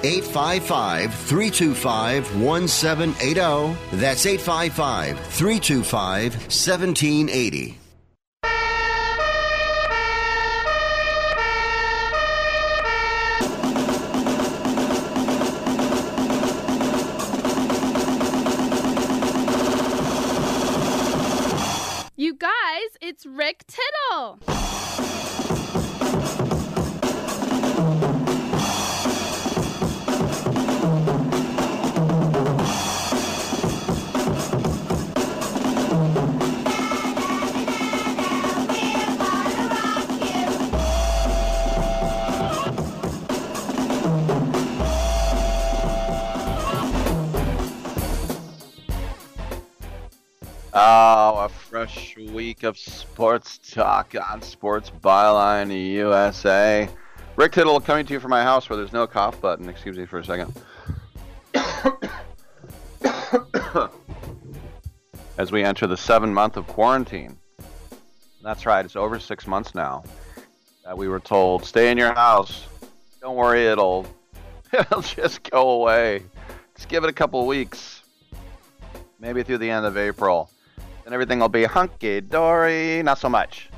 855-325-1780. That's 855-325-1780. You guys, it's Rick Tittle. Oh, a fresh week of sports talk on Sports Byline USA. Rick Tittle coming to you from my house where there's no cough button. Excuse me for a second. As we enter the 7th month of quarantine. That's right, it's over 6 months now that we were told, stay in your house. Don't worry, it'll just go away. Just give it a couple weeks. Maybe through the end of April. And everything will be hunky-dory. Not so much.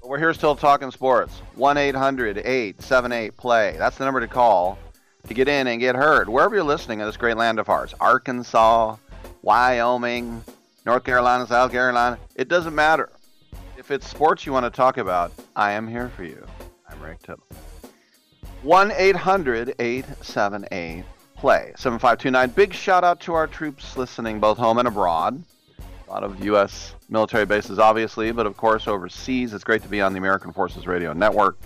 But we're here still talking sports. 1-800-878-PLAY. That's the number to call to get in and get heard. Wherever you're listening in this great land of ours. Arkansas, Wyoming, North Carolina, South Carolina. It doesn't matter. If it's sports you want to talk about, I am here for you. I'm Rick Tittle. 1-800-878-PLAY. 7529. Big shout out to our troops listening both home and abroad. A lot of U.S. military bases, obviously, but of course overseas. It's great to be on the American Forces Radio Network.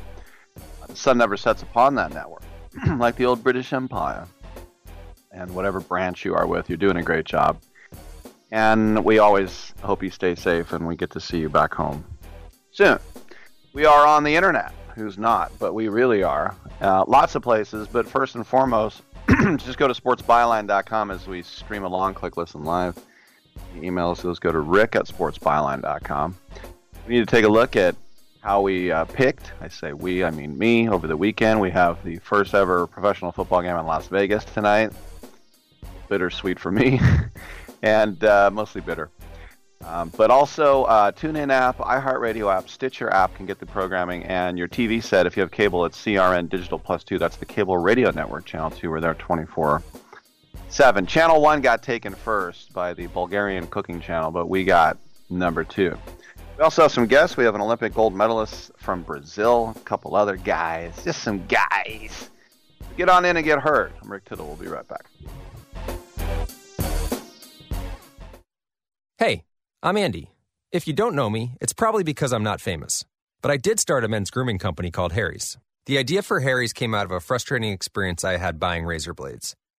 The sun never sets upon that network, like the old British Empire. And whatever branch you are with, you're doing a great job. And we always hope you stay safe and we get to see you back home soon. We are on the internet. Who's not? But we really are. Lots of places, but first and foremost, just go to sportsbyline.com as we stream along. Click listen live. Email us, those go to rick@sportsbyline.com. We need to take a look at how we picked, I say we, I mean me, over the weekend. We have the first ever professional football game in Las Vegas tonight. Bittersweet for me, and mostly bitter. But also, TuneIn app, iHeartRadio app, Stitcher app can get the programming, and your TV set, if you have cable, it's CRN Digital Plus 2. That's the cable radio network, Channel 2, we're there 24 7. Channel 1 got taken first by the Bulgarian cooking channel, but we got number 2. We also have some guests. We have an Olympic gold medalist from Brazil, a couple other guys, just some guys. Get on in and get heard. I'm Rick Tittle. We'll be right back. Hey, I'm Andy. If you don't know me, it's probably because I'm not famous. But I did start a men's grooming company called Harry's. The idea for Harry's came out of a frustrating experience I had buying razor blades.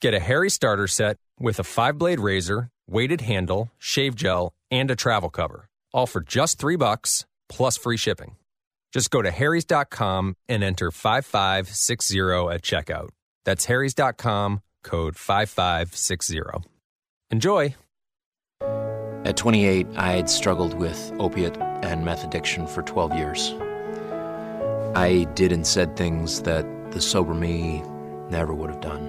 Get a Harry starter set with a 5-blade razor, weighted handle, shave gel, and a travel cover. All for just $3 plus free shipping. Just go to harrys.com and enter 5560 at checkout. That's harrys.com, code 5560. Enjoy! At 28, I had struggled with opiate and meth addiction for 12 years. I did and said things that the sober me never would have done.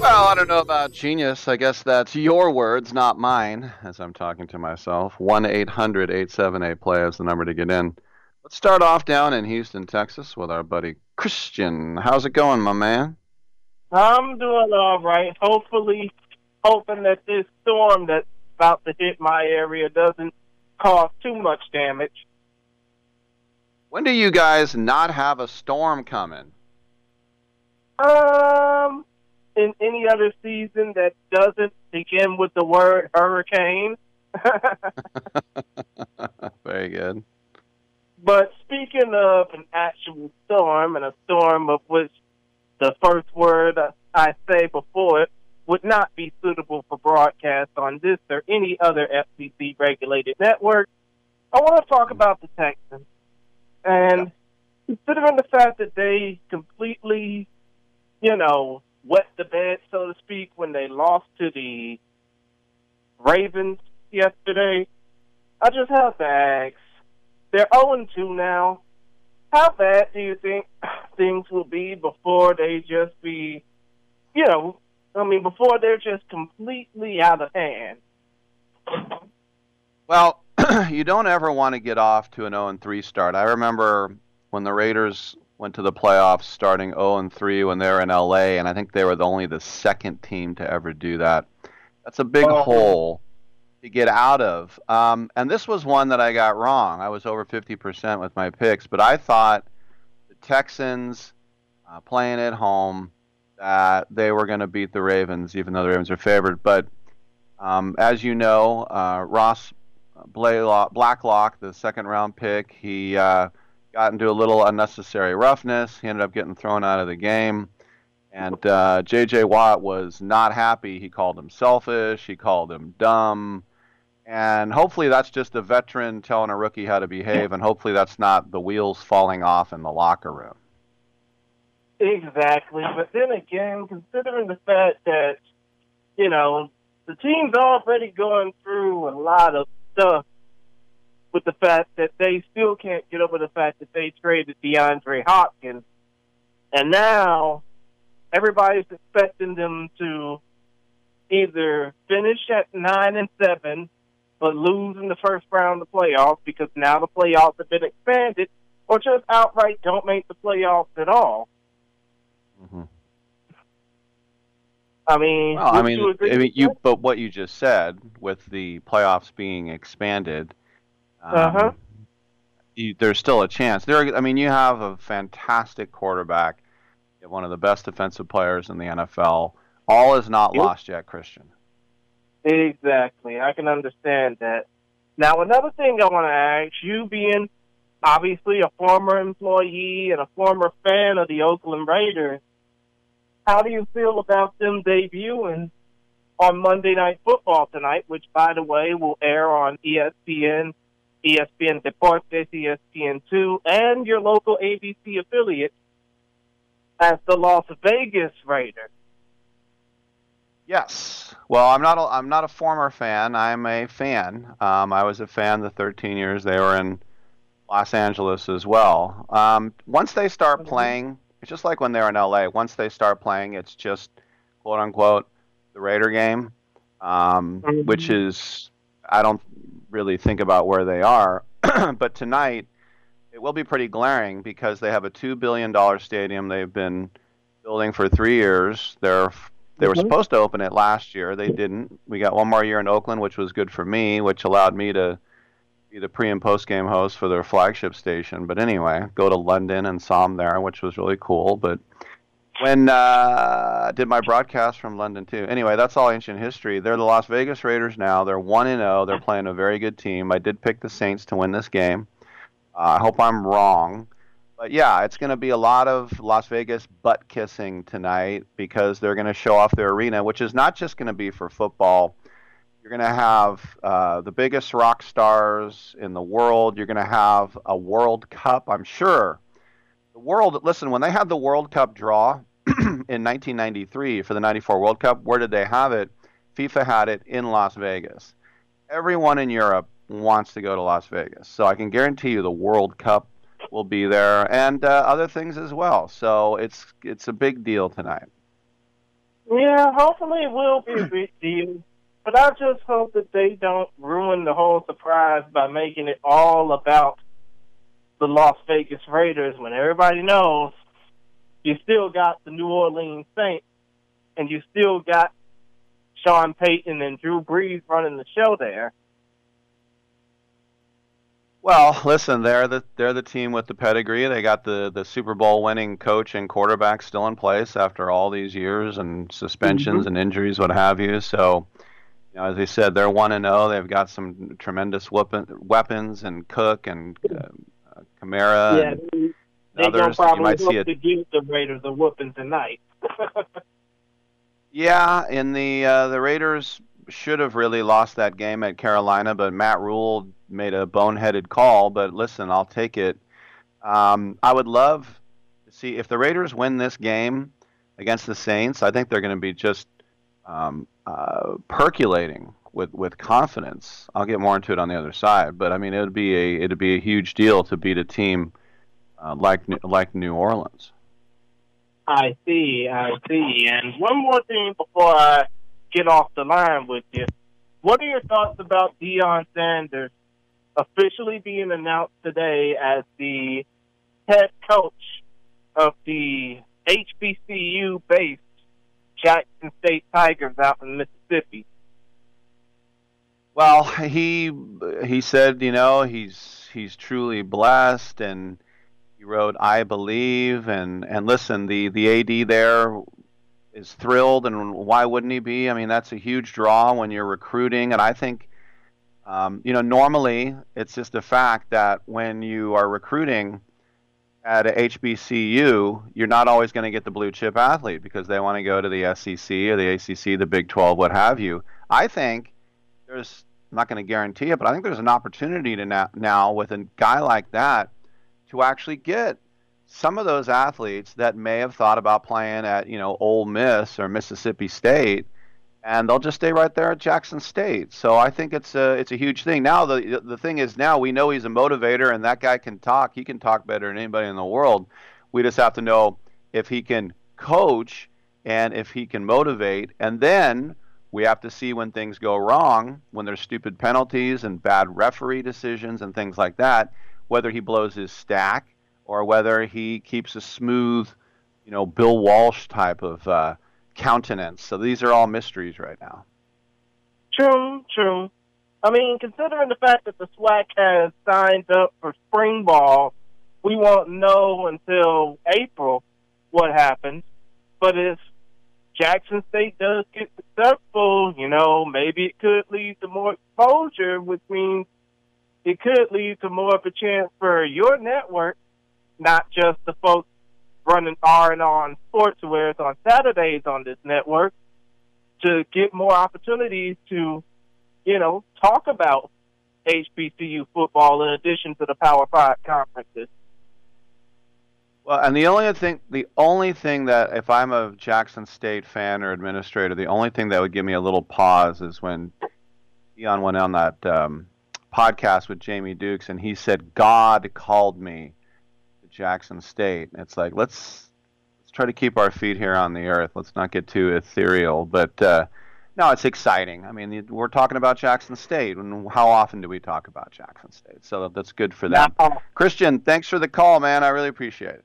Well, I don't know about genius. I guess that's your words, not mine, as I'm talking to myself. 1-800-878-PLAY is the number to get in. Let's start off down in Houston, Texas with our buddy Christian. How's it going, my man? I'm doing all right. Hoping that this storm that's about to hit my area doesn't cause too much damage. When do you guys not have a storm coming? In any other season that doesn't begin with the word hurricane. Very good. But speaking of an actual storm, and a storm of which the first word I say before it would not be suitable for broadcast on this or any other FCC-regulated network, I want to talk about the Texans. And considering the fact that they completely, wet the bed, so to speak, when they lost to the Ravens yesterday, I just have to ask, they're 0-2 now. How bad do you think things will be before they just be, before they're just completely out of hand? Well, you don't ever want to get off to an 0-3 start. I remember when the Raiders went to the playoffs starting 0-3 when they were in L.A., and I think they were the second team to ever do that. That's a big hole to get out of. And this was one that I got wrong. I was over 50% with my picks, but I thought the Texans playing at home, that they were going to beat the Ravens, even though the Ravens are favored. But as you know, Ross Blacklock, the second-round pick, he got into a little unnecessary roughness. He ended up getting thrown out of the game. And J.J. Watt was not happy. He called him selfish. He called him dumb. And hopefully that's just a veteran telling a rookie how to behave, and hopefully that's not the wheels falling off in the locker room. Exactly. But then again, considering the fact that, the team's already going through a lot of stuff, with the fact that they still can't get over the fact that they traded DeAndre Hopkins. And now everybody's expecting them to either finish at 9-7 but lose in the first round of the playoffs because now the playoffs have been expanded, or just outright don't make the playoffs at all. Mm-hmm. I mean, but what you just said with the playoffs being expanded, there's still a chance. You have a fantastic quarterback, one of the best defensive players in the NFL. All is not lost yet, Christian. Exactly. I can understand that. Now, another thing I want to ask, you being obviously a former employee and a former fan of the Oakland Raiders, how do you feel about them debuting on Monday Night Football tonight, which, by the way, will air on ESPN, ESPN Deportes, ESPN2, and your local ABC affiliate as the Las Vegas Raiders? Yes. Well, I'm not a former fan. I'm a fan. I was a fan the 13 years they were in Los Angeles as well. Once they start playing, it's just like when they were in L.A. Once they start playing, it's just, quote unquote, the Raider game, which is, I don't really think about where they are. But tonight, it will be pretty glaring because they have a $2 billion stadium they've been building for 3 years. They were supposed to open it last year. They didn't. We got one more year in Oakland, which was good for me, which allowed me to be the pre- and post-game host for their flagship station. But anyway, go to London and saw them there, which was really cool. But when I did my broadcast from London, too. Anyway, that's all ancient history. They're the Las Vegas Raiders now. They're 1-0. They're playing a very good team. I did pick the Saints to win this game. I hope I'm wrong. But, yeah, it's going to be a lot of Las Vegas butt-kissing tonight because they're going to show off their arena, which is not just going to be for football. You're going to have the biggest rock stars in the world. You're going to have a World Cup, I'm sure. The world. Listen, when they had the World Cup draw in 1993 for the 94 World Cup, where did they have it? FIFA had it in Las Vegas. Everyone in Europe wants to go to Las Vegas. So I can guarantee you the World Cup will be there, and other things as well. So it's a big deal tonight. Yeah, hopefully it will be a big deal. But I just hope that they don't ruin the whole surprise by making it all about the Las Vegas Raiders when everybody knows you still got the New Orleans Saints and you still got Sean Payton and Drew Brees running the show there. Well, listen, they're the team with the pedigree. They got the Super Bowl winning coach and quarterback still in place after all these years and suspensions and injuries, what have you. So, you know, as I said, they're 1-0. They've got some tremendous weapons and Cook and Kamara and others. You might see to give the Raiders a whooping tonight. Yeah, and the Raiders should have really lost that game at Carolina, but Matt Rule made a boneheaded call. But listen, I'll take it. I would love to see if the Raiders win this game against the Saints. I think they're going to be just percolating with confidence. I'll get more into it on the other side, but I mean it'd be a huge deal to beat a team like New Orleans. I see. And one more thing before I get off the line with you. What are your thoughts about Deion Sanders officially being announced today as the head coach of the HBCU-based Jackson State Tigers out in Mississippi? Well, he said, you know, he's truly blessed, and he wrote, "I believe," and listen, the AD there is thrilled, and why wouldn't he be? I mean, that's a huge draw when you're recruiting, and I think, normally it's just a fact that when you are recruiting at a HBCU, you're not always going to get the blue chip athlete because they want to go to the SEC or the ACC, the Big 12, what have you. I think I'm not going to guarantee it, but I think there's an opportunity to now with a guy like that to actually get some of those athletes that may have thought about playing at, Ole Miss or Mississippi State, and they'll just stay right there at Jackson State. So I think it's a huge thing. Now the thing is, now we know he's a motivator, and that guy can talk. He can talk better than anybody in the world. We just have to know if he can coach and if he can motivate. And then We have to see when things go wrong, when there's stupid penalties and bad referee decisions and things like that, whether he blows his stack or whether he keeps a smooth, you know, Bill Walsh type of countenance. So these are all mysteries right now. True, true. I mean, considering the fact that the SWAC has signed up for spring ball, we won't know until April what happens. But if Jackson State does get successful, you know, maybe it could lead to more exposure, which means it could lead to more of a chance for your network, not just the folks running R&R Sportswear on Saturdays on this network, to get more opportunities to, you know, talk about HBCU football in addition to the Power Five conferences. Well, and the only thing that, if I'm a Jackson State fan or administrator, the only thing that would give me a little pause is when Dion went on that podcast with Jamie Dukes, and he said, "God called me to Jackson State." It's like, let's try to keep our feet here on the earth. Let's not get too ethereal, but no, it's exciting. I mean, we're talking about Jackson State, and how often do we talk about Jackson State? So that's good for that. No. Christian, thanks for the call, man. I really appreciate it.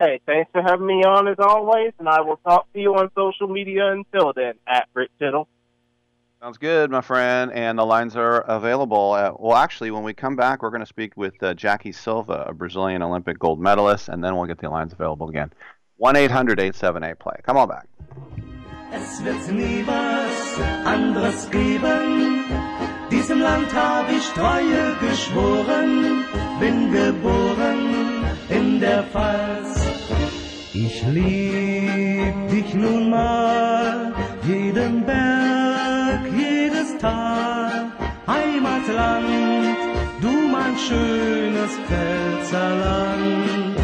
Hey, thanks for having me on as always, and I will talk to you on social media until then, at Rick Tittle. Sounds good, my friend, and the lines are available. Well, actually, when we come back, we're going to speak with Jackie Silva, a Brazilian Olympic gold medalist, and then we'll get the lines available again. 1-800-878-PLAY. Come on back. Es wird nie was anderes geben. Diesem Land hab ich Treue geschworen. Bin geboren in der Pfalz. Ich lieb dich nun mal. Jeden Berg, jedes Tal. Heimatland, du mein schönes Pfälzerland.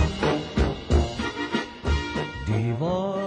Die Worte.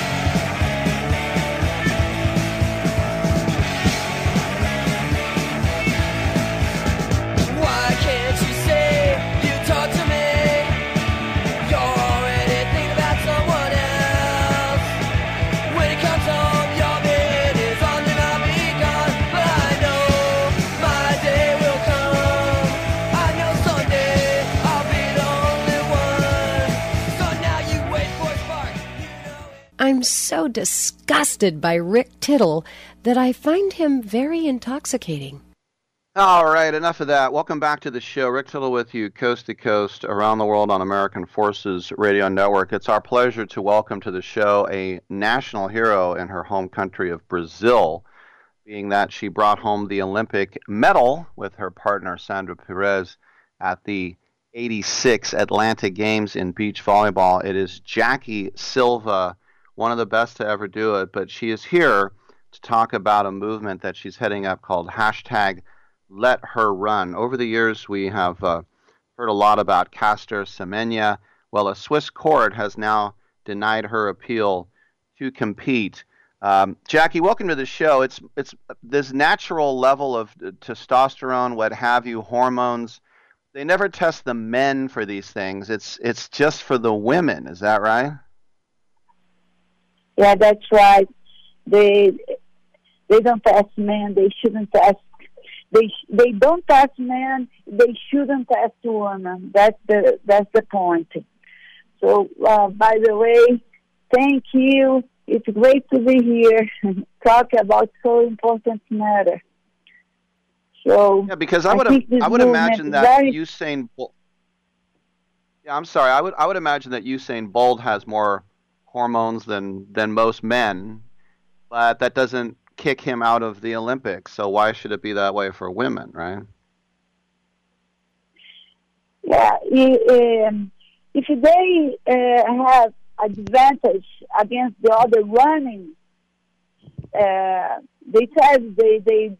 I'm so disgusted by Rick Tittle that I find him very intoxicating. All right, enough of that. Welcome back to the show. Rick Tittle with you, coast to coast, around the world on American Forces Radio Network. It's our pleasure to welcome to the show a national hero in her home country of Brazil, being that she brought home the Olympic medal with her partner, Sandra Perez, at the 86 Atlanta Games in beach volleyball. It is Jackie Silva, one of the best to ever do it, but she is here to talk about a movement that she's heading up called #LetHerRun. Over the years, we have heard a lot about Caster Semenya. Well, a Swiss court has now denied her appeal to compete. Jackie, welcome to the show. It's this natural level of testosterone, what have you, hormones. They never test the men for these things. It's just for the women. Is that right? Yeah, that's right. They don't test men. They shouldn't test. They don't test men. They shouldn't test women. That's the point. So, by the way, thank you. It's great to be here and talk about so important matter. So yeah, because I would imagine that Usain Bolt. Yeah, I'm sorry. I would imagine that Usain Bolt has more hormones than most men, but that doesn't kick him out of the Olympics. So why should it be that way for women, right? Yeah, if they have advantage against the other running, they said they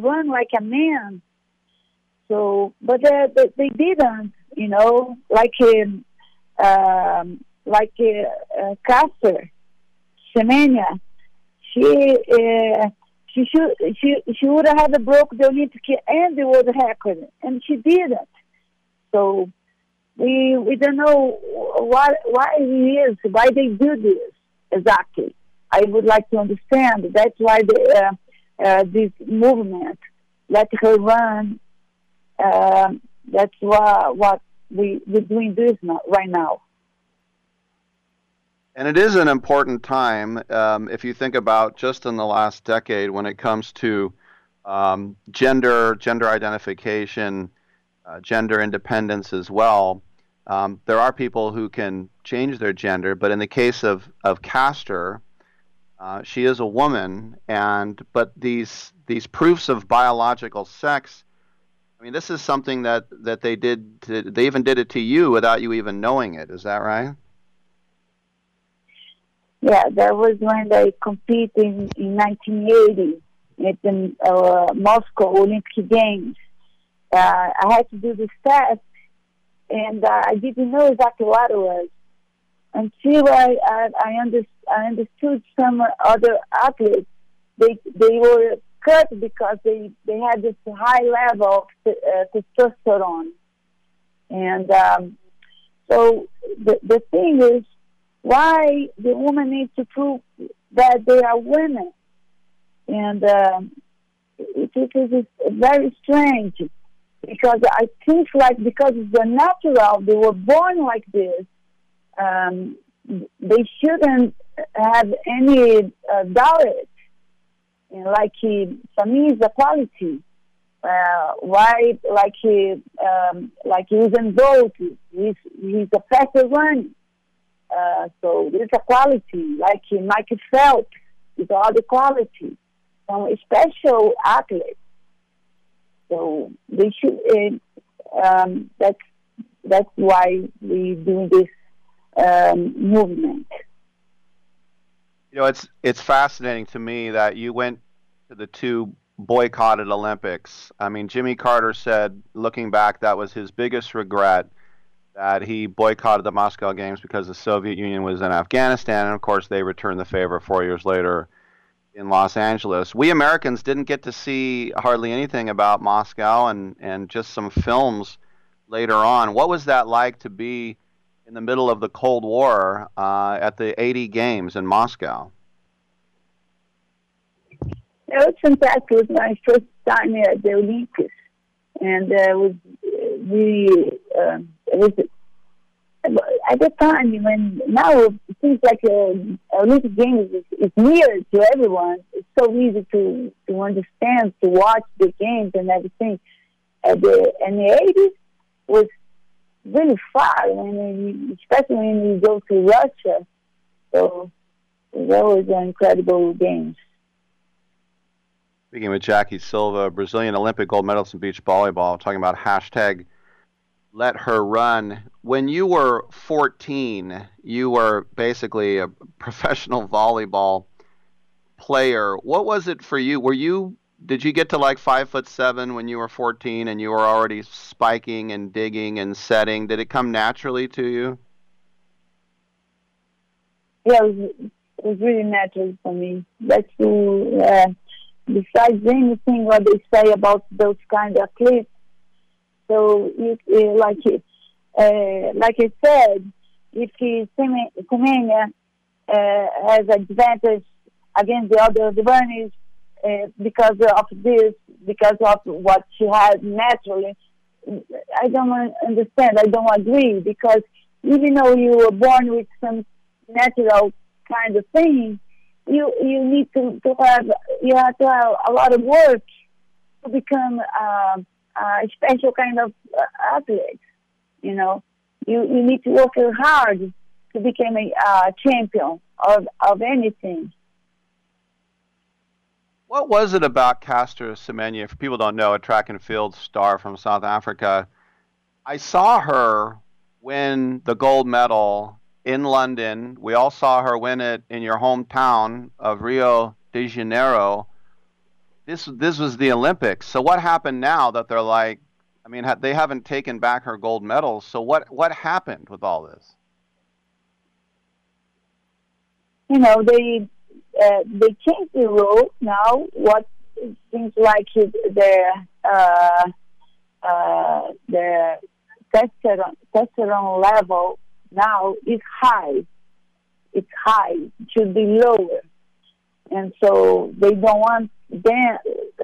run like a man. So, but they didn't, you know, like Caster Semenya, she would have broke the Olympic and the world record, and she didn't. So we don't know why it is, why they do this exactly. I would like to understand. That's why this movement, Let Her Run. That's what we're doing this now, right now. And it is an important time if you think about just in the last decade when it comes to gender identification, gender independence as well. There are people who can change their gender, but in the case of Caster, she is a woman, but these proofs of biological sex, I mean, this is something that they did. They even did it to you without you even knowing it. Is that right? Yeah, that was when I competed in 1980 at the Moscow Olympic Games. I had to do this test, and I didn't know exactly what it was until I understood some other athletes. They were cut because they had this high level of testosterone, and so the thing is, why the woman needs to prove that they are women. And it is very strange, because I think because it's the natural, they were born like this, they shouldn't have any doubt. Like, for me, it's a quality. Why, like Usain Bolt, he's a faster runner. So it's a quality. Like Michael Phelps, it's all the quality. Some special athletes. So they should. That's why we do this movement. You know, it's fascinating to me that you went to the two boycotted Olympics. I mean, Jimmy Carter said, looking back, that was his biggest regret, that he boycotted the Moscow Games because the Soviet Union was in Afghanistan, and of course they returned the favor 4 years later in Los Angeles. We Americans didn't get to see hardly anything about Moscow, and just some films later on. What was that like to be in the middle of the Cold War at the 80 Games in Moscow? It was fantastic. It was my first time at the Olympics, and at the time when now it seems like Olympic Games is near to everyone. It's so easy to understand, to watch the games and everything. And the 80s was really far, especially when you go to Russia. So that was an incredible game. Speaking with Jackie Silva, Brazilian Olympic gold medalist in beach volleyball, talking about hashtag let her run. When you were 14, you were basically a professional volleyball player. What was it for you? Did you get to like 5'7" when you were 14 and you were already spiking and digging and setting? Did it come naturally to you? Yeah, it was really natural for me. That's besides anything what they say about those kind of clips. So, like I said, if Semenya has advantage against the other runners, because of this, because of what she has naturally, I don't understand. I don't agree, because even though you were born with some natural kind of thing, you need to have a lot of work to become a special kind of athlete. You know, you need to work hard to become a champion of anything. What was it about Caster Semenya? If people don't know, a track and field star from South Africa. I saw her win the gold medal in London. We all saw her win it in your hometown of Rio de Janeiro. This was the Olympics. So what happened now that they're like, I mean, they haven't taken back her gold medals. So what happened with all this? You know, they changed the rule now. What seems like the testosterone level now is high. It's high. It should be lower, and so they don't want the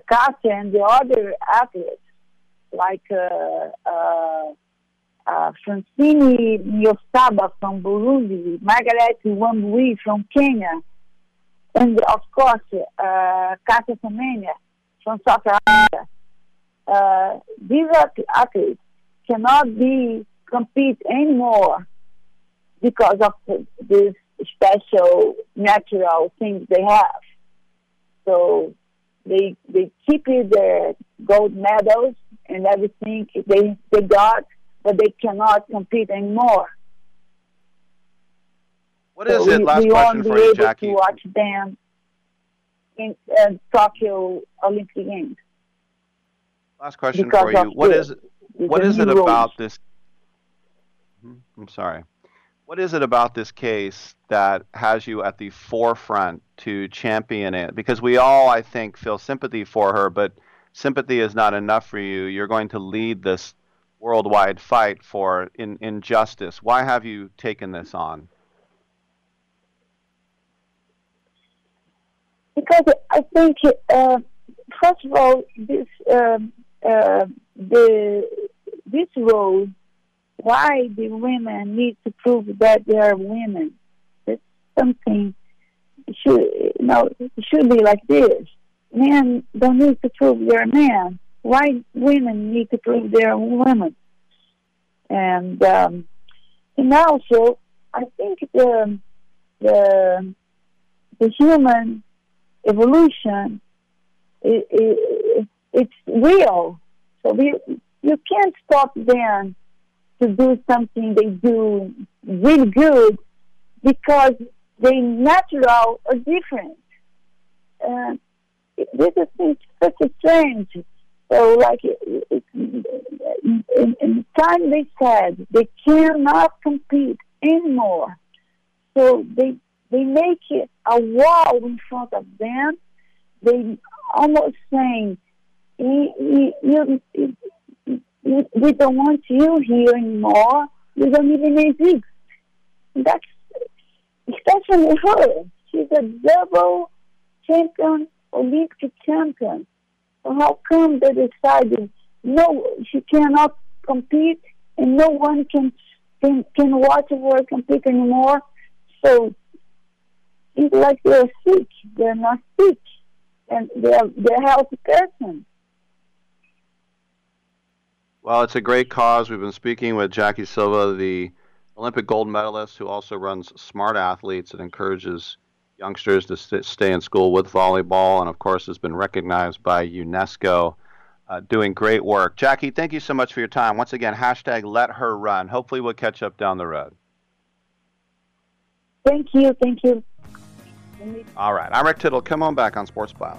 Caster and the other athletes like Francine Nyosaba from Burundi, Margaret Wambui from Kenya. And of course, Caster Semenya from South Africa. These athletes cannot be compete anymore because of these special natural things they have. So they keep their gold medals and everything they got, but they cannot compete anymore. What is it? Last question for you, Jackie. We won't be able to watch them in Tokyo Olympic Games. Last question for you. What is it about this? I'm sorry. What is it about this case that has you at the forefront to champion it? Because we all, I think, feel sympathy for her, but sympathy is not enough for you. You're going to lead this worldwide fight for injustice. Why have you taken this on? Because I think, first of all, this role, why the women need to prove that they are women. It's something should be like this. men don't need to prove they're men. White women need to prove they're women. And also, I think the human evolution it's real. So you can't stop them to do something they do really good because they natural or different. This is such a strange. So, like, in time they said they cannot compete anymore. So they make it a wall in front of them. They almost saying, we don't want you here anymore. You don't even exist. That's especially her. She's a double champion, Olympic champion. How come they decided no, she cannot compete, and no one can watch her compete anymore? So it's like they're sick. They're not sick, and they're healthy person. Well, it's a great cause. We've been speaking with Jackie Silva, the Olympic gold medalist, who also runs Smart Athletes and encourages youngsters to stay in school with volleyball, and of course has been recognized by UNESCO, doing great work. Jackie, thank you so much for your time. Once again, #LetHerRun. Hopefully we'll catch up down the road. Thank you, thank you. All right, I'm Rick Tittle. Come on back on Sports Byline.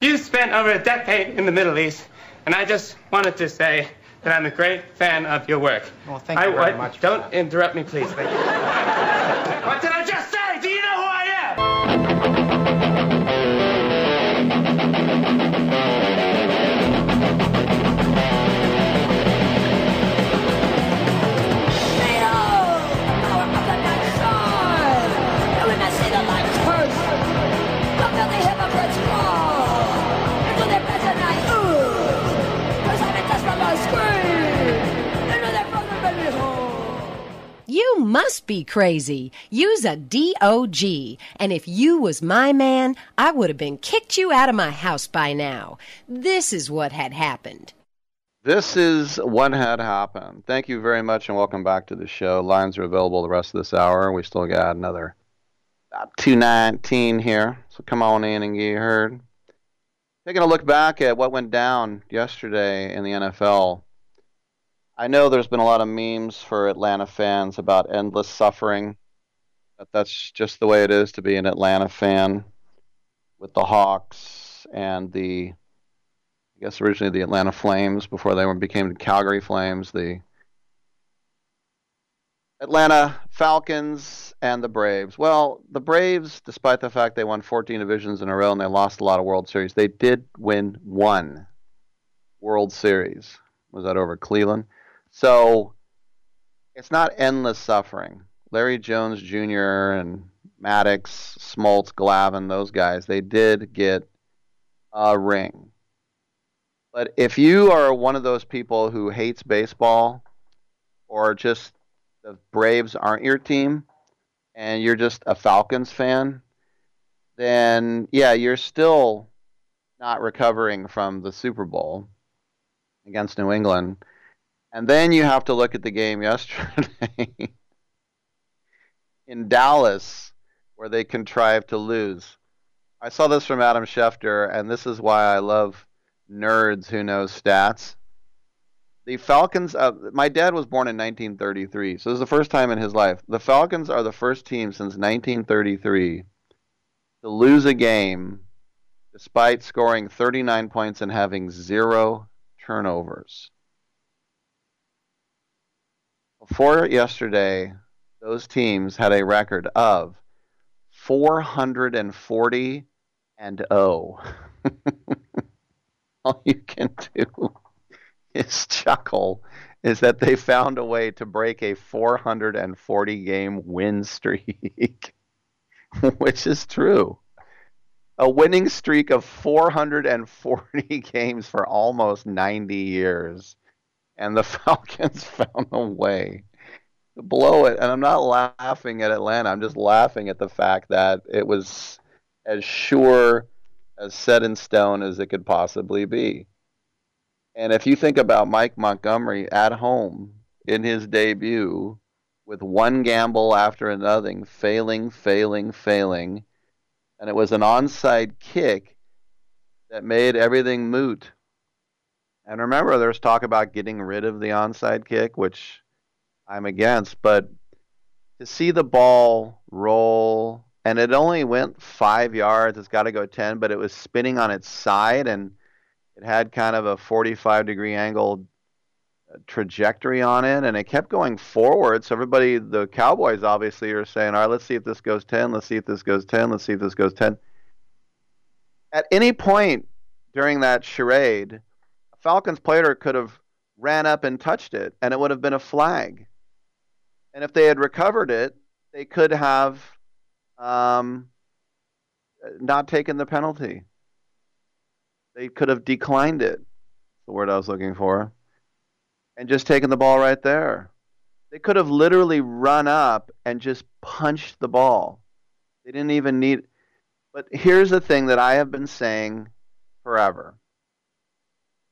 You've spent over a decade in the Middle East, and I just wanted to say that I'm a great fan of your work. Well, thank you very much. Don't interrupt me, please. Thank you. What did I just say? Do you know who I You must be crazy. Use a DOG. And if you was my man, I would have been kicked you out of my house by now. This is what had happened. This is what had happened. Thank you very much and welcome back to the show. Lines are available the rest of this hour. We still got another 2:19 here. So come on in and get heard. Taking a look back at what went down yesterday in the NFL. I know there's been a lot of memes for Atlanta fans about endless suffering, but that's just the way it is to be an Atlanta fan with the Hawks and the, I guess originally the Atlanta Flames before they became the Calgary Flames, the Atlanta Falcons and the Braves. Well, the Braves, despite the fact they won 14 divisions in a row and they lost a lot of World Series, they did win one World Series. Was that over Cleveland? So it's not endless suffering. Larry Jones Jr. and Maddox, Smoltz, Glavin, those guys, they did get a ring. But if you are one of those people who hates baseball or just the Braves aren't your team and you're just a Falcons fan, then, yeah, you're still not recovering from the Super Bowl against New England. And then you have to look at the game yesterday in Dallas where they contrived to lose. I saw this from Adam Schefter, and this is why I love nerds who know stats. The Falcons, my dad was born in 1933, so this is the first time in his life. The Falcons are the first team since 1933 to lose a game despite scoring 39 points and having 0 turnovers. Before yesterday, those teams had a record of 440-0. All you can do is chuckle is that they found a way to break a 440-game win streak, which is true. A winning streak of 440 games for almost 90 years. And the Falcons found a way to blow it. And I'm not laughing at Atlanta. I'm just laughing at the fact that it was as sure, as set in stone as it could possibly be. And if you think about Mike Montgomery at home in his debut with one gamble after another, failing, and it was an onside kick that made everything moot. And remember, there's talk about getting rid of the onside kick, which I'm against. But to see the ball roll, and it only went 5 yards. It's got to go 10, but it was spinning on its side, and it had kind of a 45-degree angle trajectory on it, and it kept going forward. So everybody, the Cowboys obviously are saying, all right, let's see if this goes 10. Let's see if this goes 10. Let's see if this goes 10. At any point during that charade, Falcons player could have ran up and touched it, and it would have been a flag. And if they had recovered it, they could have not taken the penalty. They could have declined it, the word I was looking for, and just taken the ball right there. They could have literally run up and just punched the ball. They didn't even need... But here's the thing that I have been saying forever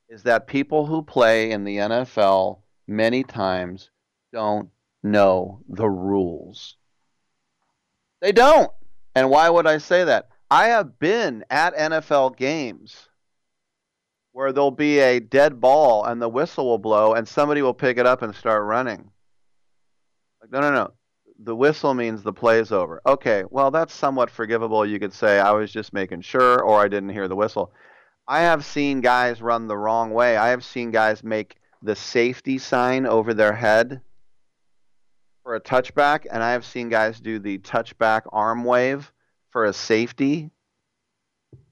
is that people who play in the NFL many times don't know the rules. They don't. And why would I say that? I have been at NFL games where there'll be a dead ball and the whistle will blow and somebody will pick it up and start running. Like, no. The whistle means the play's over. Okay, well, that's somewhat forgivable. You could say, I was just making sure, or I didn't hear the whistle. I have seen guys run the wrong way. I have seen guys make the safety sign over their head for a touchback, and I have seen guys do the touchback arm wave for a safety.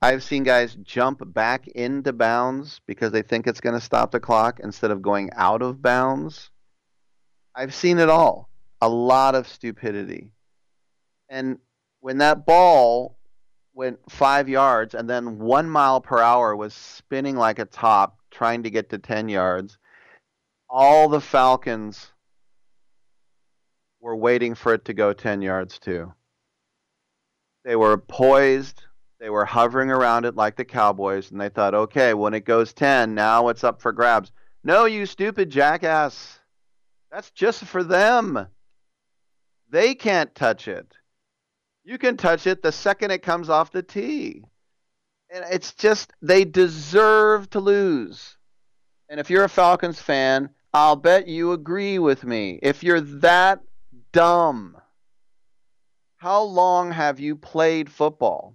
I've seen guys jump back into bounds because they think it's going to stop the clock instead of going out of bounds. I've seen it all. A lot of stupidity. And when that ball went 5 yards and then 1 mile per hour was spinning like a top trying to get to 10 yards, all the Falcons were waiting for it to go 10 yards too. They were poised. They were hovering around it like the Cowboys, and they thought, okay, when it goes 10, now it's up for grabs. No, you stupid jackass. That's just for them. They can't touch it. You can touch it the second it comes off the tee. And it's just, they deserve to lose. And if you're a Falcons fan, I'll bet you agree with me. If you're that dumb, how long have you played football?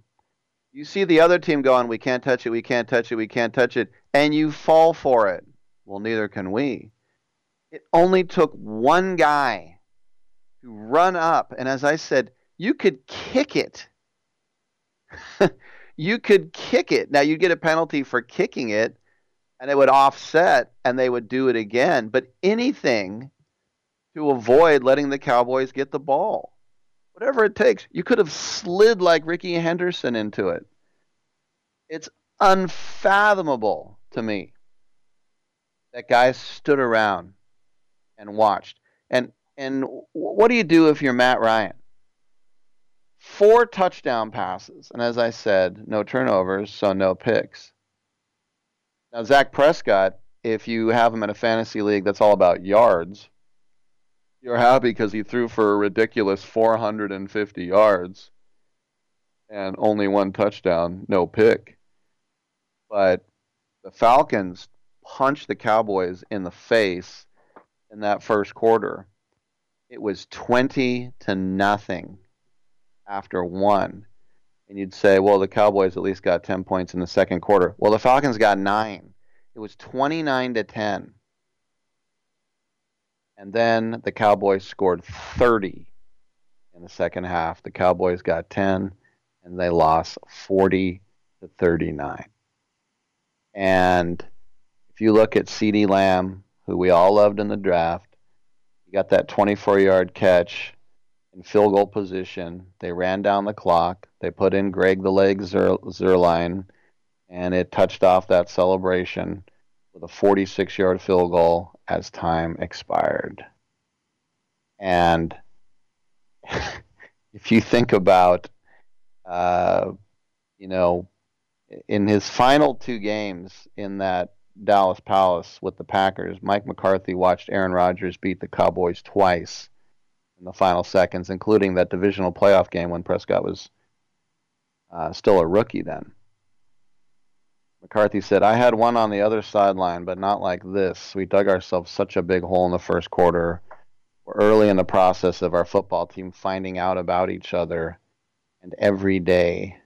You see the other team going, we can't touch it, we can't touch it, we can't touch it, and you fall for it. Well, neither can we. It only took one guy to run up, and as I said, you could kick it. You could kick it. Now, you'd get a penalty for kicking it, and it would offset, and they would do it again. But anything to avoid letting the Cowboys get the ball. Whatever it takes. You could have slid like Ricky Henderson into it. It's unfathomable to me that guys stood around and watched. And what do you do if you're Matt Ryan? 4 touchdown passes. And as I said, no turnovers, so no picks. Now, Dak Prescott, if you have him in a fantasy league that's all about yards, you're happy because he threw for a ridiculous 450 yards and only 1 touchdown, no pick. But the Falcons punched the Cowboys in the face in that first quarter. It was 20-0 after 1. And you'd say, well, the Cowboys at least got 10 points in the second quarter. Well, the Falcons got 9. It was 29-10. And then the Cowboys scored 30 in the second half. The Cowboys got 10, and they lost 40-39. And if you look at CeeDee Lamb, who we all loved in the draft, he got that 24-yard catch in field goal position. They ran down the clock. They put in Greg the Leg Zuerlein, and it touched off that celebration with a 46-yard field goal as time expired. And if you think about, in his final 2 games in that Dallas Palace with the Packers, Mike McCarthy watched Aaron Rodgers beat the Cowboys twice in the final seconds, including that divisional playoff game when Prescott was still a rookie then. McCarthy said, I had one on the other sideline, but not like this. We dug ourselves such a big hole in the first quarter. We're early in the process of our football team finding out about each other, and every day.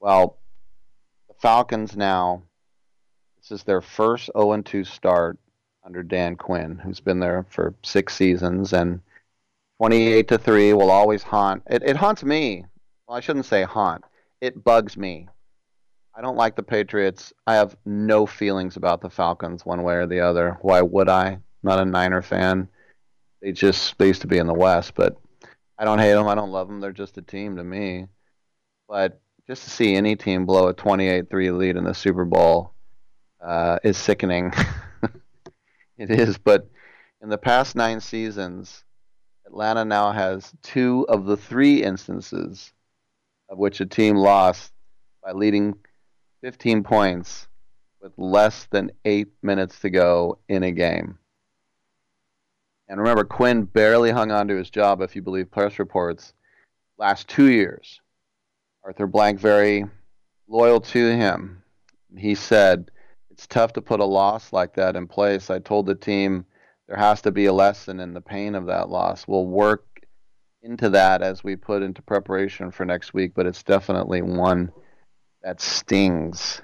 Well, the Falcons now, this is their first 0-2 start under Dan Quinn, who's been there for 6 seasons, and 28-3 will always haunt. It haunts me. Well, I shouldn't say haunt. It bugs me. I don't like the Patriots. I have no feelings about the Falcons one way or the other. Why would I? I'm not a Niner fan. They used to be in the West, but I don't hate them. I don't love them. They're just a team to me. But just to see any team blow a 28-3 lead in the Super Bowl is sickening. It is, but in the past 9 seasons, Atlanta now has 2 of the 3 instances of which a team lost by leading 15 points with less than 8 minutes to go in a game. And remember, Quinn barely hung on to his job, if you believe press reports, last 2 years. Arthur Blank, very loyal to him. He said, "It's tough to put a loss like that in place. I told the team there has to be a lesson in the pain of that loss. We'll work into that as we put into preparation for next week, but it's definitely one that stings."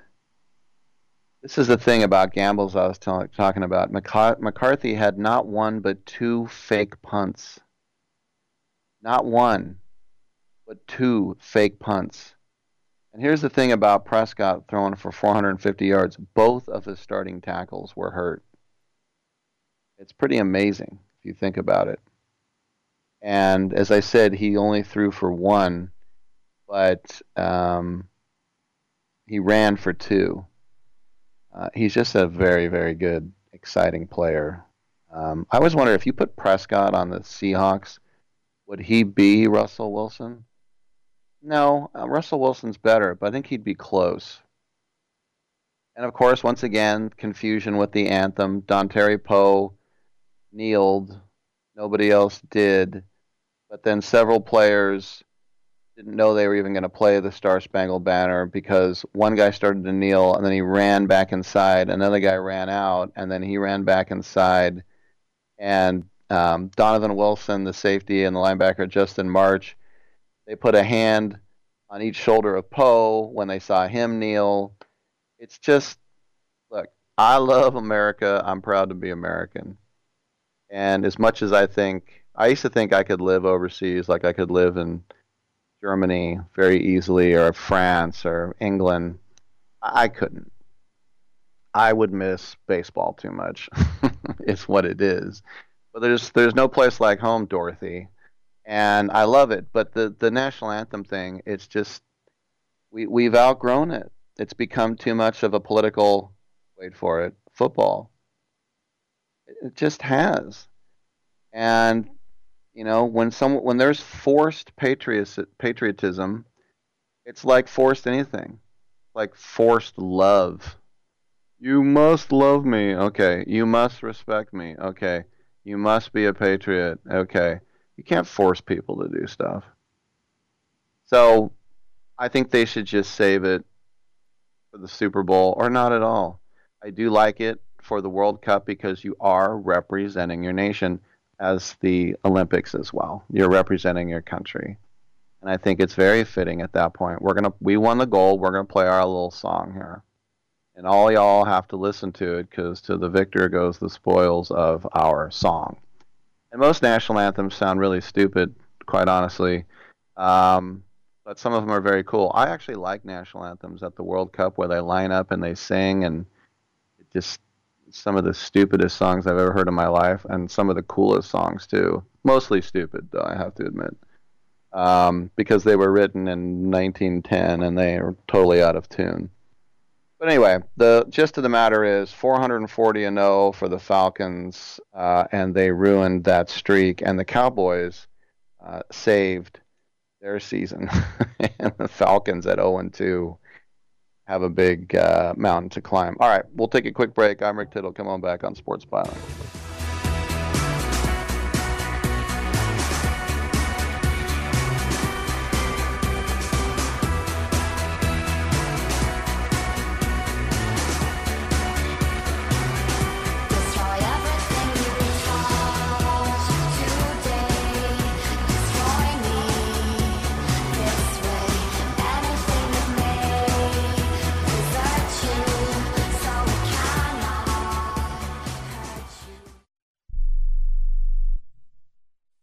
This is the thing about gambles I was talking about. McCarthy had not one but two fake punts. Not one, but two fake punts. And here's the thing about Prescott throwing for 450 yards. Both of his starting tackles were hurt. It's pretty amazing if you think about it. And as I said, he only threw for one, but he ran for two. He's just a very, very good, exciting player. I always wonder, if you put Prescott on the Seahawks, would he be Russell Wilson? No, Russell Wilson's better, but I think he'd be close. And, of course, once again, confusion with the anthem. Dontari Poe kneeled. Nobody else did. But then several players didn't know they were even going to play the Star Spangled Banner, because one guy started to kneel and then he ran back inside. Another guy ran out and then he ran back inside. And Donovan Wilson, the safety, and the linebacker Justin March, they put a hand on each shoulder of Poe when they saw him kneel. It's just, look, I love America. I'm proud to be American. And as much as I used to think I could live overseas, like I could live in Germany very easily, or France or England. I couldn't. I would miss baseball too much. It's what it is. But there's no place like home, Dorothy. And I love it. But the national anthem thing, it's just, we've outgrown it. It's become too much of a political, wait for it, football. It just has. And you know, when there's forced patriotism, it's like forced anything. Like forced love. You must love me. Okay. You must respect me. Okay. You must be a patriot. Okay. You can't force people to do stuff. So I think they should just save it for the Super Bowl, or not at all. I do like it for the World Cup, because you are representing your nation, as the Olympics as well. You're representing your country. And I think it's very fitting at that point. We won the gold. We're going to play our little song here. And all y'all have to listen to it, because to the victor goes the spoils of our song. And most national anthems sound really stupid, quite honestly. But some of them are very cool. I actually like national anthems at the World Cup, where they line up and they sing, and it just... some of the stupidest songs I've ever heard in my life, and some of the coolest songs too. Mostly stupid, though, I have to admit, because they were written in 1910 and they are totally out of tune. But anyway, the gist of the matter is 440-0 for the Falcons, and they ruined that streak, and the Cowboys saved their season. And the Falcons at 0-2. Have a big mountain to climb. All right, we'll take a quick break. I'm Rick Tittle. Come on back on Sports Byline.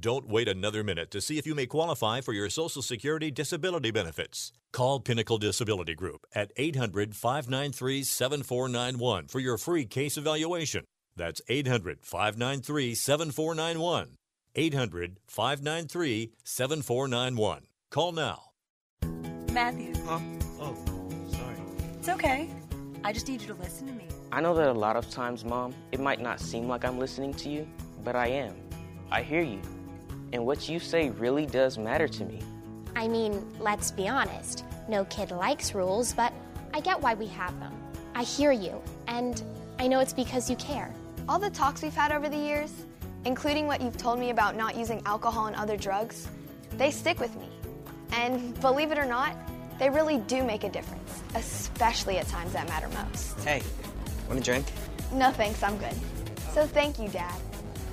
Don't wait another minute to see if you may qualify for your Social Security disability benefits. Call Pinnacle Disability Group at 800-593-7491 for your free case evaluation. That's 800-593-7491. 800-593-7491. Call now. Matthew. Huh? Oh, sorry. It's okay. I just need you to listen to me. I know that a lot of times, Mom, it might not seem like I'm listening to you, but I am. I hear you, and what you say really does matter to me. I mean, let's be honest. No kid likes rules, but I get why we have them. I hear you, and I know it's because you care. All the talks we've had over the years, including what you've told me about not using alcohol and other drugs, they stick with me. And believe it or not, they really do make a difference, especially at times that matter most. Hey, want a drink? No thanks, I'm good. So thank you, Dad,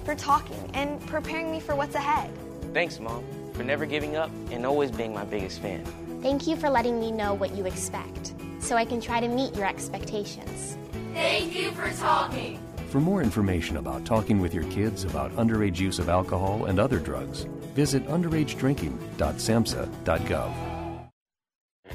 for talking and preparing me for what's ahead. Thanks, Mom, for never giving up and always being my biggest fan. Thank you for letting me know what you expect, so I can try to meet your expectations. Thank you for talking. For more information about talking with your kids about underage use of alcohol and other drugs, visit underagedrinking.samhsa.gov.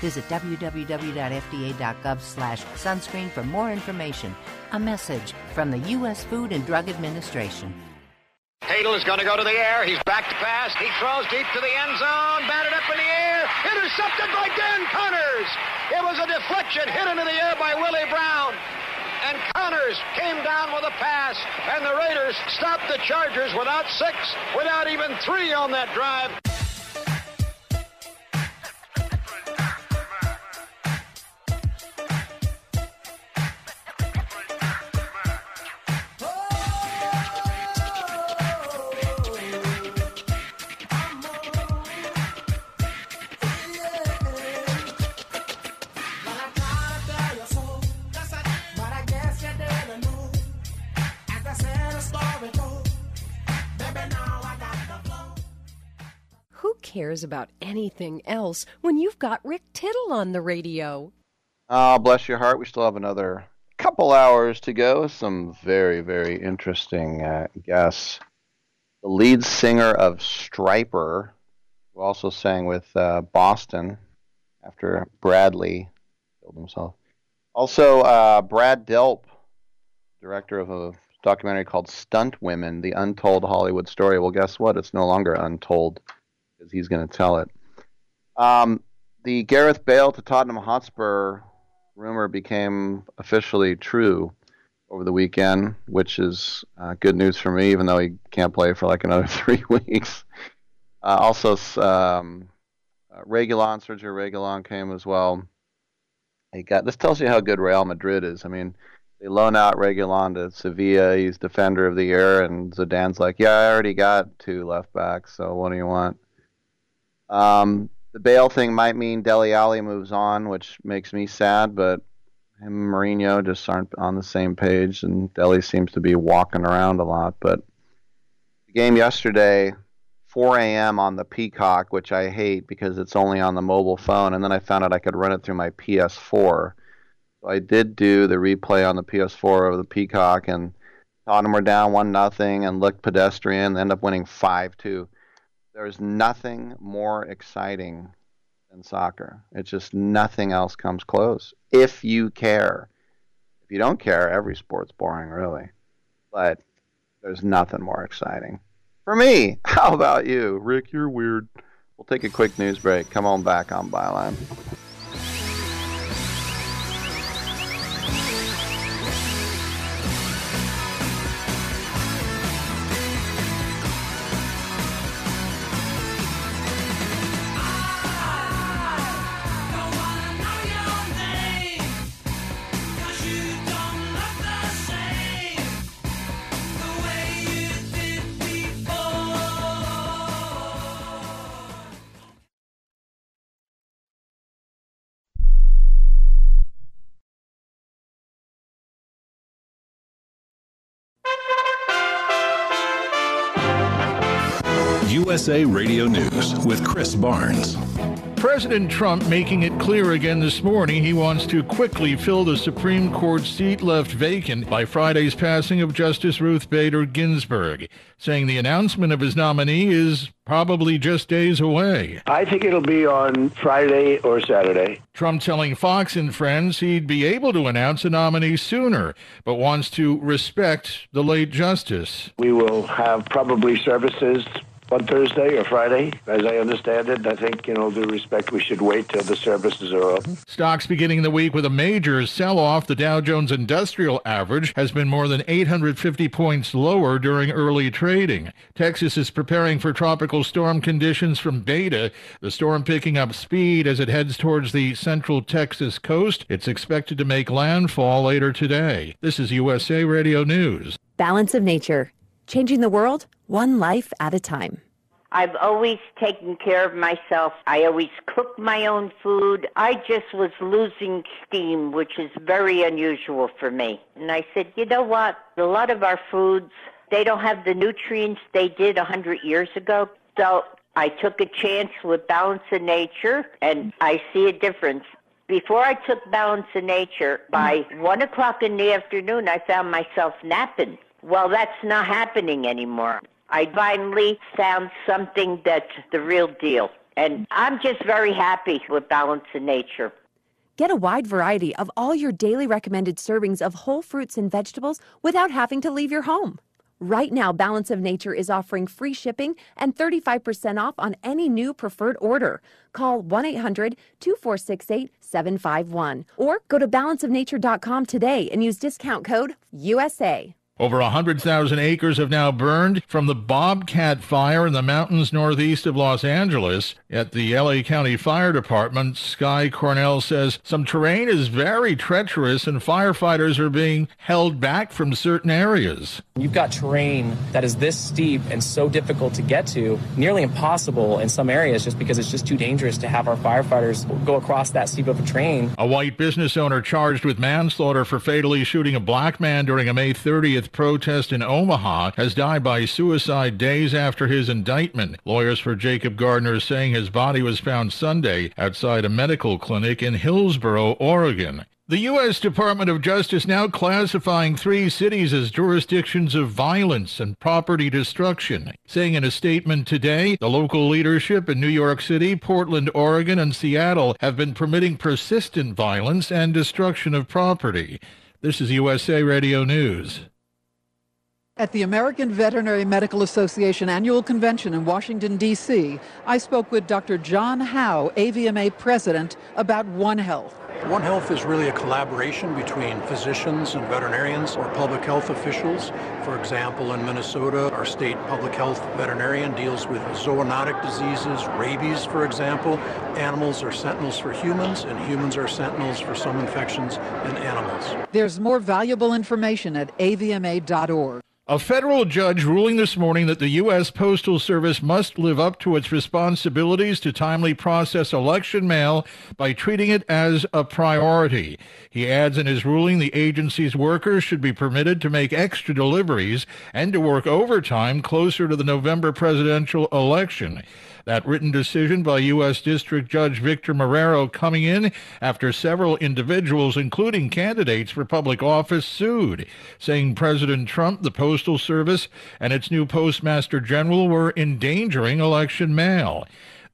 Visit www.fda.gov/sunscreen for more information. A message from the U.S. Food and Drug Administration. Tittle is going to go to the air. He's back to pass. He throws deep to the end zone. Batted up in the air. Intercepted by Dan Connors. It was a deflection hit into the air by Willie Brown. And Connors came down with a pass, and the Raiders stopped the Chargers without six, without even three on that drive. Cares about anything else when you've got Rick Tittle on the radio? Oh, bless your heart. We still have another couple hours to go. Some very, very interesting guests. The lead singer of Stryper, who also sang with Boston after Bradley killed himself. Also, Brad Delp, director of a documentary called Stunt Women: The Untold Hollywood Story. Well, guess what? It's no longer untold. He's going to tell it. The Gareth Bale to Tottenham Hotspur rumor became officially true over the weekend, which is good news for me, even though he can't play for like another 3 weeks. Reguilon, Sergio Reguilon came as well. This tells you how good Real Madrid is. I mean, they loan out Reguilon to Sevilla. He's defender of the year, and Zidane's like, yeah, I already got two left backs, so what do you want? The Bale thing might mean Dele Alli moves on, which makes me sad, but him and Mourinho just aren't on the same page, and Dele seems to be walking around a lot. But the game yesterday, 4 a.m. on the Peacock, which I hate because it's only on the mobile phone, and then I found out I could run it through my PS4. So I did do the replay on the PS4 of the Peacock, and Tottenham were down 1-0 and looked pedestrian, end up winning 5-2. There's nothing more exciting than soccer. It's just nothing else comes close. If you care. If you don't care, every sport's boring, really. But there's nothing more exciting. For me, how about you? Rick, you're weird. We'll take a quick news break. Come on back on Byline. USA Radio News with Chris Barnes. President Trump making it clear again this morning he wants to quickly fill the Supreme Court seat left vacant by Friday's passing of Justice Ruth Bader Ginsburg, saying the announcement of his nominee is probably just days away. I think it'll be on Friday or Saturday. Trump telling Fox and Friends he'd be able to announce a nominee sooner, but wants to respect the late justice. We will have probably services on Thursday or Friday. As I understand it, I think, in all due respect, we should wait till the services are open. Stocks beginning the week with a major sell-off. The Dow Jones Industrial Average has been more than 850 points lower during early trading. Texas is preparing for tropical storm conditions from Beta. The storm picking up speed as it heads towards the central Texas coast. It's expected to make landfall later today. This is USA Radio News. Balance of Nature. Changing the world, one life at a time. I've always taken care of myself. I always cook my own food. I just was losing steam, which is very unusual for me. And I said, you know what? A lot of our foods, they don't have the nutrients they did 100 years ago. So I took a chance with Balance of Nature, and I see a difference. Before I took Balance of Nature, by 1 o'clock in the afternoon, I found myself napping. Well, that's not happening anymore. I finally found something that's the real deal. And I'm just very happy with Balance of Nature. Get a wide variety of all your daily recommended servings of whole fruits and vegetables without having to leave your home. Right now, Balance of Nature is offering free shipping and 35% off on any new preferred order. Call 1-800-2468-751 or go to balanceofnature.com today and use discount code USA. Over 100,000 acres have now burned from the Bobcat Fire in the mountains northeast of Los Angeles. At the L.A. County Fire Department, Sky Cornell says some terrain is very treacherous and firefighters are being held back from certain areas. You've got terrain that is this steep and so difficult to get to, nearly impossible in some areas just because it's just too dangerous to have our firefighters go across that steep of a terrain. A white business owner charged with manslaughter for fatally shooting a black man during a May 30th protest in Omaha has died by suicide days after his indictment. Lawyers for Jacob Gardner saying his body was found Sunday outside a medical clinic in Hillsboro, Oregon. The U.S. Department of Justice now classifying three cities as jurisdictions of violence and property destruction, saying in a statement today, the local leadership in New York City, Portland, Oregon, and Seattle have been permitting persistent violence and destruction of property. This is USA Radio News. At the American Veterinary Medical Association annual convention in Washington, D.C., I spoke with Dr. John Howe, AVMA president, about One Health. One Health is really a collaboration between physicians and veterinarians or public health officials. For example, in Minnesota, our state public health veterinarian deals with zoonotic diseases, rabies, for example. Animals are sentinels for humans, and humans are sentinels for some infections in animals. There's more valuable information at avma.org. A federal judge ruling this morning that the U.S. Postal Service must live up to its responsibilities to timely process election mail by treating it as a priority. He adds in his ruling the agency's workers should be permitted to make extra deliveries and to work overtime closer to the November presidential election. That written decision by U.S. District Judge Victor Marrero coming in after several individuals, including candidates for public office, sued, saying President Trump, the Postal Service, and its new Postmaster General were endangering election mail.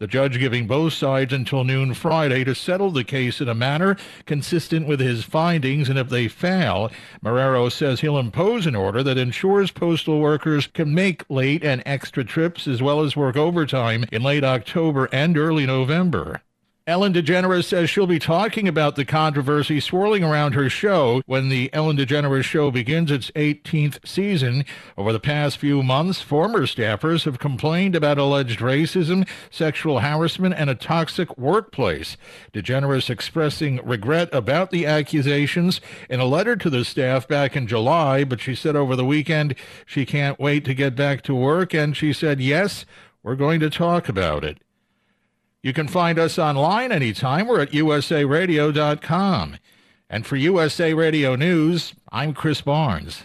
The judge giving both sides until noon Friday to settle the case in a manner consistent with his findings, and if they fail, Marrero says he'll impose an order that ensures postal workers can make late and extra trips as well as work overtime in late October and early November. Ellen DeGeneres says she'll be talking about the controversy swirling around her show when the Ellen DeGeneres Show begins its 18th season. Over the past few months, former staffers have complained about alleged racism, sexual harassment, and a toxic workplace. DeGeneres expressing regret about the accusations in a letter to the staff back in July, but she said over the weekend she can't wait to get back to work, and she said, yes, we're going to talk about it. You can find us online anytime. We're at usaradio.com. And for USA Radio News, I'm Chris Barnes.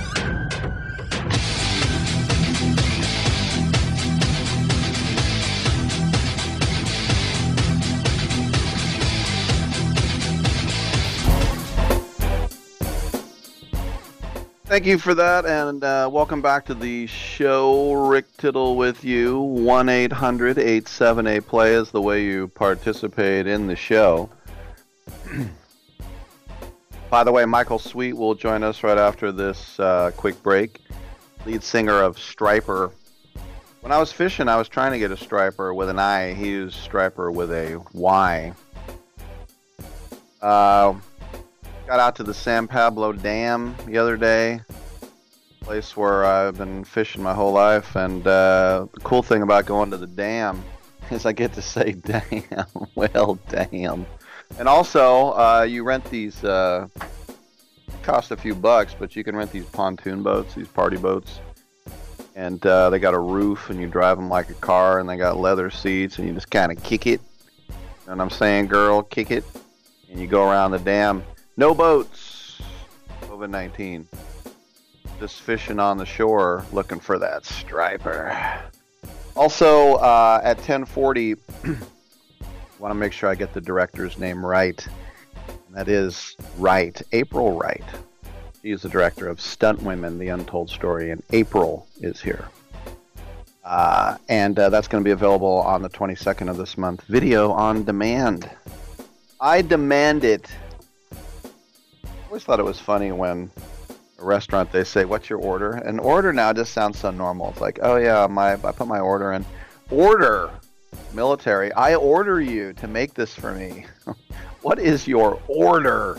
Thank you for that, and welcome back to the show. Rick Tittle with you. 1-800-878-PLAY is the way you participate in the show. By the way, Michael Sweet will join us right after this quick break. Lead singer of Stryper. When I was fishing, I was trying to get a Stryper with an I. He used Stryper with a Y. Got out to the San Pablo Dam the other day, place where I've been fishing my whole life, and the cool thing about going to the dam is I get to say damn, well damn. And also, you rent these, cost a few bucks, but you can rent these pontoon boats, these party boats, and they got a roof, and you drive them like a car, and they got leather seats, and you just kind of kick it, you know what I'm saying, girl, kick it, and you go around the dam. No boats, COVID-19, just fishing on the shore looking for that Stryper. Also, at 10:40, I want to make sure I get the director's name right, and that is Wright, April Wright. She is the director of Stunt Women: The Untold Story, and April is here. And that's going to be available on the 22nd of this month, video on demand. I demand it. I always thought it was funny when a restaurant, they say, what's your order? And order now just sounds so normal. It's like, oh yeah, I put my order in. Order, military, I order you to make this for me. What is your order?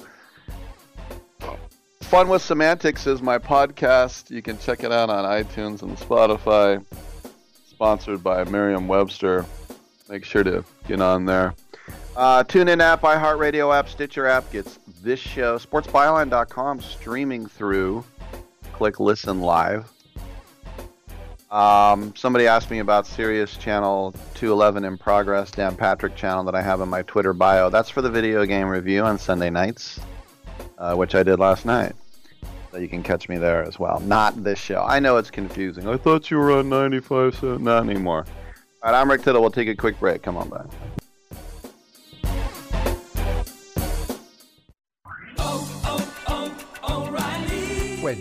Fun with Semantics is my podcast. You can check it out on iTunes and Spotify. Sponsored by Merriam-Webster. Make sure to get on there. TuneIn app, iHeartRadio app, Stitcher app gets this show. SportsByline.com streaming through. Click Listen Live. Somebody asked me about Sirius Channel 211 in progress, Dan Patrick channel that I have in my Twitter bio. That's for the video game review on Sunday nights, which I did last night. So you can catch me there as well. Not this show. I know it's confusing. I thought you were on 95 cent. Not anymore. All right, I'm Rick Tittle. We'll take a quick break. Come on back. When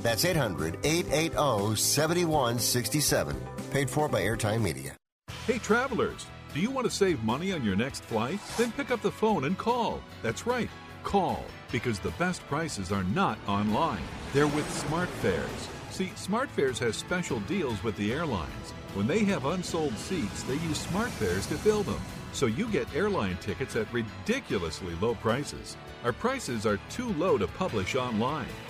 That's 800-880-7167. Paid for by Airtime Media. Hey, travelers, do you want to save money on your next flight? Then pick up the phone and call. That's right, call, because the best prices are not online. They're with SmartFares. See, SmartFares has special deals with the airlines. When they have unsold seats, they use SmartFares to fill them. So you get airline tickets at ridiculously low prices. Our prices are too low to publish online.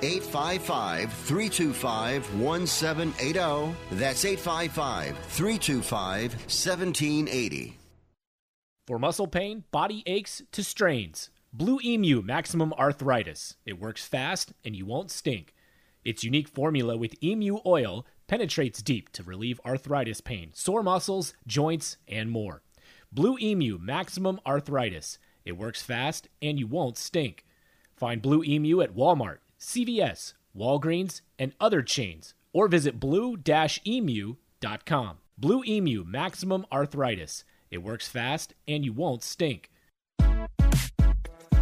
855-325-1780. That's 855-325-1780. For muscle pain, body aches, to strains, Blue Emu Maximum Arthritis. It works fast and you won't stink. Its unique formula with emu oil penetrates deep to relieve arthritis pain, sore muscles, joints, and more. Blue Emu Maximum Arthritis. It works fast and you won't stink. Find Blue Emu at Walmart, CVS, Walgreens, and other chains, or visit blue-emu.com. Blue Emu Maximum Arthritis. It works fast and you won't stink.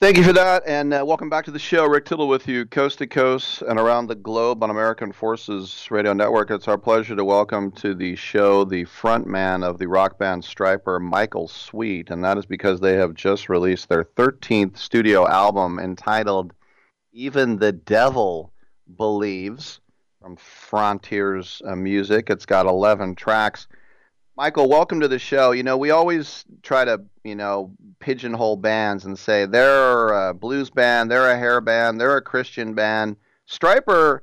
Thank you for that, and welcome back to the show. Rick Tittle with you, coast to coast and around the globe on American Forces Radio Network. It's our pleasure to welcome to the show the frontman of the rock band Stryper, Michael Sweet, and that is because they have just released their 13th studio album entitled Even the Devil Believes from Frontiers Music. It's got 11 tracks. Michael, welcome to the show. You know, we always try to, you know, pigeonhole bands and say they're a blues band, they're a hair band, they're a Christian band. Stryper,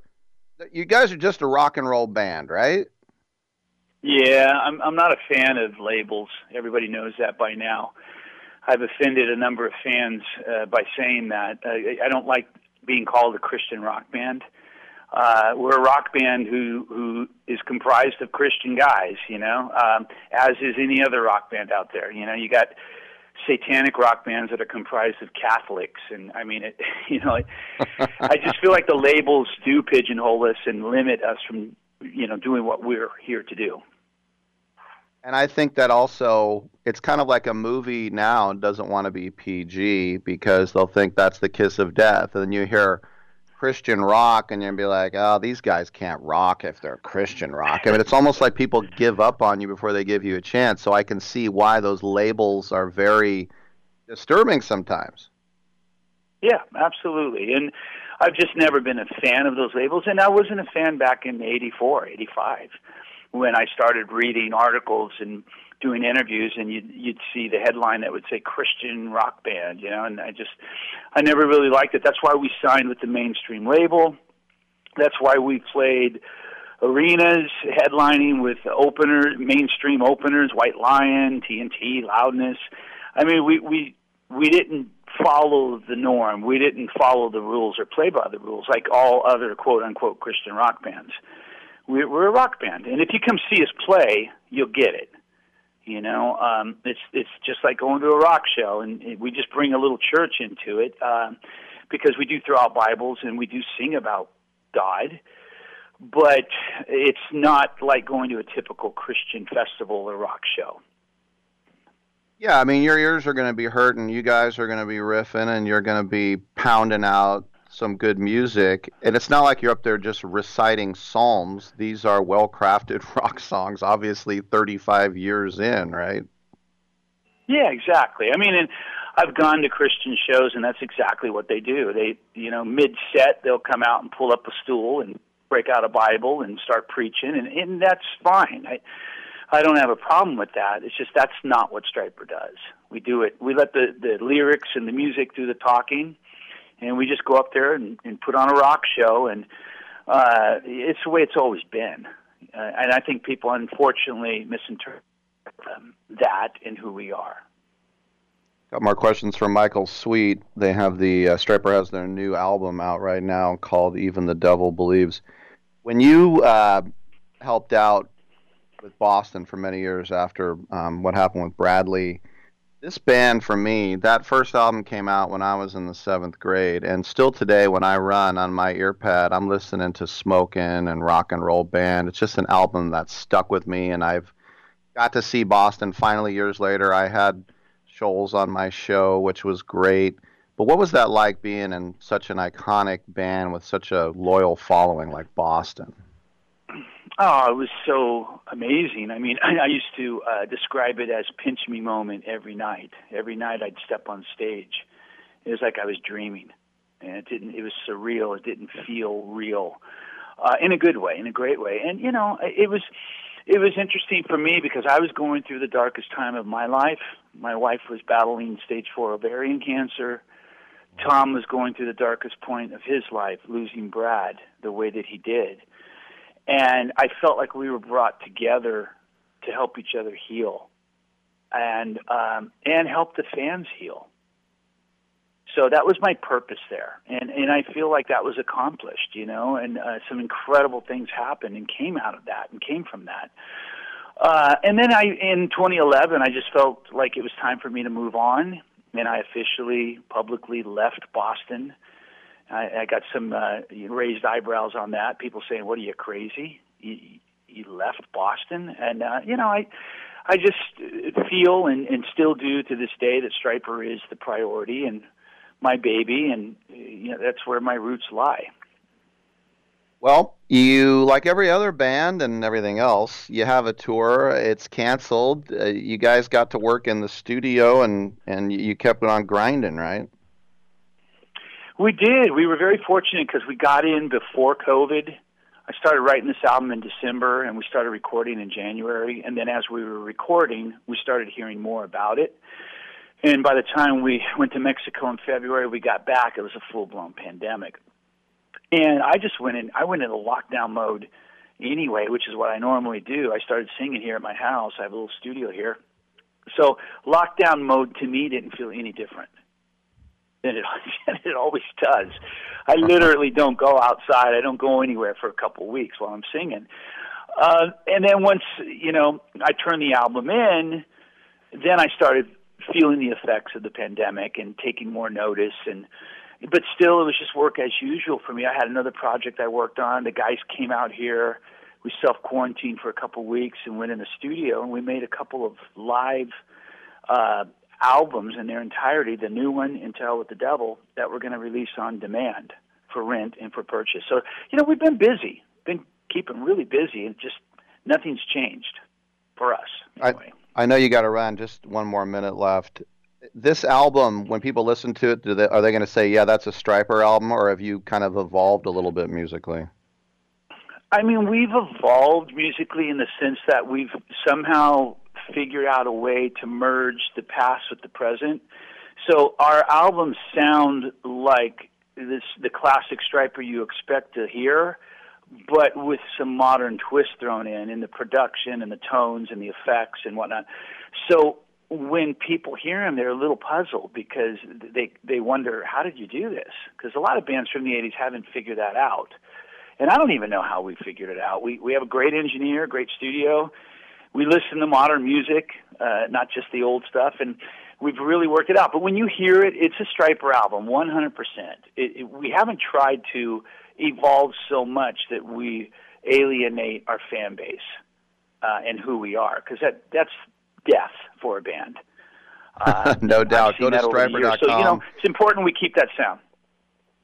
you guys are just a rock and roll band, right? Yeah, I'm not a fan of labels. Everybody knows that by now. I've offended a number of fans by saying that. I don't like being called a Christian rock band. We're a rock band who is comprised of Christian guys, as is any other rock band out there. You got satanic rock bands that are comprised of Catholics, and I just feel like the labels do pigeonhole us and limit us from doing what we're here to do. And I think that also, it's kind of like a movie now doesn't want to be PG because they'll think that's the kiss of death. And then you hear Christian rock and you'll be like, oh, these guys can't rock if they're Christian rock. I mean, it's almost like people give up on you before they give you a chance. So I can see why those labels are very disturbing sometimes. Yeah, absolutely. And I've just never been a fan of those labels. And I wasn't a fan back in 84, 85. When I started reading articles and doing interviews, and you'd see the headline that would say Christian rock band, and I never really liked it. That's why we signed with the mainstream label. That's why we played arenas, headlining with mainstream openers, White Lion, TNT, Loudness. I mean, we didn't follow the norm. We didn't follow the rules or play by the rules like all other quote-unquote Christian rock bands. We're a rock band, and if you come see us play, you'll get it. It's just like going to a rock show, and we just bring a little church into it because we do throw out Bibles and we do sing about God, but it's not like going to a typical Christian festival or rock show. Yeah, I mean, your ears are going to be hurt, and you guys are going to be riffing, and you're going to be pounding out some good music, and it's not like you're up there just reciting psalms. These are well-crafted rock songs, obviously 35 years in, right? Yeah, exactly. I mean, and I've gone to Christian shows, and that's exactly what they do. They, mid-set, they'll come out and pull up a stool and break out a Bible and start preaching, and that's fine. I don't have a problem with that. It's just that's not what Stryper does. We do it. We let the lyrics and the music do the talking, and we just go up there and put on a rock show, and it's the way it's always been. And I think people, unfortunately, misinterpret that and who we are. Got more questions from Michael Sweet. They have Stryper has their new album out right now called Even the Devil Believes. When you helped out with Boston for many years after what happened with Bradley, this band, for me, that first album came out when I was in the 7th grade, and still today when I run on my ear pad, I'm listening to Smokin' and Rock and Roll Band. It's just an album that stuck with me, and I've got to see Boston finally years later. I had Scholes on my show, which was great. But what was that like being in such an iconic band with such a loyal following like Boston? Oh, it was so amazing. I mean, I used to describe it as pinch me moment every night. Every night I'd step on stage. It was like I was dreaming. And it was surreal. It didn't feel real in a good way, in a great way. And, it was interesting for me because I was going through the darkest time of my life. My wife was battling stage 4 ovarian cancer. Tom was going through the darkest point of his life, losing Brad the way that he did. And I felt like we were brought together to help each other heal and help the fans heal. So that was my purpose there. And I feel like that was accomplished, and some incredible things happened and came out of that and came from that. And then in 2011, I just felt like it was time for me to move on. And I officially, publicly left Boston. I got some raised eyebrows on that. People saying, "What are you, crazy? You left Boston?" And I just feel and still do to this day that Stryper is the priority and my baby, and that's where my roots lie. Well, you, like every other band and everything else, you have a tour. It's canceled. You guys got to work in the studio, and you kept on grinding, right? We did. We were very fortunate because we got in before COVID. I started writing this album in December, and we started recording in January. And then as we were recording, we started hearing more about it. And by the time we went to Mexico in February, we got back. It was a full-blown pandemic. And I just went in. I went into lockdown mode anyway, which is what I normally do. I started singing here at my house. I have a little studio here. So lockdown mode to me didn't feel any different. than it always does. I literally don't go outside. I don't go anywhere for a couple of weeks while I'm singing. And then once, you know, I turned the album in, then I started feeling the effects of the pandemic and taking more notice. But still, it was just work as usual for me. I had another project I worked on. The guys came out here. We self-quarantined for a couple of weeks and went in the studio, and we made a couple of live albums in their entirety, the new one, In To Hell With The Devil, that we're going to release on demand for rent and for purchase. So, you know, we've been busy, been keeping really busy, and just nothing's changed for us. Anyway. I know you got to run. Just one more minute left. This album, when people listen to it, are they going to say, yeah, that's a Stryper album, or have you kind of evolved a little bit musically? I mean, we've evolved musically in the sense that we've somehow figured out a way to merge the past with the present. So our albums sound like this, the classic Stryper you expect to hear, but with some modern twist thrown in the production and the tones and the effects and whatnot. So when people hear them, they're a little puzzled because they wonder, how did you do this? Because a lot of bands from the 80s haven't figured that out. And I don't even know how we figured it out. We have a great engineer, great studio. We listen to modern music, not just the old stuff, and we've really worked it out. But when you hear it, it's a Stryper album, 100%. We haven't tried to evolve so much that we alienate our fan base and who we are, because that's death for a band. No doubt. Go to Stryper.com. So, you know, it's important we keep that sound.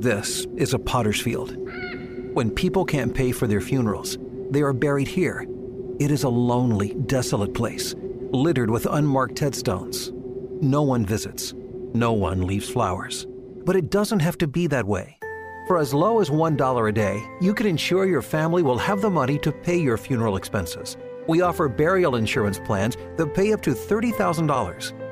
This is a potter's field. When people can't pay for their funerals, they are buried here. It is a lonely, desolate place, littered with unmarked headstones. No one visits. No one leaves flowers. But it doesn't have to be that way. For as low as $1 a day, you can ensure your family will have the money to pay your funeral expenses. We offer burial insurance plans that pay up to $30,000.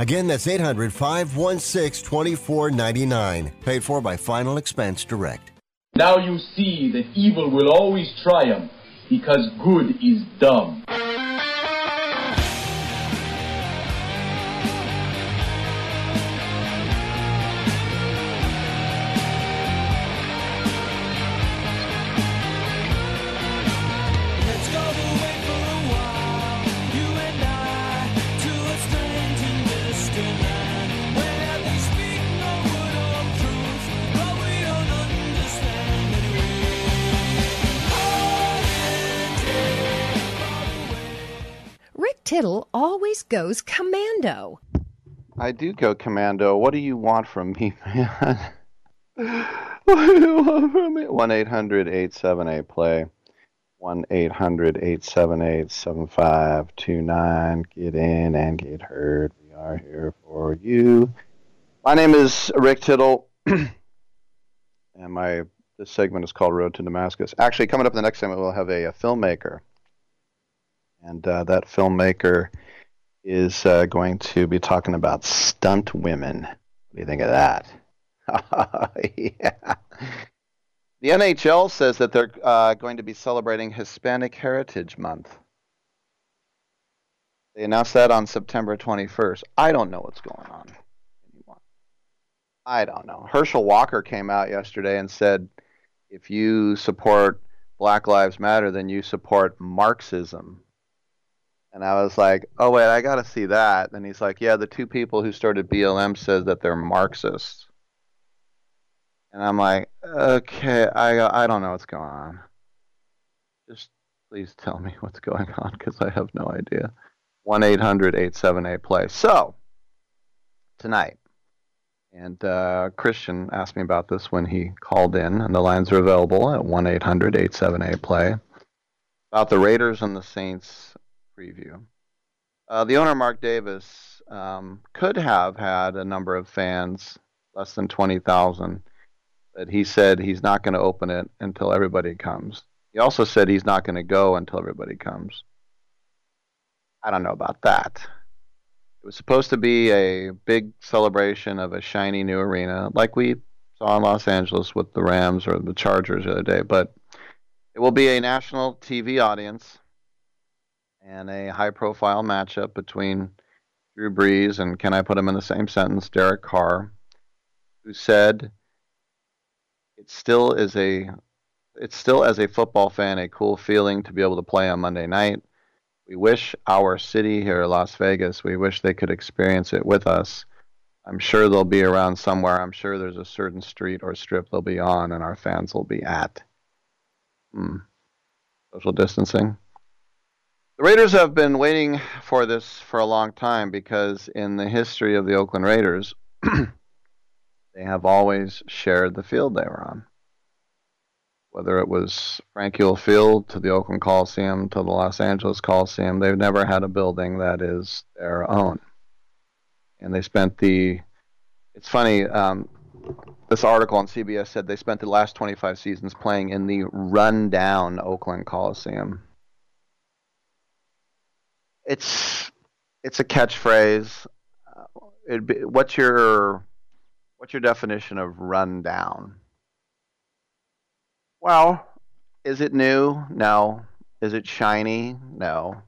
Again, that's 800-516-2499. Paid for by Final Expense Direct. Now you see that evil will always triumph because good is dumb. Tittle always goes commando. I do go commando. What do you want from me, man? What do you want from me? 1-800-878-PLAY. 1-800-878-7529. Get in and get heard. We are here for you. My name is Rick Tittle, and this segment is called Road to Damascus. Actually, coming up in the next segment, we'll have a filmmaker. And that filmmaker is going to be talking about stunt women. What do you think of that? Yeah. The NHL says that they're going to be celebrating Hispanic Heritage Month. They announced that on September 21st. I don't know what's going on anymore. I don't know. Herschel Walker came out yesterday and said, if you support Black Lives Matter, then you support Marxism. And I was like, oh, wait, I got to see that. And he's like, yeah, the two people who started BLM says that they're Marxists. And I'm like, okay, I don't know what's going on. Just please tell me what's going on because I have no idea. 1-800-878-PLAY. So, tonight, and Christian asked me about this when he called in, and the lines are available at 1-800-878-PLAY. About the Raiders and the Saints preview. The owner, Mark Davis, could have had a number of fans, less than 20,000, but he said he's not going to open it until everybody comes. He also said he's not going to go until everybody comes. I don't know about that. It was supposed to be a big celebration of a shiny new arena, like we saw in Los Angeles with the Rams or the Chargers the other day, but it will be a national TV audience and a high-profile matchup between Drew Brees and, can I put him in the same sentence, Derek Carr, who said, it still as a football fan, a cool feeling to be able to play on Monday night. We wish our city here, Las Vegas, we wish they could experience it with us. I'm sure they'll be around somewhere. I'm sure there's a certain street or strip they'll be on and our fans will be at. Social distancing. The Raiders have been waiting for this for a long time because in the history of the Oakland Raiders, they have always shared the field they were on. Whether it was Franeuil Field to the Oakland Coliseum to the Los Angeles Coliseum, they've never had a building that is their own. And they spent the... It's funny, this article on CBS said they spent the last 25 seasons playing in the run-down Oakland Coliseum. It's a catchphrase. What's your definition of run down? Well, is it new? No. Is it shiny? No.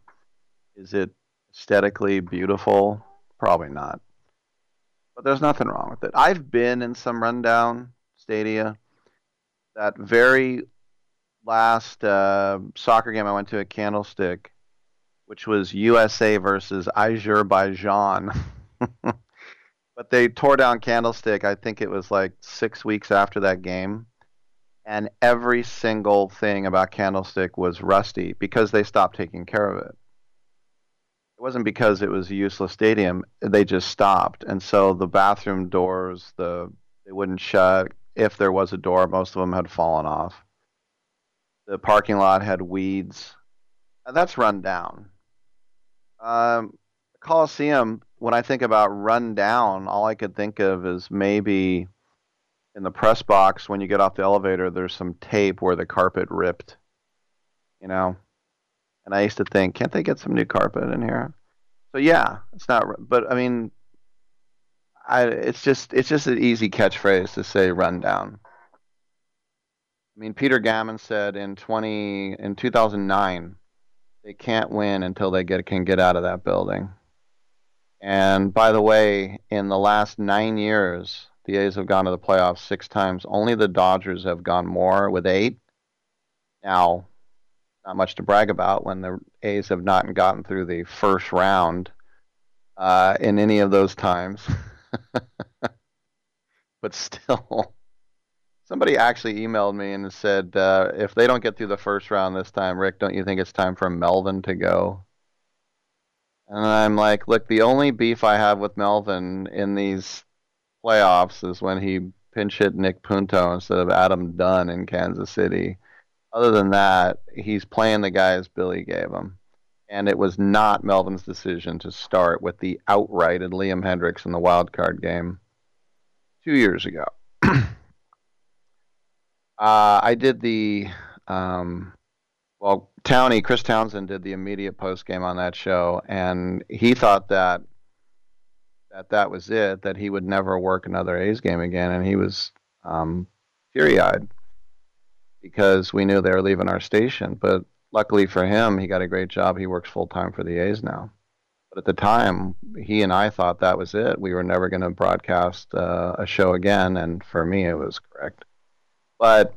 Is it aesthetically beautiful? Probably not. But there's nothing wrong with it. I've been in some rundown stadia. That very last soccer game I went to at Candlestick, which was USA versus Azerbaijan. But they tore down Candlestick, I think it was like 6 weeks after that game. And every single thing about Candlestick was rusty because they stopped taking care of it. It wasn't because it was a useless stadium. They just stopped. And so the bathroom doors, they wouldn't shut. If there was a door, most of them had fallen off. The parking lot had weeds. And that's run down. Coliseum, when I think about run down, all I could think of is maybe in the press box when you get off the elevator, there's some tape where the carpet ripped, you know? And I used to think, can't they get some new carpet in here? So yeah, it's not, but I mean, it's just an easy catchphrase to say run down. I mean, Peter Gammon said in 2009, they can't win until they can get out of that building. And by the way, in the last 9 years, the A's have gone to the playoffs 6 times. Only the Dodgers have gone more with 8. Now, not much to brag about when the A's have not gotten through the first round in any of those times. But still, somebody actually emailed me and said, if they don't get through the first round this time, Rick, don't you think it's time for Melvin to go? And I'm like, look, the only beef I have with Melvin in these playoffs is when he pinch hit Nick Punto instead of Adam Dunn in Kansas City. Other than that, he's playing the guys Billy gave him. And it was not Melvin's decision to start with the outrighted Liam Hendricks in the wild card game 2 years ago. I did the... Well, Chris Townsend did the immediate post-game on that show, and he thought that was it, that he would never work another A's game again, and he was teary-eyed because we knew they were leaving our station. But luckily for him, he got a great job. He works full-time for the A's now. But at the time, he and I thought that was it. We were never going to broadcast a show again, and for me, it was correct. But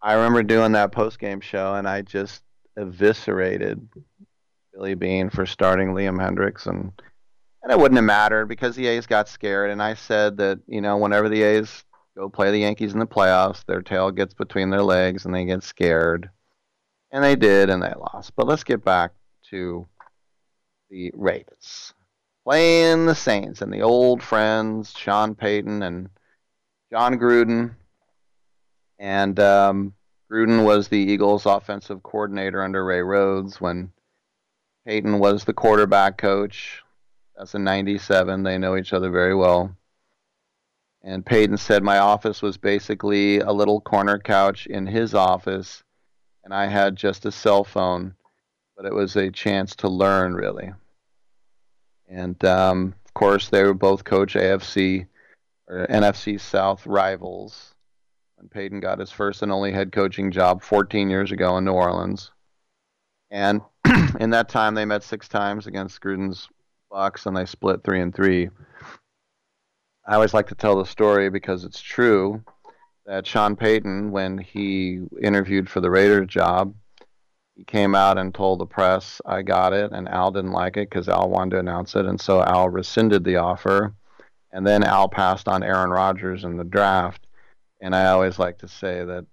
I remember doing that post-game show, and I just eviscerated Billy Beane for starting Liam Hendricks, and it wouldn't have mattered because the A's got scared, and I said that, you know, whenever the A's go play the Yankees in the playoffs, their tail gets between their legs, and they get scared, and they did, and they lost. But let's get back to the Raiders. Playing the Saints and the old friends, Sean Payton and John Gruden. And Gruden was the Eagles' offensive coordinator under Ray Rhodes when Payton was the quarterback coach. That's in 1997. They know each other very well. And Payton said, my office was basically a little corner couch in his office, and I had just a cell phone, but it was a chance to learn, really. And, of course, they were both coach AFC or NFC South rivals. And Payton got his first and only head coaching job 14 years ago in New Orleans. And in that time, they met 6 times against Gruden's Bucks, and they split 3-3. I always like to tell the story because it's true that Sean Payton, when he interviewed for the Raiders job, he came out and told the press, I got it, and Al didn't like it because Al wanted to announce it, and so Al rescinded the offer. And then Al passed on Aaron Rodgers in the draft. And I always like to say that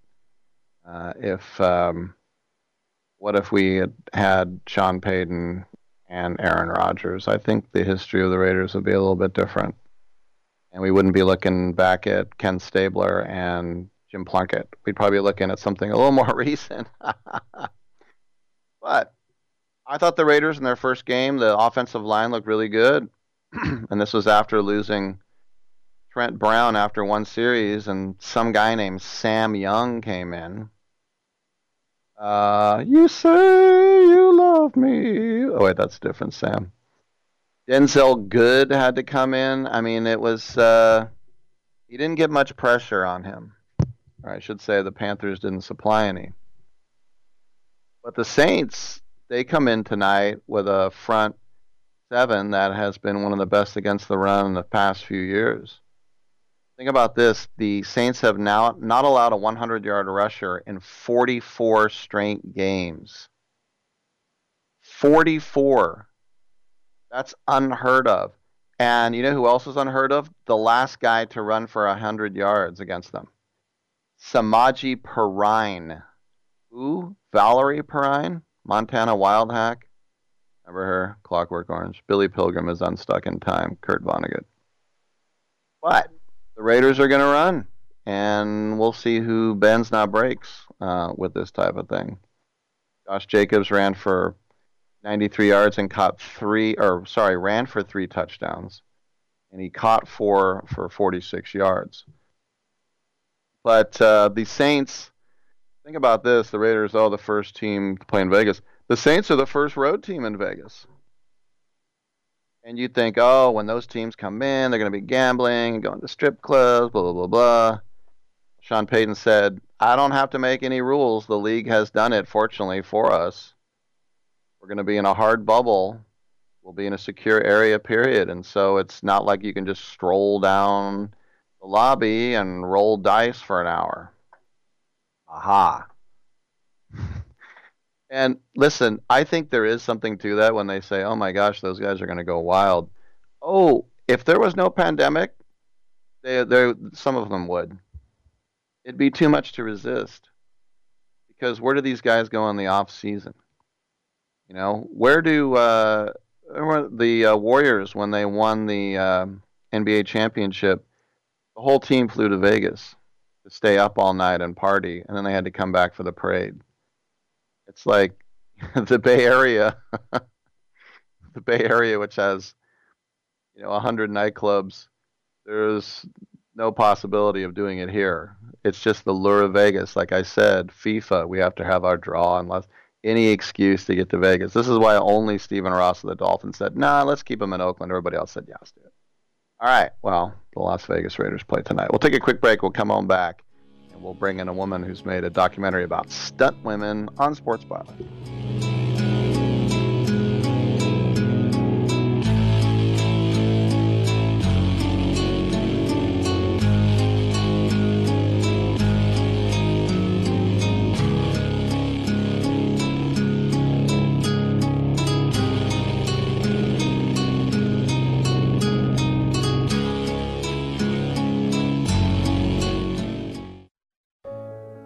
what if we had Sean Payton and Aaron Rodgers? I think the history of the Raiders would be a little bit different. And we wouldn't be looking back at Ken Stabler and Jim Plunkett. We'd probably be looking at something a little more recent. But I thought the Raiders in their first game, the offensive line looked really good. And this was after losing Trent Brown after one series, and some guy named Sam Young came in. You say you love me. Oh, wait, that's different, Sam. Denzel Good had to come in. I mean, it was... he didn't get much pressure on him. Or I should say the Panthers didn't supply any. But the Saints, they come in tonight with a front seven that has been one of the best against the run in the past few years. Think about this. The Saints have now not allowed a 100-yard rusher in 44 straight games. 44. That's unheard of. And you know who else is unheard of? The last guy to run for 100 yards against them. Samaje Perine. Who? Valerie Perrine? Montana Wild Hack? Remember her? Clockwork Orange. Billy Pilgrim is unstuck in time. Kurt Vonnegut. But the Raiders are going to run, and we'll see who bends, not breaks with this type of thing. Josh Jacobs ran for 93 yards and ran for three touchdowns, and he caught four for 46 yards. But the Saints, think about this, the Raiders are the first team to play in Vegas. The Saints are the first road team in Vegas. And you think, oh, when those teams come in, they're going to be gambling, going to strip clubs, blah, blah, blah, blah. Sean Payton said, I don't have to make any rules. The league has done it, fortunately, for us. We're going to be in a hard bubble. We'll be in a secure area, period. And so it's not like you can just stroll down the lobby and roll dice for an hour. Aha. And listen, I think there is something to that when they say, oh my gosh, those guys are going to go wild. Oh, if there was no pandemic, some of them would. It'd be too much to resist. Because where do these guys go in the off season? You know, where do the Warriors, when they won the NBA championship, the whole team flew to Vegas to stay up all night and party, and then they had to come back for the parade. It's like the Bay Area, which has, 100 nightclubs. There's no possibility of doing it here. It's just the lure of Vegas. Like I said, FIFA, we have to have our draw unless any excuse to get to Vegas. This is why only Stephen Ross of the Dolphins said, nah, let's keep them in Oakland. Everybody else said, yeah, let's do it. All right. Well, the Las Vegas Raiders play tonight. We'll take a quick break. We'll come on back. We'll bring in a woman who's made a documentary about stunt women on Sports Byline.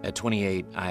At 28, I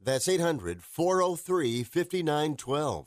That's 800-403-5912.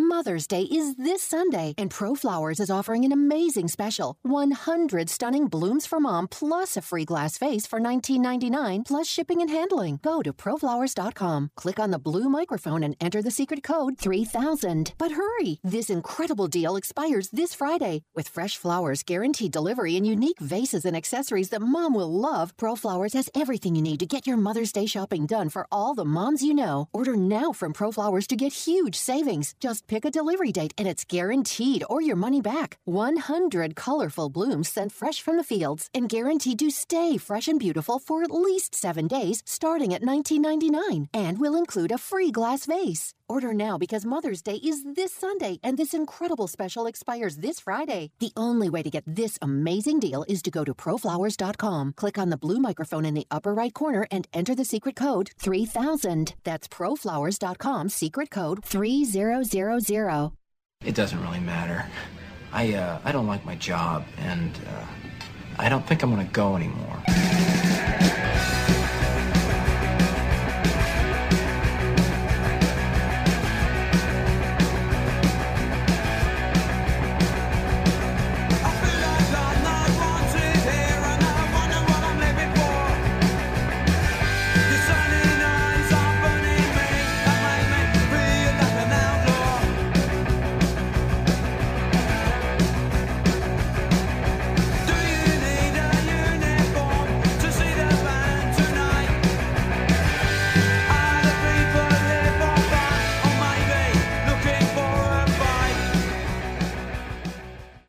Mother's Day is this Sunday, and ProFlowers is offering an amazing special. 100 stunning blooms for mom, plus a free glass vase for $19.99, plus shipping and handling. Go to ProFlowers.com, click on the blue microphone, and enter the secret code 3000. But hurry! This incredible deal expires this Friday. With fresh flowers, guaranteed delivery, and unique vases and accessories that mom will love, ProFlowers has everything you need to get your Mother's Day shopping done for all the moms you know. Order now from ProFlowers to get huge savings. Just pick a delivery date and it's guaranteed or your money back. 100 colorful blooms sent fresh from the fields and guaranteed to stay fresh and beautiful for at least 7 days, starting at $19.99, and will include a free glass vase. Order now because Mother's Day is this Sunday and this incredible special expires this Friday. The only way to get this amazing deal is to go to proflowers.com, click on the blue microphone in the upper right corner, and enter the secret code 3000. That's proflowers.com, secret code 3000. It doesn't really matter. I don't like my job, and I don't think I'm going to go anymore.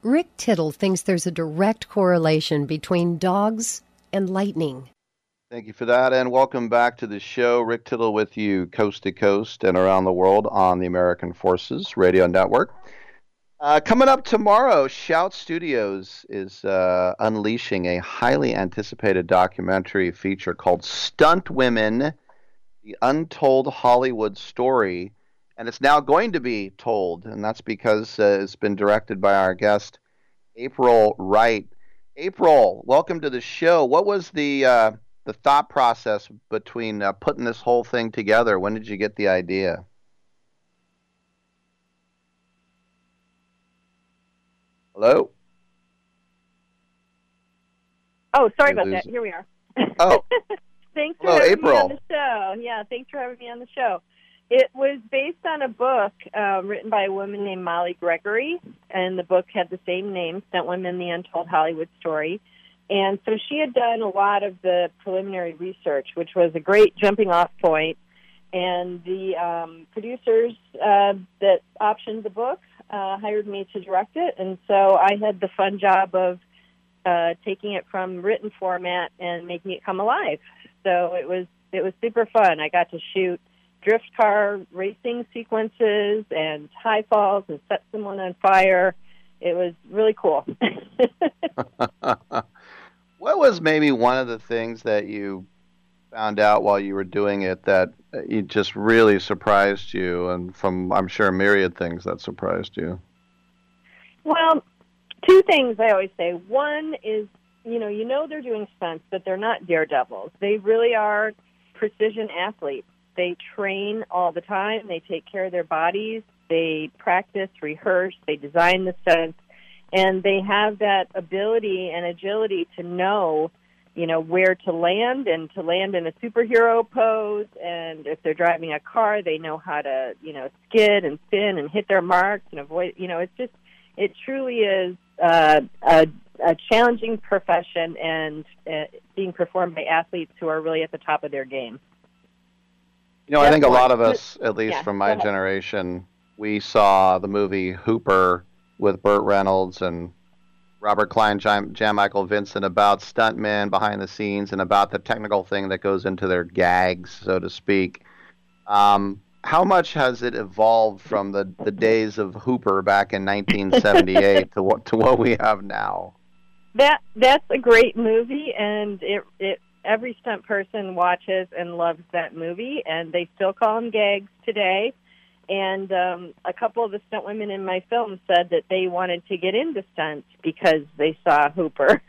Rick Tittle thinks there's a direct correlation between dogs and lightning. Thank you for that, and welcome back to the show. Rick Tittle with you, coast to coast and around the world on the American Forces Radio Network. Coming up tomorrow, Shout Studios is unleashing a highly anticipated documentary feature called Stunt Women: The Untold Hollywood Story. And it's now going to be told, and that's because it's been directed by our guest, April Wright. April, welcome to the show. What was the thought process between putting this whole thing together? When did you get the idea? Hello? Oh, sorry about that. Here we are. Oh. Thanks for having me on the show. Yeah, thanks for having me on the show. It was based on a book written by a woman named Molly Gregory, and the book had the same name, Stunt Women: The Untold Hollywood Story. And so she had done a lot of the preliminary research, which was a great jumping-off point. And the producers that optioned the book hired me to direct it, and so I had the fun job of taking it from written format and making it come alive. So it was super fun. I got to shoot drift car racing sequences and high falls and set someone on fire. It was really cool. What was maybe one of the things that you found out while you were doing it that it just really surprised you, and from, I'm sure, myriad things that surprised you? Well, two things I always say. One is, you know they're doing stunts, but they're not daredevils. They really are precision athletes. They train all the time. They take care of their bodies. They practice, rehearse. They design the stunts. And they have that ability and agility to know, you know, where to land and to land in a superhero pose. And if they're driving a car, they know how to, you know, skid and spin and hit their marks and avoid, you know, it's just, it truly is a challenging profession and being performed by athletes who are really at the top of their game. You know, I think a lot of us, at least from my generation, we saw the movie Hooper with Burt Reynolds and Robert Klein, Jan Michael Vincent, about stuntmen behind the scenes and about the technical thing that goes into their gags, so to speak. How much has it evolved from the days of Hooper back in 1978 to what we have now? That's a great movie, and it every stunt person watches and loves that movie, and they still call them gags today. And a couple of the stunt women in my film said that they wanted to get into stunts because they saw Hooper.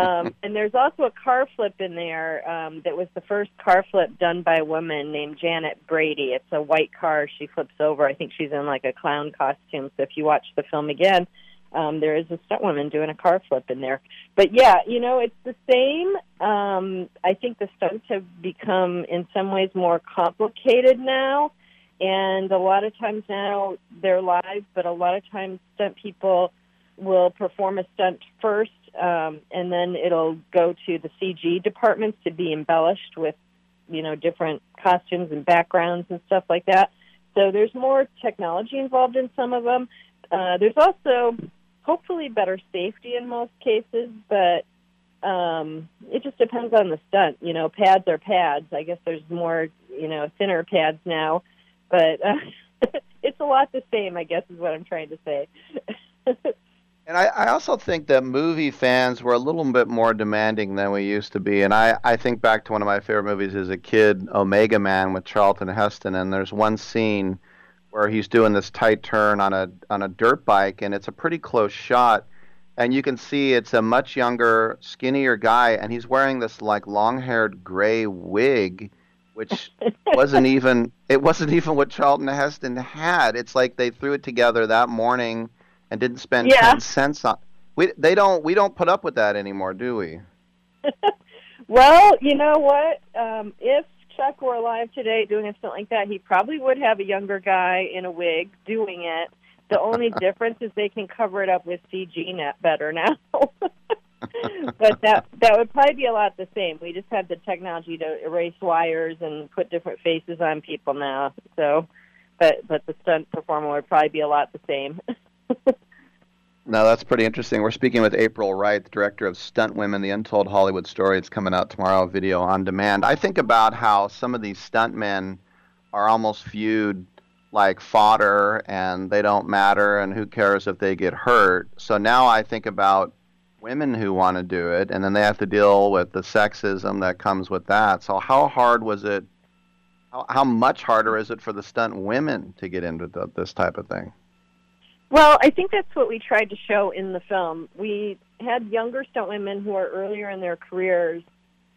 And there's also a car flip in there that was the first car flip done by a woman named Janet Brady. It's a white car. She flips over. I think she's in like a clown costume. So if you watch the film again, there is a stunt woman doing a car flip in there. But, yeah, you know, it's the same. I think the stunts have become in some ways more complicated now. And a lot of times now they're live, but a lot of times stunt people will perform a stunt first, and then it'll go to the CG departments to be embellished with, you know, different costumes and backgrounds and stuff like that. So there's more technology involved in some of them. There's also hopefully better safety in most cases, but it just depends on the stunt. You know, pads are pads. I guess there's more, you know, thinner pads now. But it's a lot the same, I guess, is what I'm trying to say. And I also think that movie fans were a little bit more demanding than we used to be. And I think back to one of my favorite movies as a kid, Omega Man with Charlton Heston. And there's one scene where he's doing this tight turn on a dirt bike, and it's a pretty close shot. And you can see it's a much younger, skinnier guy, and he's wearing this, like, long-haired gray wig, which wasn't even what Charlton Heston had. It's like they threw it together that morning and didn't spend 10 cents on. We don't put up with that anymore, do we? Well, you know what? If Chuck were alive today doing a stunt like that, he probably would have a younger guy in a wig doing it. The only difference is they can cover it up with CG net better now. But that would probably be a lot the same. We just have the technology to erase wires and put different faces on people now. So, but the stunt performer would probably be a lot the same. Now that's pretty interesting. We're speaking with April Wright, the director of Stunt Women: The Untold Hollywood Story. It's coming out tomorrow, video on demand. I think about how some of these stuntmen are almost viewed like fodder, and they don't matter, and who cares if they get hurt. So now I think about women who want to do it, and then they have to deal with the sexism that comes with that. So how hard was it, how much harder is it for the stunt women to get into this type of thing? Well, I think that's what we tried to show in the film. We had younger stunt women who are earlier in their careers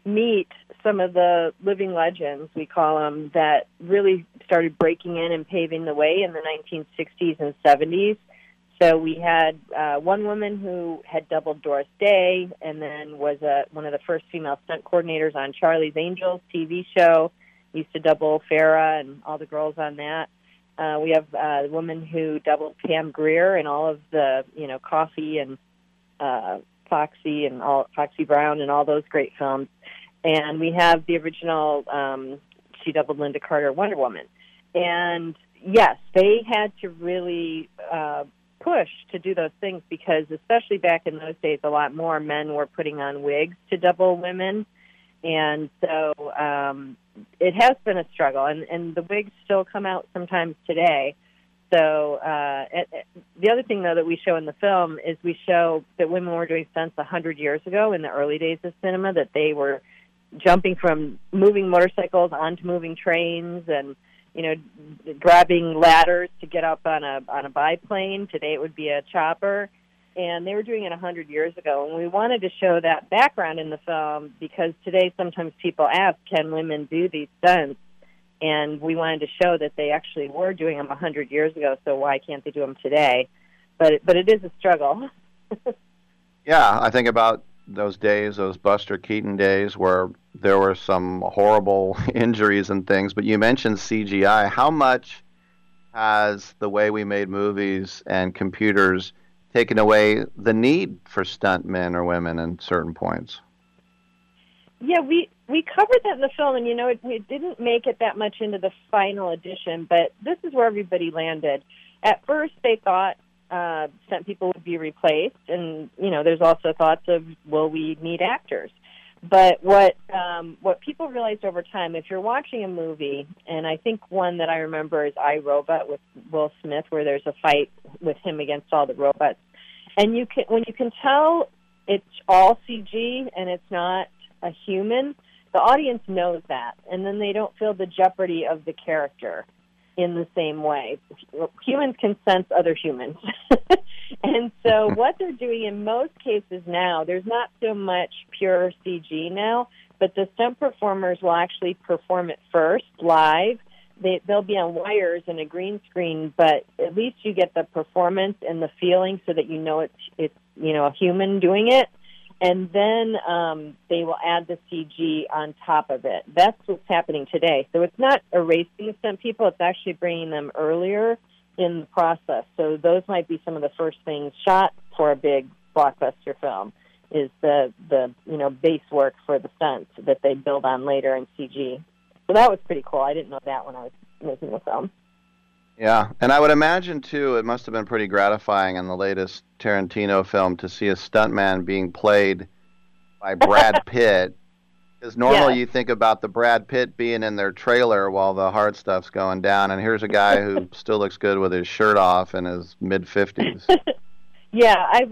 meet some of the living legends, we call them, that really started breaking in and paving the way in the 1960s and 70s. So we had one woman who had doubled Doris Day and then was one of the first female stunt coordinators on Charlie's Angels TV show, used to double Farrah and all the girls on that. We have a woman who doubled Pam Grier and all of the, you know, Coffee and Foxy and all Foxy Brown and all those great films. And we have the original, she doubled Linda Carter, Wonder Woman. And, yes, they had to really push to do those things because, especially back in those days, a lot more men were putting on wigs to double women, and so it has been a struggle. And the wigs still come out sometimes today. So the other thing, though, that we show in the film is we show that women were doing stunts 100 years ago in the early days of cinema, that they were jumping from moving motorcycles onto moving trains and, you know, grabbing ladders to get up on a biplane. Today it would be a chopper. And they were doing it 100 years ago. And we wanted to show that background in the film because today sometimes people ask, can women do these stunts? And we wanted to show that they actually were doing them 100 years ago, so why can't they do them today? But it is a struggle. Yeah, I think about those days, those Buster Keaton days, where there were some horrible injuries and things. But you mentioned CGI. How much has the way we made movies and computers taken away the need for stunt men or women in certain points? Yeah, we covered that in the film, and, you know, it didn't make it that much into the final edition, but this is where everybody landed. At first, they thought stunt people would be replaced, and, you know, there's also thoughts of, well, we need actors. But what people realized over time, if you're watching a movie, and I think one that I remember is I, Robot with Will Smith, where there's a fight with him against all the robots, and when you can tell it's all CG and it's not a human, the audience knows that, and then they don't feel the jeopardy of the character in the same way. Humans can sense other humans. And so what they're doing in most cases now, there's not so much pure CG now, but the stunt performers will actually perform it first, live. They'll be on wires and a green screen, but at least you get the performance and the feeling so that you know it's you know, a human doing it. And then they will add the CG on top of it. That's what's happening today. So it's not erasing stunt people. It's actually bringing them earlier in the process. So those might be some of the first things shot for a big blockbuster film is the you know, base work for the stunts that they build on later in CG. So that was pretty cool. I didn't know that when I was making the film. Yeah, and I would imagine, too, it must have been pretty gratifying in the latest Tarantino film to see a stuntman being played by Brad Pitt. Because normally you think about the Brad Pitt being in their trailer while the hard stuff's going down, and here's a guy who still looks good with his shirt off in his mid-50s. Yeah, I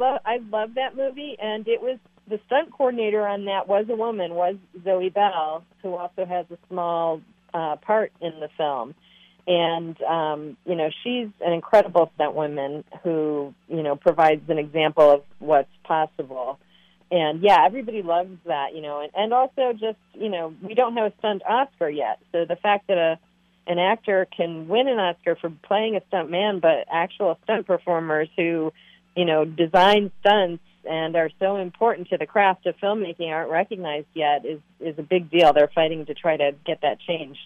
love that movie, and it was the stunt coordinator on that was a woman, was Zoe Bell, who also has a small part in the film. And, you know, she's an incredible stunt woman who, you know, provides an example of what's possible. And, yeah, everybody loves that, you know. And also just, you know, we don't have a stunt Oscar yet. So the fact that an actor can win an Oscar for playing a stunt man, but actual stunt performers who, you know, design stunts and are so important to the craft of filmmaking aren't recognized yet is a big deal. They're fighting to try to get that changed.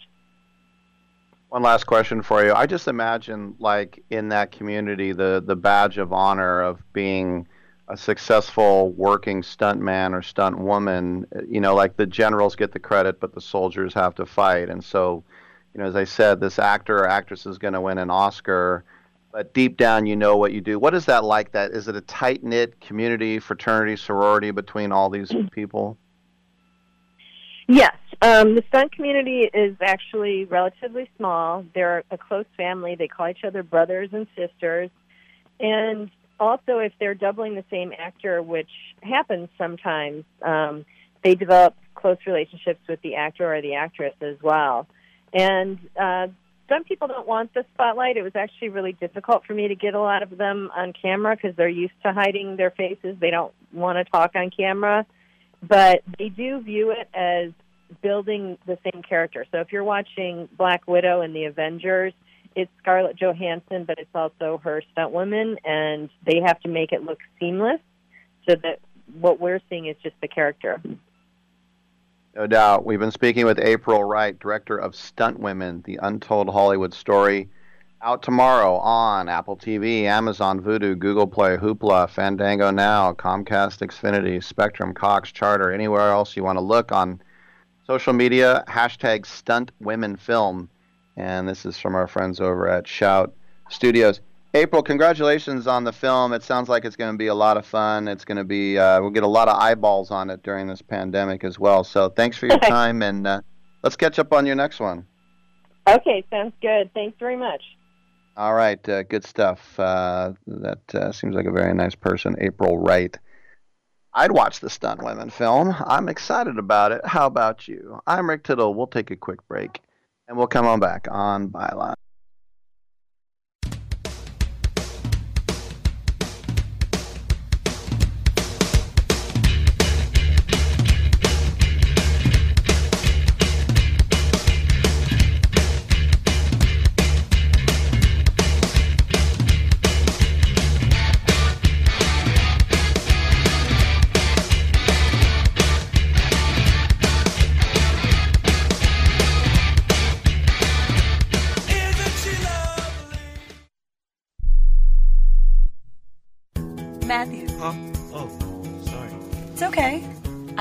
One last question for you. I just imagine, like, in that community, the badge of honor of being a successful working stuntman or stunt woman, you know, like the generals get the credit, but the soldiers have to fight. And so, you know, as I said, this actor or actress is going to win an Oscar, but deep down, you know what you do. What is that like? That is it a tight-knit community, fraternity, sorority between all these people? Yes. The stunt community is actually relatively small. They're a close family. They call each other brothers and sisters. And also, if they're doubling the same actor, which happens sometimes, they develop close relationships with the actor or the actress as well. And some people don't want the spotlight. It was actually really difficult for me to get a lot of them on camera because they're used to hiding their faces. They don't want to talk on camera. But they do view it as building the same character. So if you're watching Black Widow and the Avengers, it's Scarlett Johansson, but it's also her stunt woman, and they have to make it look seamless so that what we're seeing is just the character. No doubt. We've been speaking with April Wright, director of Stunt Women, The Untold Hollywood Story, out tomorrow on Apple TV, Amazon, Vudu, Google Play, Hoopla, Fandango Now, Comcast, Xfinity, Spectrum, Cox, Charter, anywhere else you want to look on social media, hashtag Stunt Women Film. And this is from our friends over at Shout Studios. April, congratulations on the film. It sounds like it's going to be a lot of fun. It's going to be, we'll get a lot of eyeballs on it during this pandemic as well. So thanks for your time, and let's catch up on your next one. Okay, sounds good. Thanks very much. All right, good stuff. That seems like a very nice person, April Wright. I'd watch the Stunt Women film. I'm excited about it. How about you? I'm Rick Tittle. We'll take a quick break, and we'll come on back on Byline.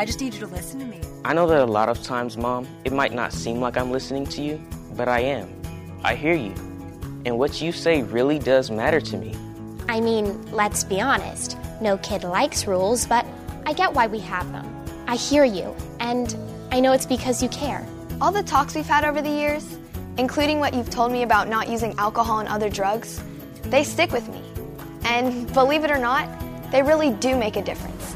I just need you to listen to me. I know that a lot of times, Mom, it might not seem like I'm listening to you, but I am. I hear you. And what you say really does matter to me. I mean, let's be honest. No kid likes rules, but I get why we have them. I hear you, and I know it's because you care. All the talks we've had over the years, including what you've told me about not using alcohol and other drugs, they stick with me. And believe it or not, they really do make a difference,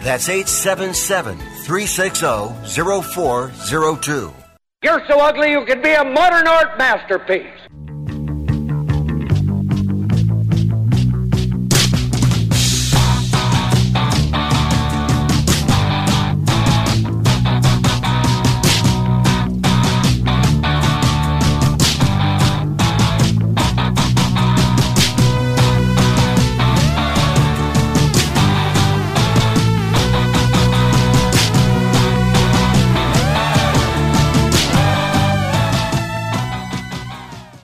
That's 877-360-0402. You're so ugly you could be a modern art masterpiece.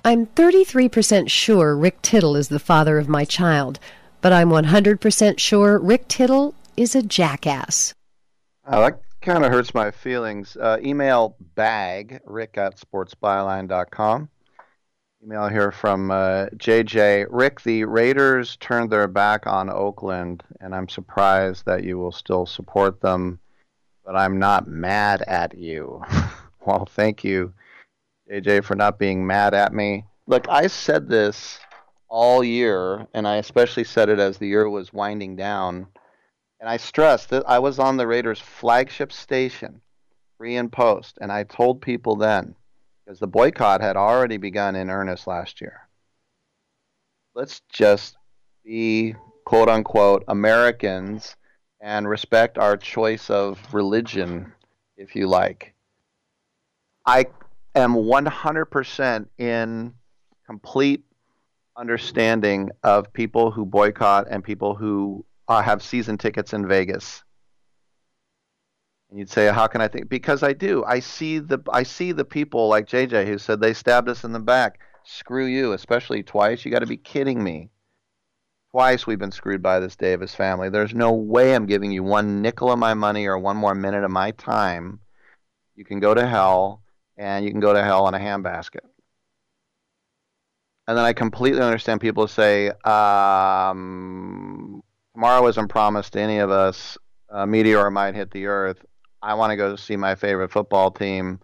I'm 33% sure Rick Tittle is the father of my child, but I'm 100% sure Rick Tittle is a jackass. Oh, that kind of hurts my feelings. Email bag, rick@sportsbyline.com. Email here from JJ. Rick, the Raiders turned their back on Oakland, and I'm surprised that you will still support them, but I'm not mad at you. Well, thank you, JJ, for not being mad at me. Look, I said this all year, and I especially said it as the year was winding down, and I stressed that I was on the Raiders' flagship station, pre and post, and I told people then, because the boycott had already begun in earnest last year, let's just be, quote-unquote, Americans and respect our choice of religion, if you like. I am 100% in complete understanding of people who boycott and people who have season tickets in Vegas. And you'd say, how can I think? Because I do. I see the people like JJ who said they stabbed us in the back. Screw you, especially twice. You got to be kidding me. Twice we've been screwed by this Davis family. There's no way I'm giving you one nickel of my money or one more minute of my time. You can go to hell. And you can go to hell in a handbasket. And then I completely understand people say, tomorrow isn't promised to any of us. A meteor might hit the earth. I want to go see my favorite football team.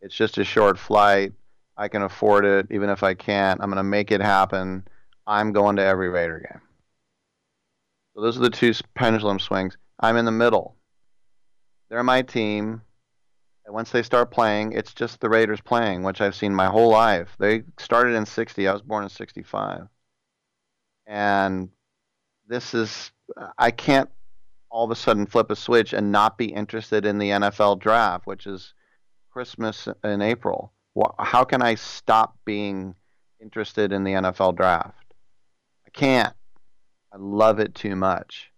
It's just a short flight. I can afford it. Even if I can't, I'm going to make it happen. I'm going to every Raider game. So those are the two pendulum swings. I'm in the middle. They're my team. And once they start playing, it's just the Raiders playing, which I've seen my whole life. They started in 60. I was born in 65. And this is, I can't all of a sudden flip a switch and not be interested in the NFL draft, which is Christmas in April. How can I stop being interested in the NFL draft? I can't. I love it too much.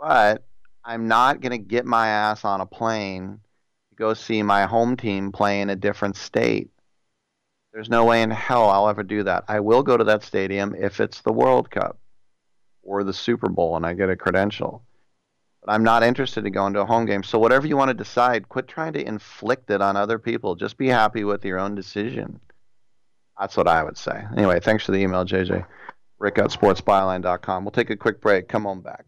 But I'm not going to get my ass on a plane to go see my home team play in a different state. There's no way in hell I'll ever do that. I will go to that stadium if it's the World Cup or the Super Bowl and I get a credential. But I'm not interested in going to a home game. So whatever you want to decide, quit trying to inflict it on other people. Just be happy with your own decision. That's what I would say. Anyway, thanks for the email, JJ. rick@sportsbyline.com. We'll take a quick break. Come on back.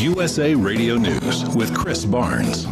USA Radio News with Chris Barnes.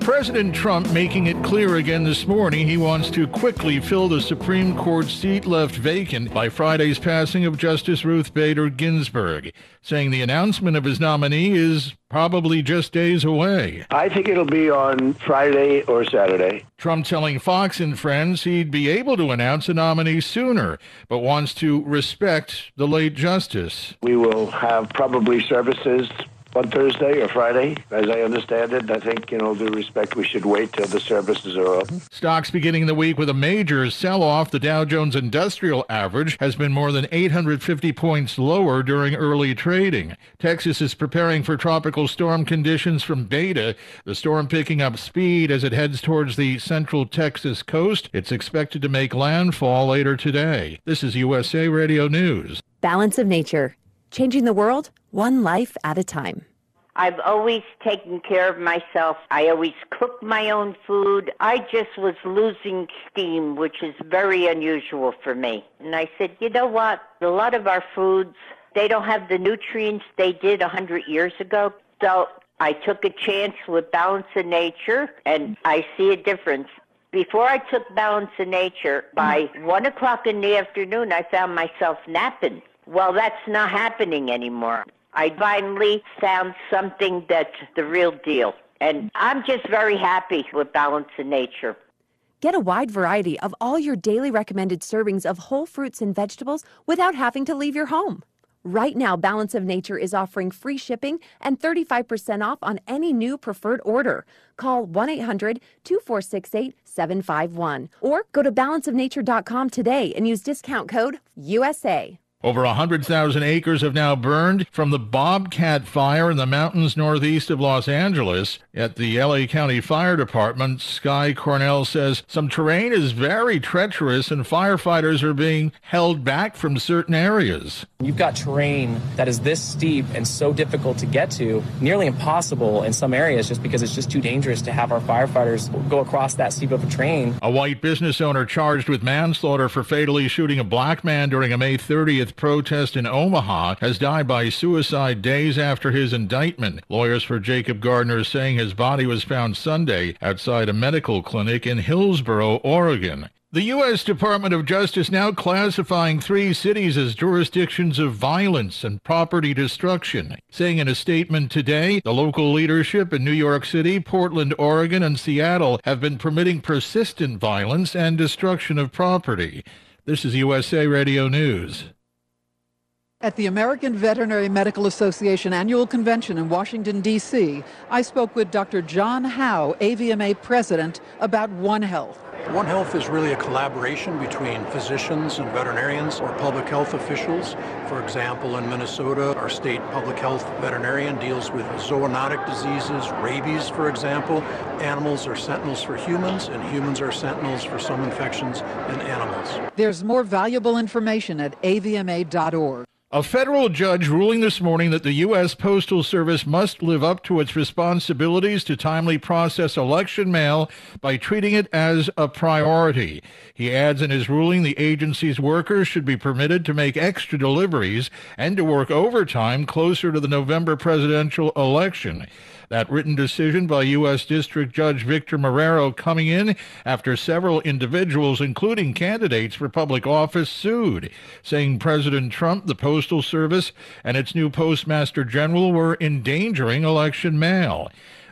President Trump making it clear again this morning he wants to quickly fill the Supreme Court seat left vacant by Friday's passing of Justice Ruth Bader Ginsburg, saying the announcement of his nominee is probably just days away. I think it'll be on Friday or Saturday. Trump telling Fox and Friends he'd be able to announce a nominee sooner, but wants to respect the late justice. We will have probably services on Thursday or Friday, as I understand it. I think, in all due respect, we should wait till the services are open. Stocks beginning the week with a major sell-off. The Dow Jones Industrial Average has been more than 850 points lower during early trading. Texas is preparing for tropical storm conditions from Beta. The storm picking up speed as it heads towards the central Texas coast. It's expected to make landfall later today. This is USA Radio News. Balance of Nature. Changing the world, one life at a time. I've always taken care of myself. I always cook my own food. I just was losing steam, which is very unusual for me. And I said, you know what? A lot of our foods, they don't have the nutrients they did 100 years ago. So I took a chance with Balance of Nature, and I see a difference. Before I took Balance of Nature, by 1 o'clock in the afternoon, I found myself napping. Well, that's not happening anymore. I finally found something that's the real deal. And I'm just very happy with Balance of Nature. Get a wide variety of all your daily recommended servings of whole fruits and vegetables without having to leave your home. Right now, Balance of Nature is offering free shipping and 35% off on any new preferred order. Call 1-800-2468-751 or go to balanceofnature.com today and use discount code USA. Over 100,000 acres have now burned from the Bobcat Fire in the mountains northeast of Los Angeles. At the L.A. County Fire Department, Sky Cornell says some terrain is very treacherous and firefighters are being held back from certain areas. You've got terrain that is this steep and so difficult to get to, nearly impossible in some areas just because it's just too dangerous to have our firefighters go across that steep of a terrain. A white business owner charged with manslaughter for fatally shooting a black man during a May 30th protest in Omaha has died by suicide days after his indictment. Lawyers for Jacob Gardner saying his body was found Sunday outside a medical clinic in Hillsboro, Oregon. The U.S. Department of Justice now classifying three cities as jurisdictions of violence and property destruction, saying in a statement today, the local leadership in New York City, Portland, Oregon, and Seattle have been permitting persistent violence and destruction of property. This is USA Radio News. At the American Veterinary Medical Association annual convention in Washington, D.C., I spoke with Dr. John Howe, AVMA president, about One Health. One Health is really a collaboration between physicians and veterinarians or public health officials. For example, in Minnesota, our state public health veterinarian deals with zoonotic diseases, rabies, for example. Animals are sentinels for humans, and humans are sentinels for some infections in animals. There's more valuable information at avma.org. A federal judge ruling this morning that the U.S. Postal Service must live up to its responsibilities to timely process election mail by treating it as a priority. He adds in his ruling the agency's workers should be permitted to make extra deliveries and to work overtime closer to the November presidential election. That written decision by U.S. District Judge Victor Marrero coming in after several individuals, including candidates for public office, sued, saying President Trump, the Postal Service, and its new Postmaster General were endangering election mail.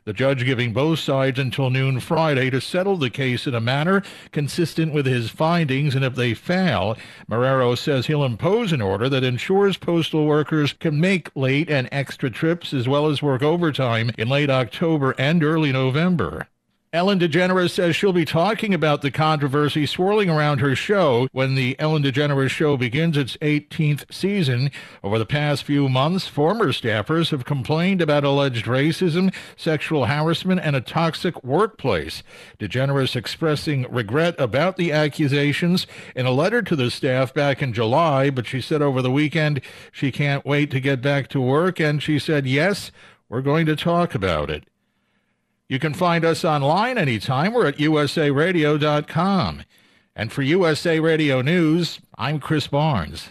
The judge giving both sides until noon Friday to settle the case in a manner consistent with his findings, and if they fail, Marrero says he'll impose an order that ensures postal workers can make late and extra trips as well as work overtime in late October and early November. Ellen DeGeneres says she'll be talking about the controversy swirling around her show when the Ellen DeGeneres Show begins its 18th season. Over the past few months, former staffers have complained about alleged racism, sexual harassment, and a toxic workplace. DeGeneres expressing regret about the accusations in a letter to the staff back in July, but she said over the weekend she can't wait to get back to work, and she said, yes, we're going to talk about it. You can find us online anytime. We're at usaradio.com. And for USA Radio News, I'm Chris Barnes.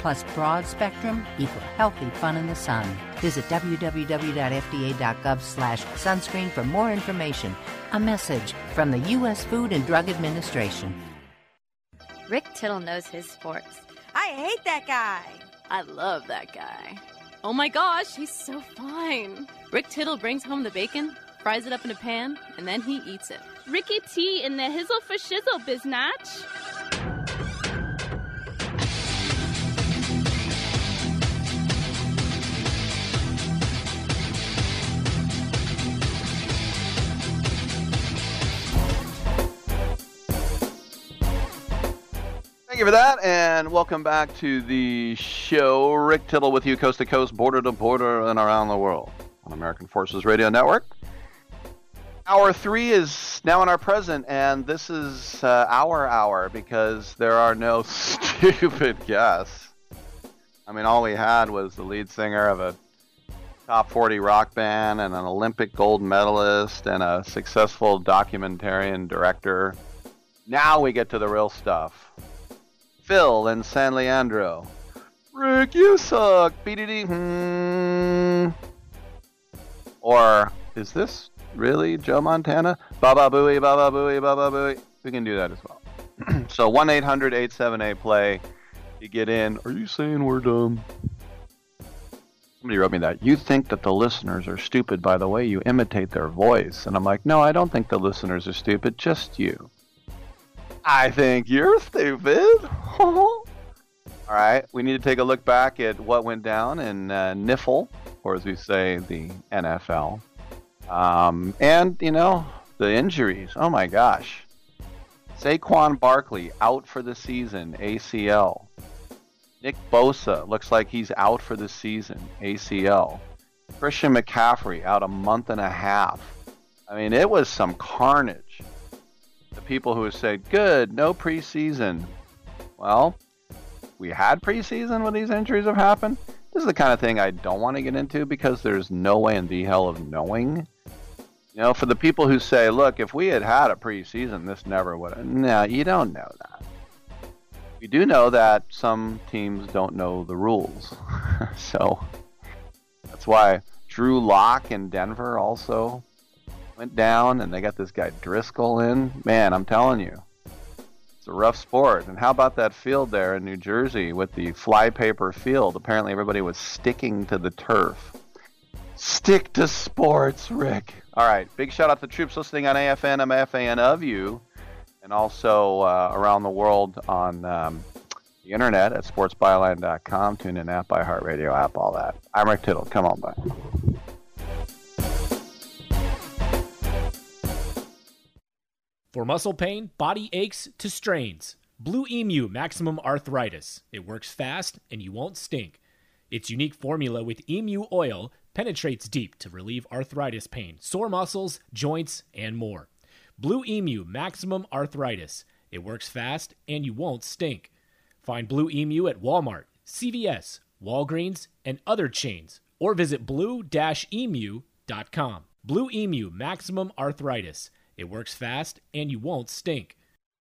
plus broad spectrum equal healthy fun in the sun. Visit www.fda.gov/sunscreen for more information. A message from the U.S. Food and Drug Administration. Rick Tittle knows his sports. I hate that guy. I love that guy. Oh my gosh, he's so fine. Rick Tittle brings home the bacon, fries it up in a pan, and then he eats it. Ricky T in the hizzle for shizzle, biznatch. Thank you for that, and welcome back to the show. Rick Tittle with you, coast to coast, border to border, and around the world on American Forces Radio Network. Hour three is now in our present, and this is our hour because there are no stupid guests. I mean, all we had was the lead singer of a top 40 rock band and an Olympic gold medalist and a successful documentarian director. Now we get to the real stuff. Phil in San Leandro. Rick, you suck. BDD. Or is this really Joe Montana? Baba Booey, Baba Booey, Baba Booey. We can do that as well. So 1-800-878-PLAY. You get in. Are you saying we're dumb? Somebody wrote me that. You think that the listeners are stupid by the way you imitate their voice. And I'm like, no, I don't think the listeners are stupid. Just you. I think you're stupid. All right, we need to take a look back at what went down in Niffle, or as we say, the NFL. And, you know, the injuries. Oh, my gosh. Saquon Barkley out for the season, ACL. Nick Bosa looks like he's out for the season, ACL. Christian McCaffrey out a month and a half. I mean, it was some carnage. The people who said, good, no preseason. Well, we had preseason when these injuries have happened. This is the kind of thing I don't want to get into because there's no way in the hell of knowing. You know, for the people who say, look, if we had had a preseason, this never would have. No, you don't know that. We do know that some teams don't know the rules. So that's why Drew Lock in Denver also went down, and they got this guy Driscoll in. Man, I'm telling you, it's a rough sport. And how about that field there in New Jersey with the flypaper field? Apparently everybody was sticking to the turf. Stick to sports, Rick. All right, big shout out to troops listening on AFN. I'm a fan of you. And also around the world on the internet at sportsbyline.com. Tune in app, iHeartRadio app, all that. I'm Rick Tittle. Come on back. For muscle pain, body aches to strains, Blue Emu Maximum Arthritis. It works fast and you won't stink. Its unique formula with Emu oil penetrates deep to relieve arthritis pain, sore muscles, joints, and more. Blue Emu Maximum Arthritis. It works fast and you won't stink. Find Blue Emu at Walmart, CVS, Walgreens, and other chains, or visit blue-emu.com. Blue Emu Maximum Arthritis. It works fast and you won't stink.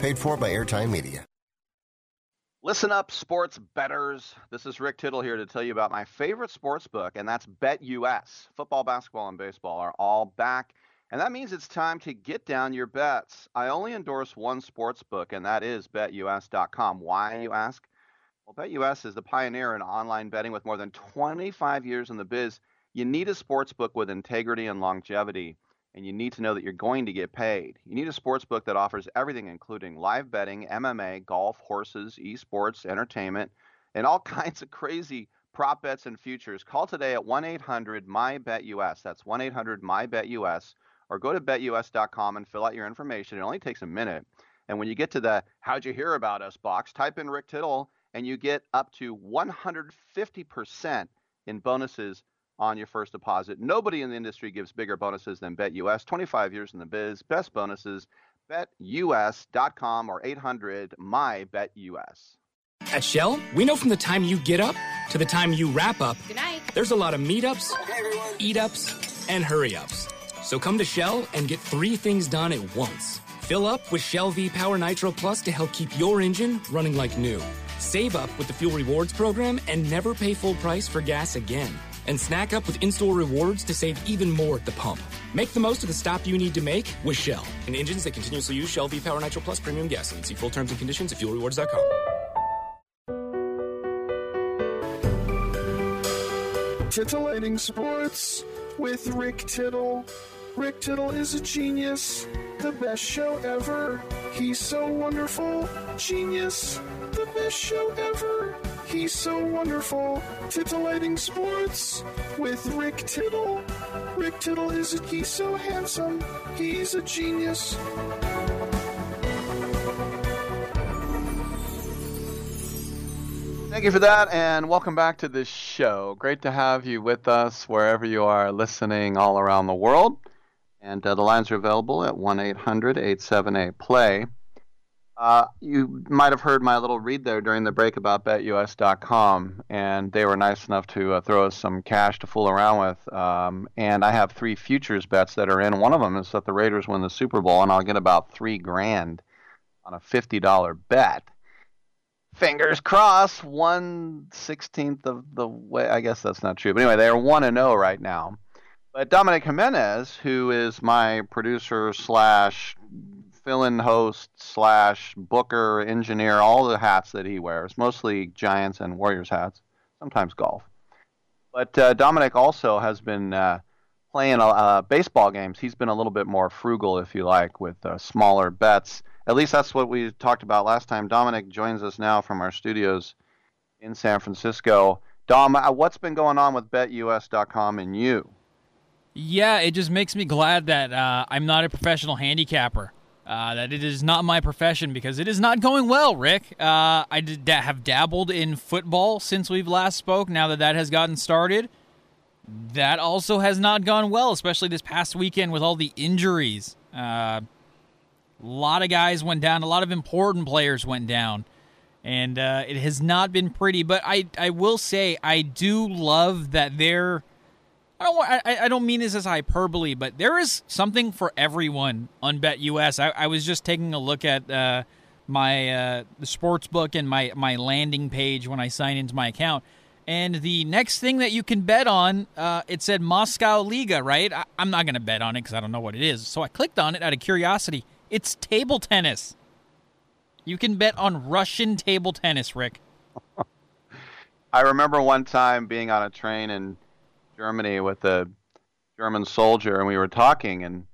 Paid for by Airtime Media. Listen up, sports bettors. This is Rick Tittle here to tell you about my favorite sports book, and that's BetUS. Football, basketball, and baseball are all back, and that means it's time to get down your bets. I only endorse one sports book, and that is BetUS.com. Why, you ask? Well, BetUS is the pioneer in online betting with more than 25 years in the biz. You need a sports book with integrity and longevity, and you need to know that you're going to get paid. You need a sports book that offers everything, including live betting, MMA, golf, horses, esports, entertainment, and all kinds of crazy prop bets and futures. Call today at 1-800-MY-BET-US. That's 1-800-MY-BET-US. Or go to BetUS.com and fill out your information. It only takes a minute. And when you get to the How'd You Hear About Us box, type in Rick Tittle, and you get up to 150% in bonuses on your first deposit. Nobody in the industry gives bigger bonuses than BetUS. 25 years in the biz. Best bonuses. BetUS.com or 800-MY-BETUS. At Shell, we know from the time you get up to the time you wrap up, good night, there's a lot of meetups, eat-ups, and hurry-ups. So come to Shell and get three things done at once. Fill up with Shell V-Power Nitro Plus to help keep your engine running like new. Save up with the Fuel Rewards program and never pay full price for gas again. And snack up with in-store rewards to save even more at the pump. Make the most of the stop you need to make with Shell. And engines that continuously use Shell V-Power Nitro Plus Premium Gasoline. See full terms and conditions at fuelrewards.com. Titillating Sports with Rick Tittle. Rick Tittle is a genius. The best show ever. He's so wonderful. Genius. The best show ever. He's so wonderful. Titillating Sports with Rick Tittle. Rick Tittle is a, he's so handsome. He's a genius. Thank you for that, and welcome back to this show. Great to have you with us wherever you are listening all around the world. And the lines are available at 1-800-878-PLAY. You might have heard my little read there during the break about BetUS.com, and they were nice enough to throw us some cash to fool around with. And I have three futures bets that are in. One of them is that the Raiders win the Super Bowl, and I'll get about $3,000 on a $50 bet. Fingers crossed, 1/16 of the way. I guess that's not true. But anyway, they are 1-0 right now. But Dominic Jimenez, who is my producer slash fill-in host slash booker, engineer, all the hats that he wears, mostly Giants and Warriors hats, sometimes golf. But Dominic also has been playing baseball games. He's been a little bit more frugal, if you like, with smaller bets. At least that's what we talked about last time. Dominic joins us now from our studios in San Francisco. Dom, what's been going on with BetUS.com and you? Yeah, it just makes me glad that I'm not a professional handicapper. That it is not my profession, because it is not going well, Rick. I have dabbled in football since we've last spoke. Now that that has gotten started, that also has not gone well, especially this past weekend with all the injuries. A lot of guys went down. A lot of important players went down. And it has not been pretty. But I will say I do love that there. I don't mean this as hyperbole, but there is something for everyone on BetUS. I was just taking a look at the sports book and my landing page when I sign into my account. And the next thing that you can bet on, it said Moscow Liga, right? I'm not going to bet on it because I don't know what it is. So I clicked on it out of curiosity. It's table tennis. You can bet on Russian table tennis, Rick. I remember one time being on a train in Germany with a German soldier, and we were talking,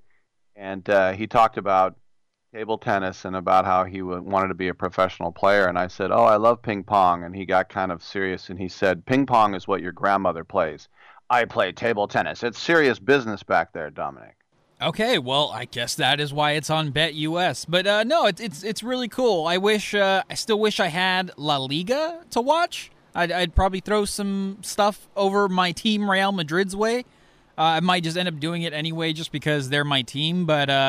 and he talked about table tennis and about how he wanted to be a professional player. And I said, "Oh, I love ping pong." And he got kind of serious, and he said, "Ping pong is what your grandmother plays. I play table tennis. It's serious business back there, Dominic." Okay, well, I guess that is why it's on BetUS. But no, it's really cool. I still wish I had La Liga to watch. I'd probably throw some stuff over my team, Real Madrid's way. I might just end up doing it anyway, just because they're my team. But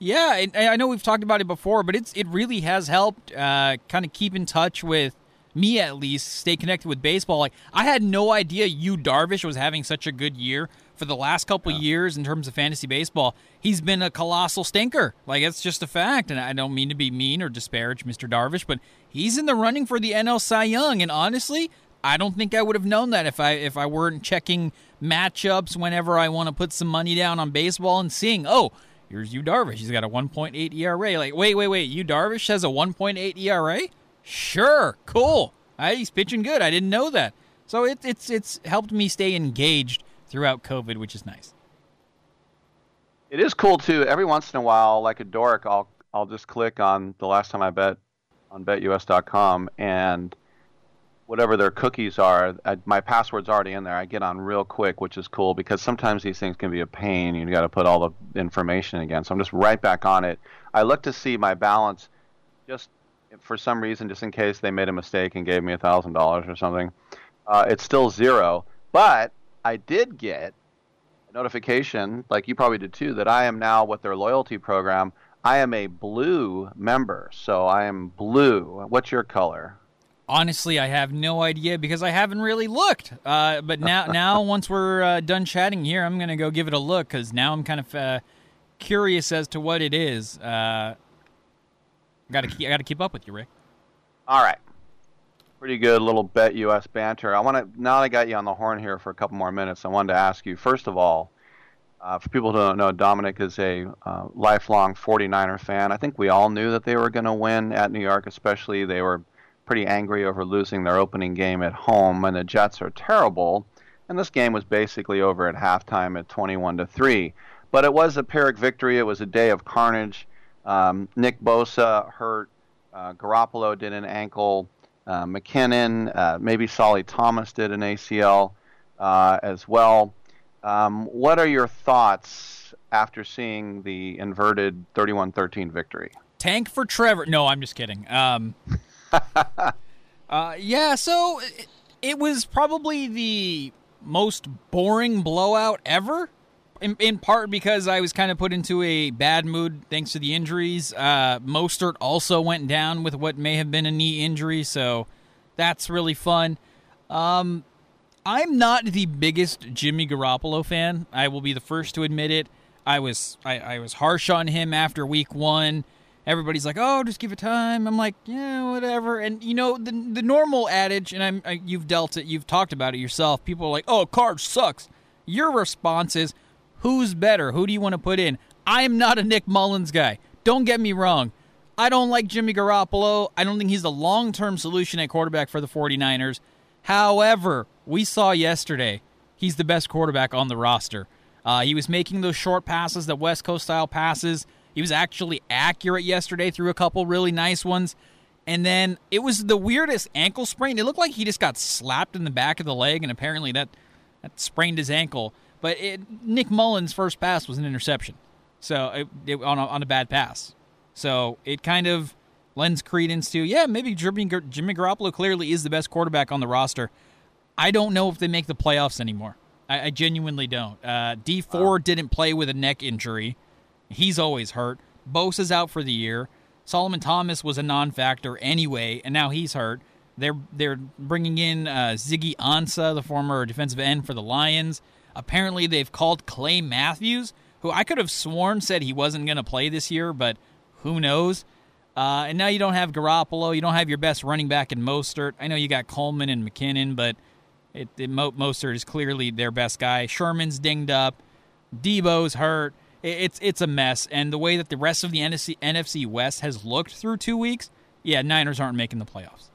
yeah, I know we've talked about it before, but it really has helped kind of keep in touch with me, at least stay connected with baseball. Like, I had no idea Yu Darvish was having such a good year. For the last couple of years, in terms of fantasy baseball, he's been a colossal stinker. Like, it's just a fact, and I don't mean to be mean or disparage Mr. Darvish, but he's in the running for the NL Cy Young, and honestly, I don't think I would have known that if I weren't checking matchups whenever I want to put some money down on baseball and seeing, oh, here's Yu Darvish. He's got a 1.8 ERA. Like, wait, Yu Darvish has a 1.8 ERA? Sure, cool. He's pitching good. I didn't know that. So it's helped me stay engaged throughout COVID, which is nice. It is cool too. Every once in a while, like a dork, I'll just click on the last time I bet on BetUS.com, and whatever their cookies are, my password's already in there. I get on real quick, which is cool, because sometimes these things can be a pain. You got to put all the information again. So I'm just right back on it. I look to see my balance, just for some reason, just in case they made a mistake and gave me $1,000 or something. It's still zero, but I did get a notification, like you probably did too, that I am now with their loyalty program. I am a blue member, so I am blue. What's your color? Honestly, I have no idea because I haven't really looked. But now once we're done chatting here, I'm going to go give it a look because now I'm kind of curious as to what it is. I got to keep up with you, Rick. All right. Pretty good little BetUS banter. Now that I got you on the horn here for a couple more minutes, I wanted to ask you, first of all, for people who don't know, Dominic is a lifelong 49er fan. I think we all knew that they were going to win at New York, especially. They were pretty angry over losing their opening game at home, and the Jets are terrible. And this game was basically over at halftime at 21-3. But it was a Pyrrhic victory. It was a day of carnage. Nick Bosa hurt. Garoppolo did an ankle. McKinnon, maybe Solly Thomas did an ACL as well. What are your thoughts after seeing the inverted 31-13 victory? Tank for Trevor. No, I'm just kidding. Yeah, so it was probably the most boring blowout ever. in part because I was kind of put into a bad mood thanks to the injuries. Mostert also went down with what may have been a knee injury, so that's really fun. I'm not the biggest Jimmy Garoppolo fan. I will be the first to admit it. I was harsh on him after week one. Everybody's like, oh, just give it time. I'm like, yeah, whatever. And, you know, the normal adage, and you've dealt it, you've talked about it yourself. People are like, oh, Carr sucks. Your response is, who's better? Who do you want to put in? I am not a Nick Mullins guy. Don't get me wrong. I don't like Jimmy Garoppolo. I don't think he's the long-term solution at quarterback for the 49ers. However, we saw yesterday he's the best quarterback on the roster. He was making those short passes, the West Coast-style passes. He was actually accurate yesterday, threw a couple really nice ones. And then it was the weirdest ankle sprain. It looked like he just got slapped in the back of the leg, and apparently that sprained his ankle. But Nick Mullins' first pass was an interception, so on a bad pass. So it kind of lends credence to, yeah, maybe Jimmy Garoppolo clearly is the best quarterback on the roster. I don't know if they make the playoffs anymore. I genuinely don't. D4 didn't play with a neck injury. He's always hurt. Bosa's out for the year. Solomon Thomas was a non-factor anyway, and now he's hurt. They're bringing in Ziggy Ansah, the former defensive end for the Lions. Apparently they've called Clay Matthews, who I could have sworn said he wasn't going to play this year, but who knows? And now you don't have Garoppolo. You don't have your best running back in Mostert. I know you got Coleman and McKinnon, but Mostert is clearly their best guy. Sherman's dinged up. Debo's hurt. It's a mess, and the way that the rest of the NFC West has looked through 2 weeks, yeah, Niners aren't making the playoffs.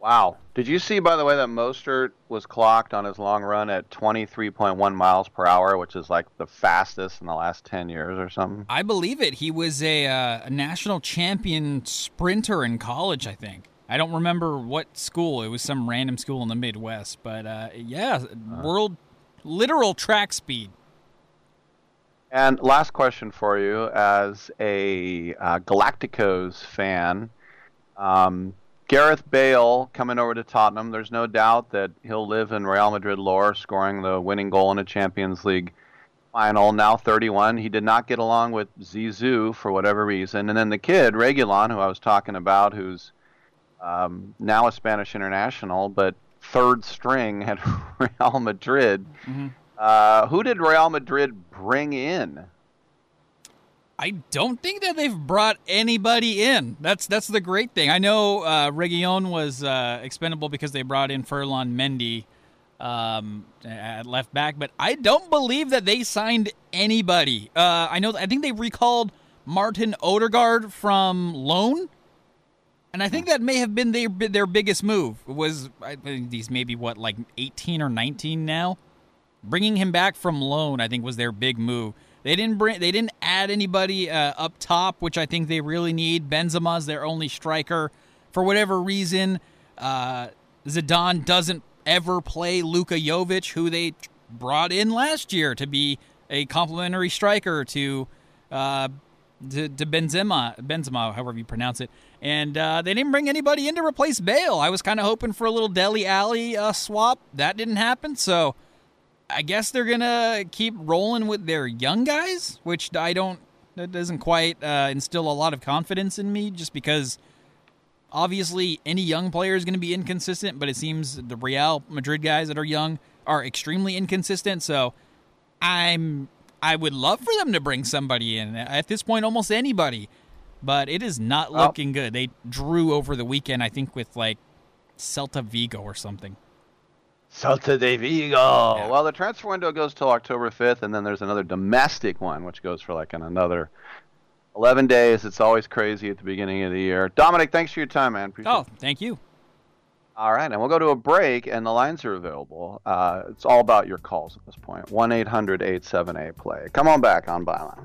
Wow. Did you see, by the way, that Mostert was clocked on his long run at 23.1 miles per hour, which is like the fastest in the last 10 years or something? I believe it. He was a national champion sprinter in college, I think. I don't remember what school. It was some random school in the Midwest, but world literal track speed. And last question for you, as a Galacticos fan, Gareth Bale coming over to Tottenham, there's no doubt that he'll live in Real Madrid lore, scoring the winning goal in a Champions League final, now 31. He did not get along with Zizou for whatever reason. And then the kid, Reguilon, who I was talking about, who's now a Spanish international, but third string at Real Madrid. Mm-hmm. Who did Real Madrid bring in? I don't think that they've brought anybody in. That's the great thing. I know Reguilon was expendable because they brought in Ferland Mendy at left back, but I don't believe that they signed anybody. I think they recalled Martin Odegaard from loan, and I think that may have been their biggest move. He's maybe like 18 or 19 now. Bringing him back from loan, I think, was their big move. They didn't add anybody up top, which I think they really need. Benzema's their only striker. For whatever reason, Zidane doesn't ever play Luka Jovic, who they brought in last year to be a complementary striker to Benzema, however you pronounce it. And they didn't bring anybody in to replace Bale. I was kind of hoping for a little Dele Alli swap. That didn't happen, so I guess they're going to keep rolling with their young guys, which that doesn't quite instill a lot of confidence in me, just because obviously any young player is going to be inconsistent, but it seems the Real Madrid guys that are young are extremely inconsistent. So I would love for them to bring somebody in at this point, almost anybody, but it is not looking good. They drew over the weekend, I think, with like Celta Vigo or something. Celta de Vigo. Yeah. Well, the transfer window goes till October 5th, and then there's another domestic one, which goes for like another 11 days. It's always crazy at the beginning of the year. Dominic, thanks for your time, man. Appreciate it. Thank you. All right, and we'll go to a break, and the lines are available. It's all about your calls at this point. 1-800-878-PLAY. Come on back on Byline.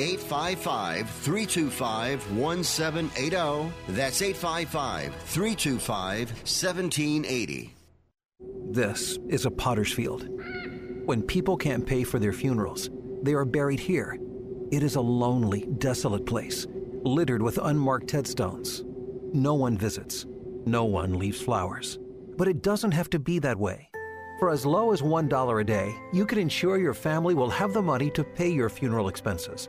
855-325-1780. That's 855-325-1780. This is a potter's field. When people can't pay for their funerals, they are buried here. It is a lonely, desolate place, littered with unmarked headstones. No one visits. No one leaves flowers. But it doesn't have to be that way. For as low as $1 a day, you can ensure your family will have the money to pay your funeral expenses.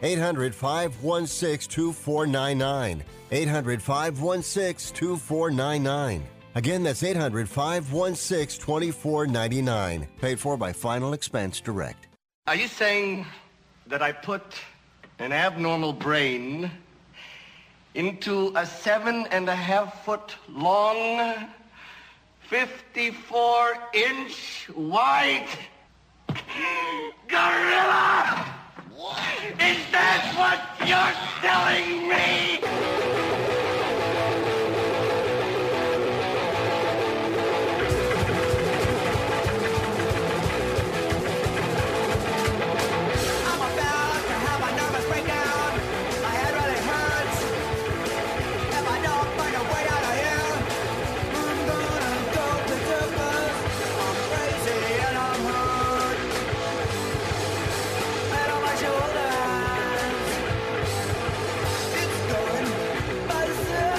800-516-2499. 800-516-2499. Again, that's 800-516-2499. Paid for by Final Expense Direct. Are you saying that I put an abnormal brain into a 7.5 foot long, 54-inch wide gorilla? Is that what you're telling me? I'm about to have a nervous breakdown. My head really hurts. If I don't find a way out of here, I'm gonna go berserk. I'm crazy and I'm hurt. Head on my shoulders. It's going berserk.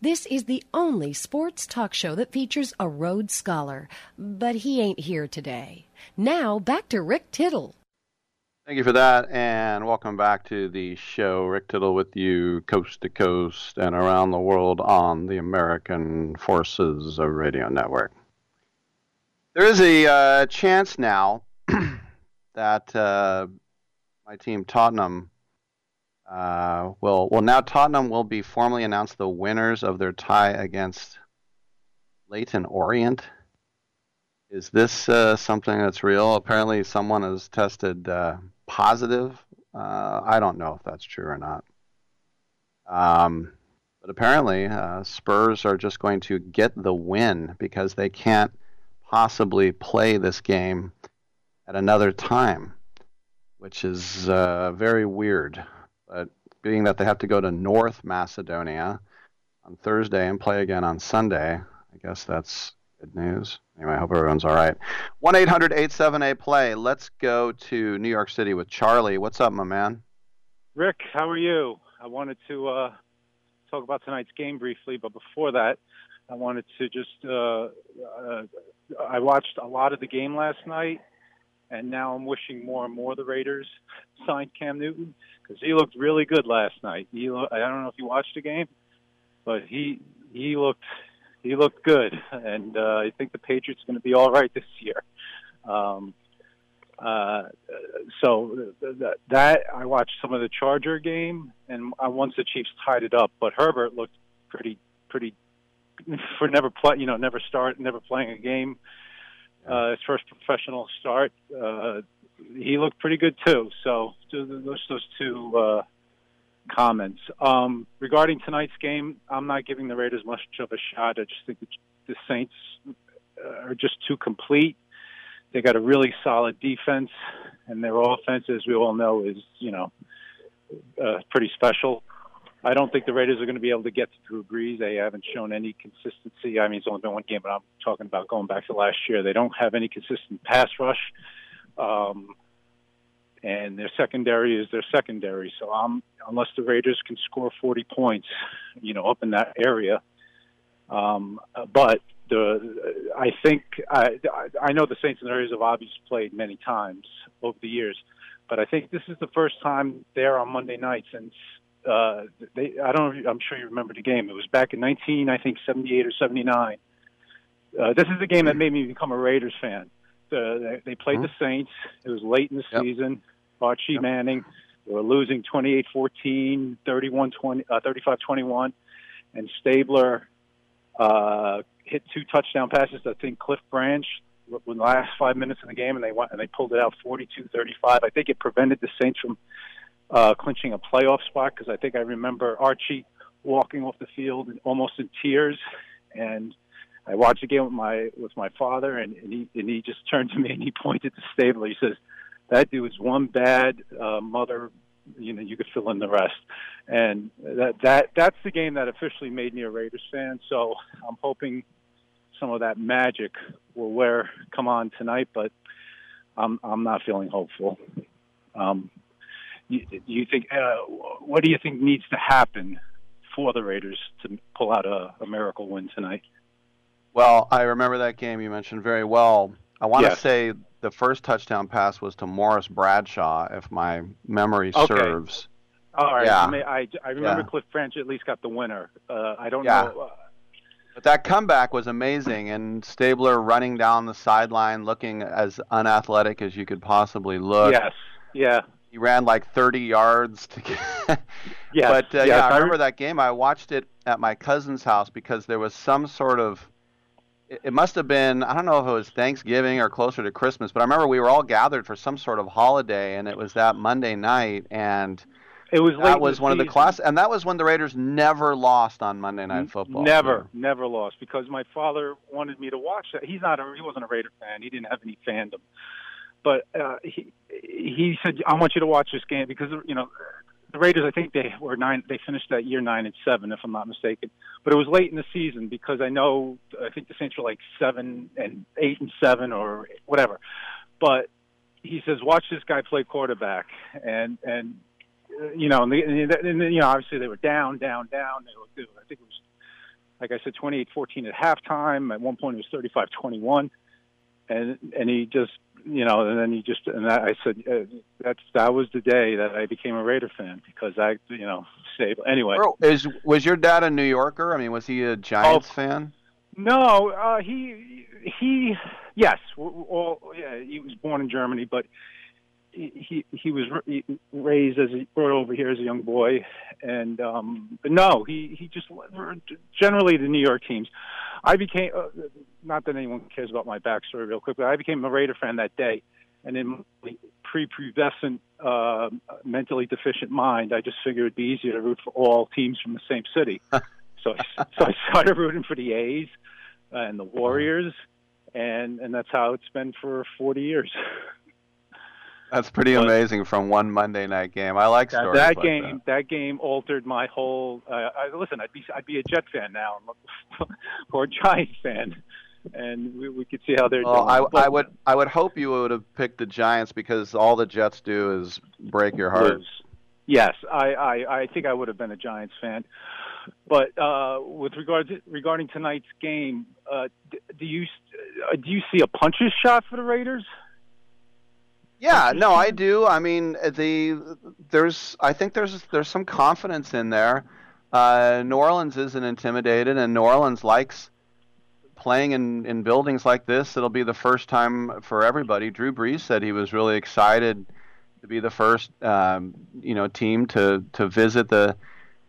This is the only sports talk show that features a Rhodes Scholar, but he ain't here today. Now, back to Rick Tittle. Thank you for that, and welcome back to the show. Rick Tittle with you, coast to coast and around the world on the American Forces Radio Network. There is a chance now that my team, Tottenham, Tottenham will be formally announced the winners of their tie against Leyton Orient. Is this something that's real? Apparently someone has tested positive. I don't know if that's true or not. But apparently Spurs are just going to get the win because they can't possibly play this game at another time, which is very weird. But being that they have to go to North Macedonia, on Thursday and play again on Sunday. I guess that's good news. Anyway, I hope everyone's all right. 1-800-878-PLAY. Let's go to New York City with Charlie. What's up, my man? Rick, how are you? I wanted to talk about tonight's game briefly, but before that, I wanted to just I watched a lot of the game last night, and now I'm wishing more and more the Raiders signed Cam Newton because he looked really good last night. I don't know if you watched the game, but he looked good, and I think the Patriots are going to be all right this year. So I watched some of the Charger game, and once the Chiefs tied it up, but Herbert looked pretty for never playing a game. His first professional start, he looked pretty good too. So those two comments. Regarding tonight's game, I'm not giving the Raiders much of a shot. I just think the Saints are just too complete. They got a really solid defense, and their offense, as we all know, is pretty special. I don't think the Raiders are going to be able to get to Drew Brees. They haven't shown any consistency. I mean, it's only been one game, but I'm talking about going back to last year. They don't have any consistent pass rush, and their secondary is their secondary. So unless the Raiders can score 40 points, up in that area. I know the Saints and the Raiders have obviously played many times over the years, but I think this is the first time there on Monday night since I'm sure you remember the game. It was back in 1978 or 79. This is the game that made me become a Raiders fan. They played the Saints. It was late in the season. Archie Manning. They were losing 28-14, 31-20, 35-21. And Stabler hit two touchdown passes to, I think, Cliff Branch in the last 5 minutes of the game, and they pulled it out 42-35. I think it prevented the Saints from clinching a playoff spot, because I think I remember Archie walking off the field almost in tears. And I watched the game with my father, and he just turned to me and he pointed to Stabler. He says, "That dude's one bad mother. You could fill in the rest." And that's the game that officially made me a Raiders fan. So I'm hoping some of that magic will come on tonight, but I'm not feeling hopeful. You think? What do you think needs to happen for the Raiders to pull out a miracle win tonight? Well, I remember that game you mentioned very well. I want to say the first touchdown pass was to Morris Bradshaw, if my memory serves. All right. Yeah. I remember Cliff Branch at least got the winner. I don't know. But that comeback was amazing, and Stabler running down the sideline looking as unathletic as you could possibly look. Yes. Yeah. He ran like 30 yards. I remember that game. I watched it at my cousin's house because there was some sort of – it must have been – I don't know if it was Thanksgiving or closer to Christmas, but I remember we were all gathered for some sort of holiday, and it was that Monday night, and it was late. That was one of the class – and that was when the Raiders never lost on Monday Night Football. Never lost, because my father wanted me to watch that. He wasn't a Raider fan. He didn't have any fandom. But he said, "I want you to watch this game because the Raiders. I think they were nine. They finished that year 9-7, if I'm not mistaken. But it was late in the season because I think the Saints were like 7-8 and 7 or whatever. But he says, watch this guy play quarterback, and obviously they were down. I think it was, like I said, 28-14 at halftime. At one point it was 35-21, and he just. I said, that was the day that I became a Raider fan because Stabler. Anyway. Was your dad a New Yorker? I mean, was he a Giants fan? No, he was born in Germany, but he was raised brought over here as a young boy. And he just generally the New York teams. I became, not that anyone cares about my backstory real quick, but I became a Raider fan that day. And in my prepubescent, mentally deficient mind, I just figured it'd be easier to root for all teams from the same city. So I started rooting for the A's and the Warriors, and that's how it's been for 40 years. That's pretty amazing from one Monday night game. I like stories that like game. That game altered my whole. Listen, I'd be a Jet fan now, or a Giants fan, and we could see how they're doing. I would hope you would have picked the Giants because all the Jets do is break your heart. Yes, I think I would have been a Giants fan. But with regarding tonight's game, do you see a puncher's shot for the Raiders? Yeah, no, I do. I mean, I think there's some confidence in there. New Orleans isn't intimidated, and New Orleans likes playing in buildings like this. It'll be the first time for everybody. Drew Brees said he was really excited to be the first, team to visit the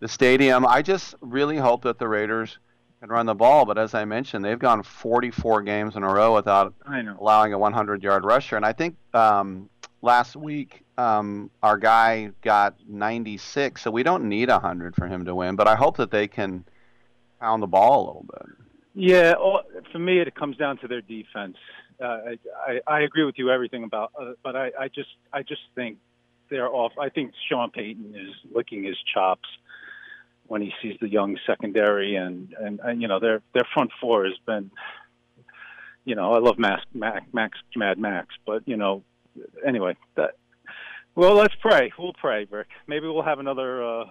stadium. I just really hope that the Raiders can run the ball, but as I mentioned, they've gone 44 games in a row without allowing a 100-yard rusher. And I think last week our guy got 96, so we don't need 100 for him to win. But I hope that they can pound the ball a little bit. Yeah, for me it comes down to their defense. I agree with you everything about, but I just think they're off. I think Sean Payton is licking his chops when he sees the young secondary, and their front four has been, I love Mad Max, but anyway. Well, let's pray. We'll pray, Rick. Maybe we'll have another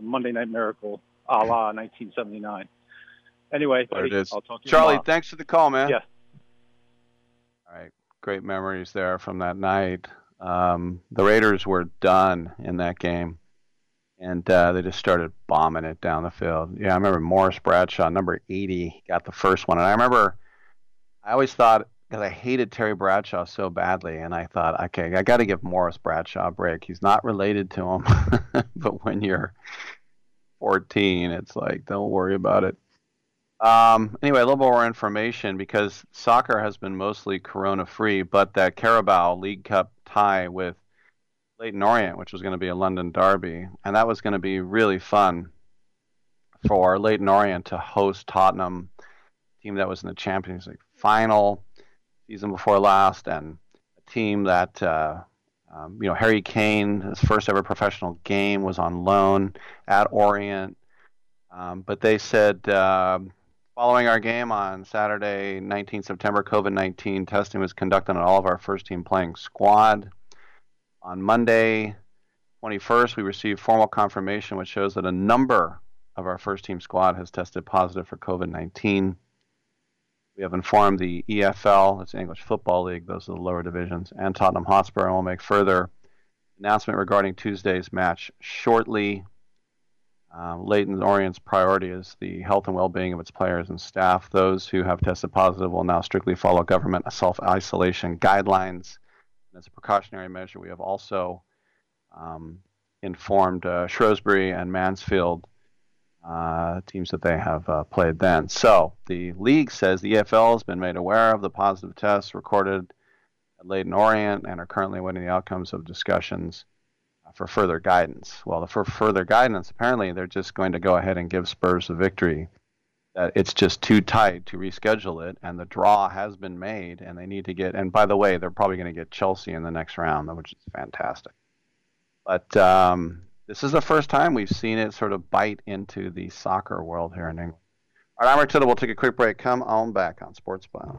Monday Night Miracle, a la 1979. Anyway, buddy, there it is. I'll talk to you Charlie, tomorrow. Thanks for the call, man. Yeah. All right, great memories there from that night. The Raiders were done in that game. And they just started bombing it down the field. Yeah, I remember Morris Bradshaw, number 80, got the first one. And I remember I always thought, because I hated Terry Bradshaw so badly, and I thought, okay, I got to give Morris Bradshaw a break. He's not related to him. But when you're 14, it's like, don't worry about it. Anyway, a little more information, because soccer has been mostly corona-free, but that Carabao League Cup tie with Leyton Orient, which was going to be a London derby, and that was going to be really fun for Leyton Orient to host Tottenham, a team that was in the Champions League final season before last, and a team that, Harry Kane, his first ever professional game, was on loan at Orient. But they said, following our game on Saturday, 19 September, COVID-19 testing was conducted on all of our first-team playing squad. On Monday, 21st, we received formal confirmation, which shows that a number of our first-team squad has tested positive for COVID-19. We have informed the EFL, that's the English Football League, those are the lower divisions, and Tottenham Hotspur, and we'll make further announcement regarding Tuesday's match shortly. Leyton Orient's priority is the health and well-being of its players and staff. Those who have tested positive will now strictly follow government self-isolation guidelines. As a precautionary measure, we have also informed Shrewsbury and Mansfield, teams that they have played then. So the league says the EFL has been made aware of the positive tests recorded at Leyton Orient and are currently awaiting the outcomes of discussions for further guidance. Well, for further guidance, apparently they're just going to go ahead and give Spurs the victory. It's just too tight to reschedule it, and the draw has been made, and they need to get – and by the way, they're probably going to get Chelsea in the next round, which is fantastic. But this is the first time we've seen it sort of bite into the soccer world here in England. All right, I'm Rick Tittle. We'll take a quick break. Come on back on Sports Bio.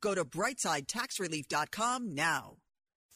Go to brightsidetaxrelief.com now.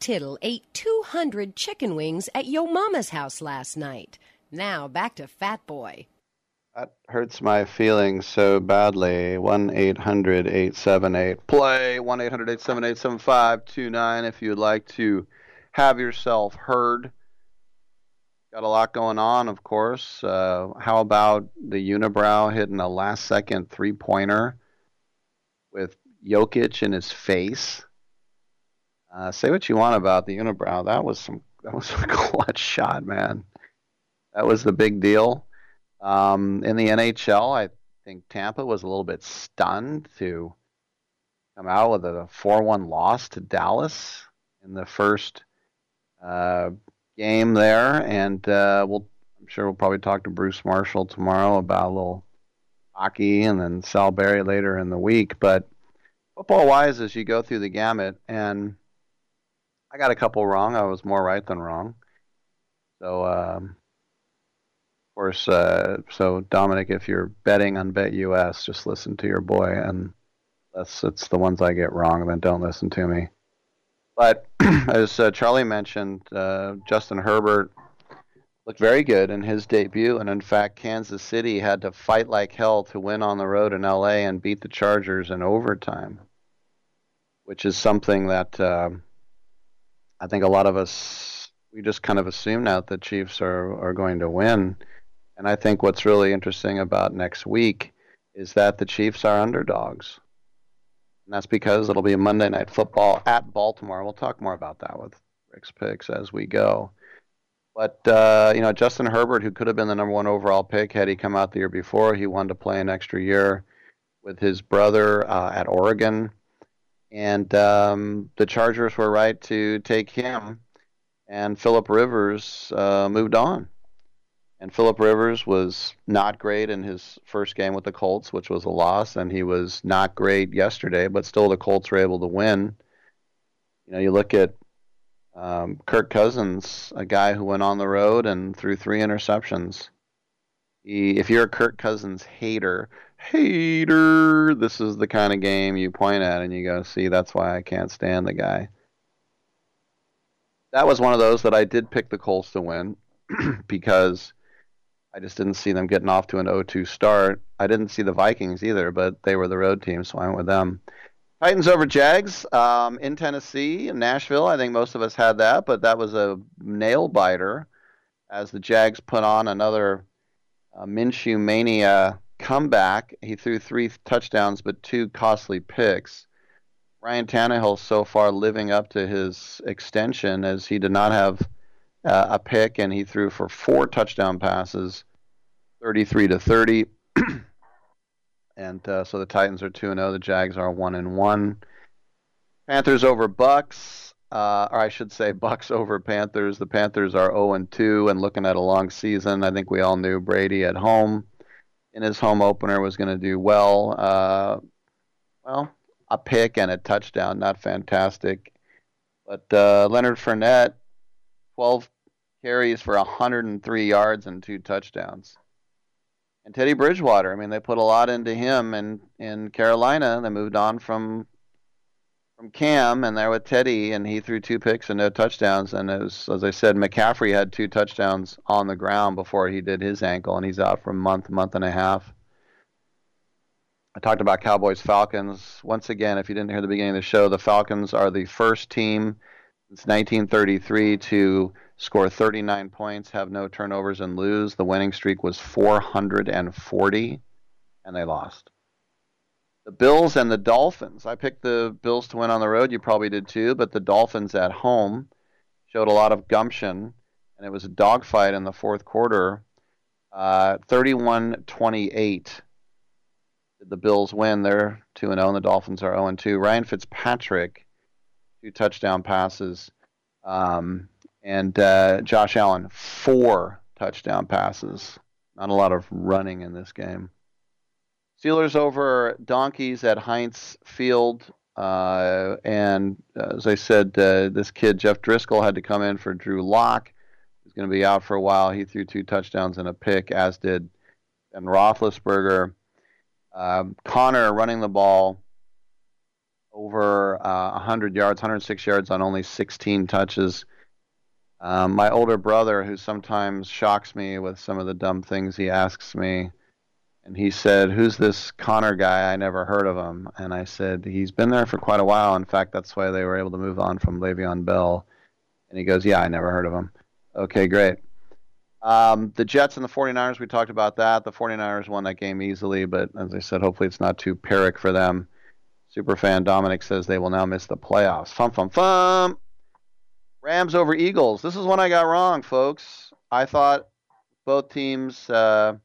Tittle ate 200 chicken wings at Yo Mama's house last night. Now back to Fat Boy. That hurts my feelings so badly. 1-800-878-PLAY. 1-800-878-7529 if you'd like to have yourself heard. Got a lot going on, of course. How about the unibrow hitting a last-second three-pointer with Jokic in his face? Say what you want about the unibrow. That was a clutch shot, man. That was the big deal. In the NHL, I think Tampa was a little bit stunned to come out with a 4-1 loss to Dallas in the first game there. And I'm sure we'll probably talk to Bruce Marshall tomorrow about a little hockey and then Sal Berry later in the week. But football-wise, as you go through the gamut, and I got a couple wrong. I was more right than wrong. So, of course, so Dominic, if you're betting on BetUS, just listen to your boy. And unless it's the ones I get wrong, then don't listen to me. But as Charlie mentioned, Justin Herbert looked very good in his debut. And in fact, Kansas City had to fight like hell to win on the road in L.A. and beat the Chargers in overtime, which is something that... I think a lot of us, we just kind of assume now that the Chiefs are going to win. And I think what's really interesting about next week is that the Chiefs are underdogs. And that's because it'll be Monday Night Football at Baltimore. We'll talk more about that with Rick's Picks as we go. But, you know, Justin Herbert, who could have been the number one overall pick had he come out the year before, he wanted to play an extra year with his brother at Oregon. And the Chargers were right to take him. And Phillip Rivers moved on. And Phillip Rivers was not great in his first game with the Colts, which was a loss. And he was not great yesterday, but still the Colts were able to win. You know, you look at Kirk Cousins, a guy who went on the road and threw three interceptions. If you're a Kirk Cousins hater, this is the kind of game you point at and you go, see, that's why I can't stand the guy. That was one of those that I did pick the Colts to win because I just didn't see them getting off to an 0-2 start. I didn't see the Vikings either, but they were the road team, so I went with them. Titans over Jags in Tennessee, in Nashville. I think most of us had that, but that was a nail-biter as the Jags put on another Minshew Mania comeback. He threw three touchdowns, but two costly picks. Ryan Tannehill so far living up to his extension as he did not have a pick, and he threw for four touchdown passes, 33-30. And so the Titans are 2-0. The Jags are 1-1. Panthers over Bucks, or I should say Bucks over Panthers. The Panthers are 0-2 and looking at a long season. I think we all knew Brady at home in his home opener was going to do well. A pick and a touchdown, not fantastic. But Leonard Fournette, 12 carries for 103 yards and two touchdowns. And Teddy Bridgewater, I mean, they put a lot into him in Carolina. They moved on from Cam, and they're with Teddy, and he threw two picks and no touchdowns. And it was, as I said, McCaffrey had two touchdowns on the ground before he did his ankle, and he's out for a month and a half. I talked about Cowboys-Falcons. Once again, if you didn't hear the beginning of the show, the Falcons are the first team since 1933 to score 39 points, have no turnovers, and lose. The winning streak was 440, and they lost. The Bills and the Dolphins. I picked the Bills to win on the road. You probably did too, but the Dolphins at home showed a lot of gumption, and it was a dogfight in the fourth quarter, 31-28. The Bills win. They're 2-0, and the Dolphins are 0-2. Ryan Fitzpatrick, two touchdown passes, and Josh Allen, four touchdown passes. Not a lot of running in this game. Steelers over Donkeys at Heinz Field. And as I said, this kid, Jeff Driscoll, had to come in for Drew Lock. He's going to be out for a while. He threw two touchdowns and a pick, as did Ben Roethlisberger. Connor running the ball over 100 yards, 106 yards on only 16 touches. My older brother, who sometimes shocks me with some of the dumb things he asks me, and he said, "Who's this Connor guy? I never heard of him." And I said, "He's been there for quite a while. In fact, that's why they were able to move on from Le'Veon Bell." And he goes, "Yeah, I never heard of him." Okay, great. The Jets and the 49ers, we talked about that. The 49ers won that game easily, but as I said, hopefully it's not too pyrrhic for them. Superfan Dominic says they will now miss the playoffs. Fum, fum, fum. Rams over Eagles. This is one I got wrong, folks. I thought both teams were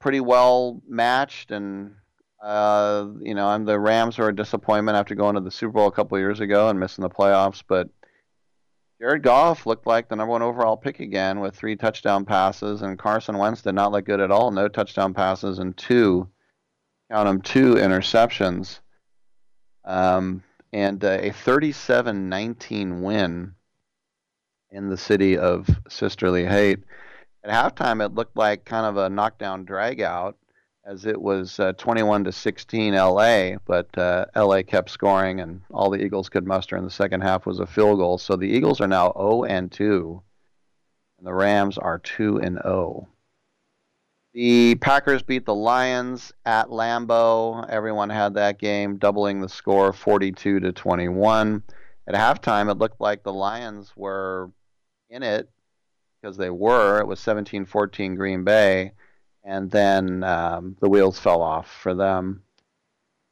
pretty well matched, and the Rams were a disappointment after going to the Super Bowl a couple of years ago and missing the playoffs, but Jared Goff looked like the number one overall pick again with three touchdown passes, and Carson Wentz did not look good at all. No touchdown passes and two interceptions. And a 37-19 win in the city of sisterly hate. At halftime, it looked like kind of a knockdown drag-out, as it was 21-16 L.A., but L.A. kept scoring, and all the Eagles could muster in the second half was a field goal. So the Eagles are now 0-2, and the Rams are 2-0. The Packers beat the Lions at Lambeau. Everyone had that game, doubling the score, 42-21. At halftime, it looked like the Lions were in it, because they were. It was 17-14 Green Bay. And then the wheels fell off for them.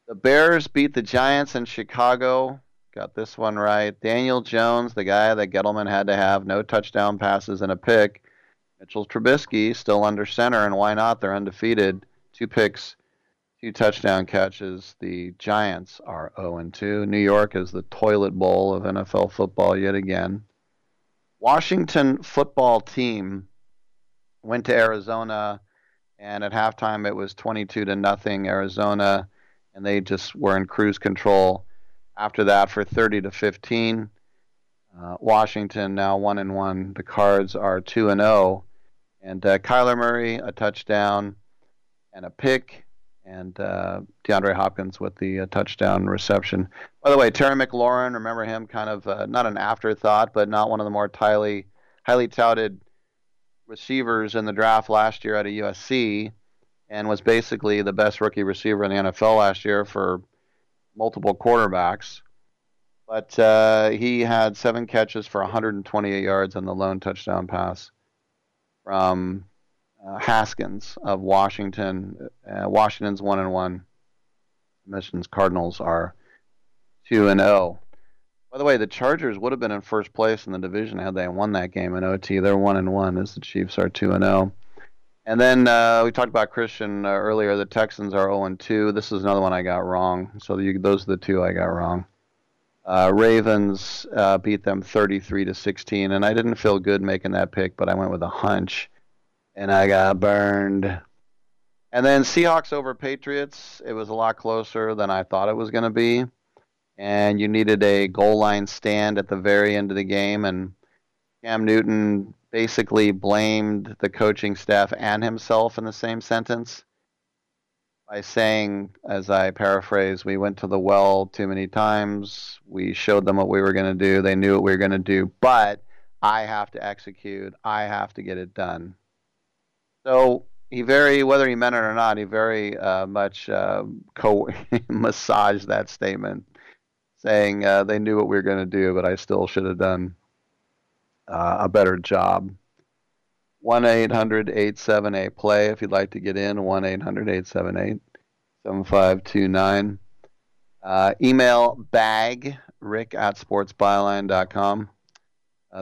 The Bears beat the Giants in Chicago. Got this one right. Daniel Jones, the guy that Gettleman had to have, no touchdown passes and a pick. Mitchell Trubisky, still under center, and why not? They're undefeated. 2 picks, 2 touchdown catches. The Giants are 0-2. New York is the toilet bowl of NFL football yet again. Washington football team went to Arizona, and at halftime it was 22-0 Arizona, and they just were in cruise control. After that, for 30-15, Washington now 1-1. The Cards are 2-0. And Kyler Murray, a touchdown and a pick. And DeAndre Hopkins with the touchdown reception. By the way, Terry McLaurin, remember him, kind of not an afterthought, but not one of the more highly touted receivers in the draft last year out of USC, and was basically the best rookie receiver in the NFL last year for multiple quarterbacks. But he had 7 catches for 128 yards on the lone touchdown pass from Haskins of Washington. Washington's 1-1. Mission's Cardinals are 2-0. By the way, the Chargers would have been in first place in the division had they won that game in OT. They're 1-1 as the Chiefs are 2-0. And then we talked about Christian earlier. The Texans are 0-2. This is another one I got wrong. So those are the two I got wrong. Ravens beat them 33-16, and I didn't feel good making that pick, but I went with a hunch. And I got burned. And then Seahawks over Patriots. It was a lot closer than I thought it was going to be. And you needed a goal line stand at the very end of the game. And Cam Newton basically blamed the coaching staff and himself in the same sentence by saying, as I paraphrase, we went to the well too many times. We showed them what we were going to do. They knew what we were going to do. But I have to execute. I have to get it done. So he whether he meant it or not, he very much massaged that statement, saying they knew what we were going to do, but I still should have done a better job. 1-800-878-PLAY if you'd like to get in, 1-800-878-7529. Email bag@sportsbyline.com.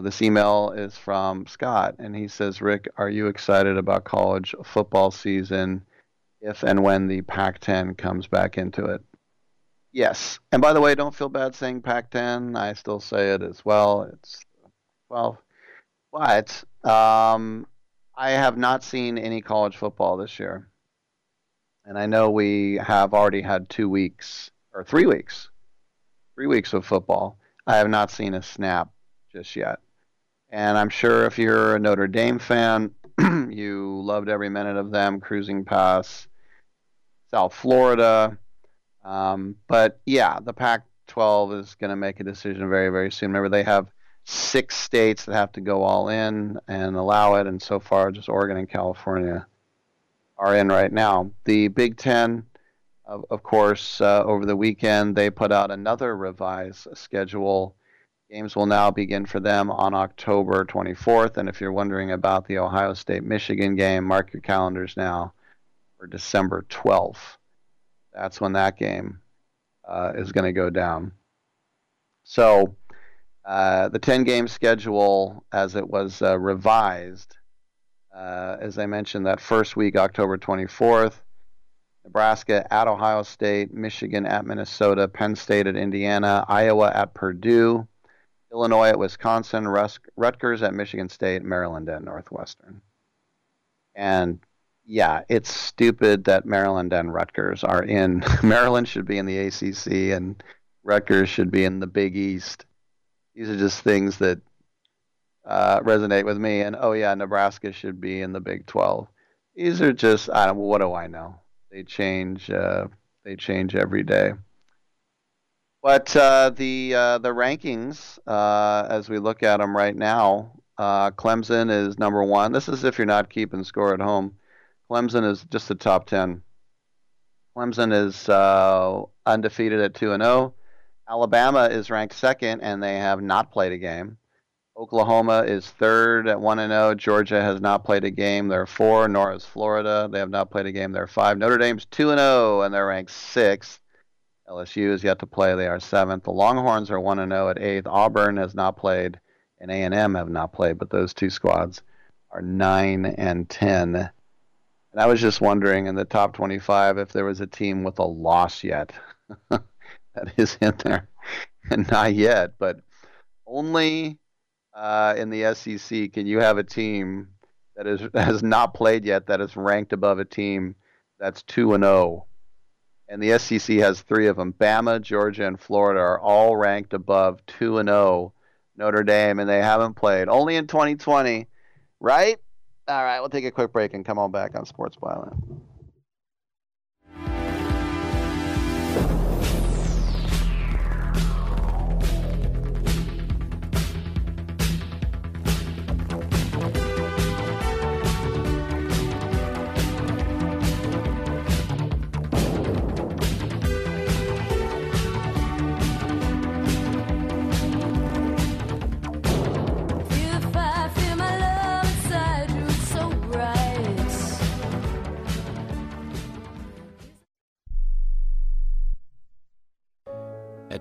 This email is from Scott, and he says, Rick, are you excited about college football season if and when the Pac-10 comes back into it? Yes. And by the way, don't feel bad saying Pac-10. I still say it as well. It's 12. But I have not seen any college football this year. And I know we have already had 2 weeks or 3 weeks. 3 weeks of football. I have not seen a snap just yet. And I'm sure if you're a Notre Dame fan, you loved every minute of them cruising past South Florida. But yeah, the Pac-12 is going to make a decision very, very soon. Remember, they have 6 states that have to go all in and allow it. And so far, just Oregon and California are in right now. The Big Ten, of course, over the weekend, they put out another revised schedule. Games will now begin for them on October 24th. And if you're wondering about the Ohio State-Michigan game, mark your calendars now for December 12th. That's when that game is going to go down. So the 10-game schedule, as it was revised, as I mentioned, that first week, October 24th, Nebraska at Ohio State, Michigan at Minnesota, Penn State at Indiana, Iowa at Purdue, Illinois at Wisconsin, Rutgers at Michigan State, Maryland at Northwestern. And, yeah, it's stupid that Maryland and Rutgers are in. Maryland should be in the ACC and Rutgers should be in the Big East. These are just things that resonate with me. And, oh, yeah, Nebraska should be in the Big 12. These are just, what do I know? They change every day. But the rankings, as we look at them right now, Clemson is number 1. This is if you're not keeping score at home. Clemson is just the top 10. Clemson is undefeated at 2-0. Alabama is ranked 2nd, and they have not played a game. Oklahoma is 3rd at 1-0. Georgia has not played a game. They're 4. Nor is Florida. They have not played a game. They're 5. Notre Dame's 2-0, and they're ranked 6th. LSU is yet to play. They are 7th. The Longhorns are 1-0 at 8th. Auburn has not played, and A&M have not played, but those two squads are 9 and 10. And I was just wondering, in the top 25, if there was a team with a loss yet. That is in there. And not yet, but only in the SEC can you have a team that has not played yet that is ranked above a team that's 2-0. And the SEC has three of them. Bama, Georgia, and Florida are all ranked above 2-0 Notre Dame, and they haven't played. Only in 2020, right? All right, we'll take a quick break and come on back on Sports Byline. At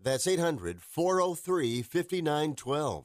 That's 800-403-5912.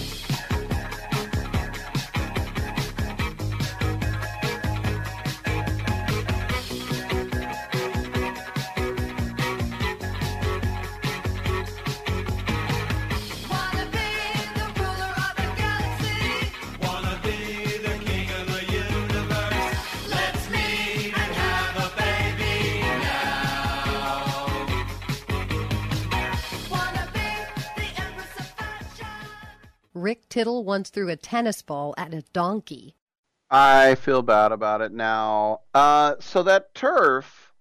Rick Tittle once threw a tennis ball at a donkey. I feel bad about it now. So that turf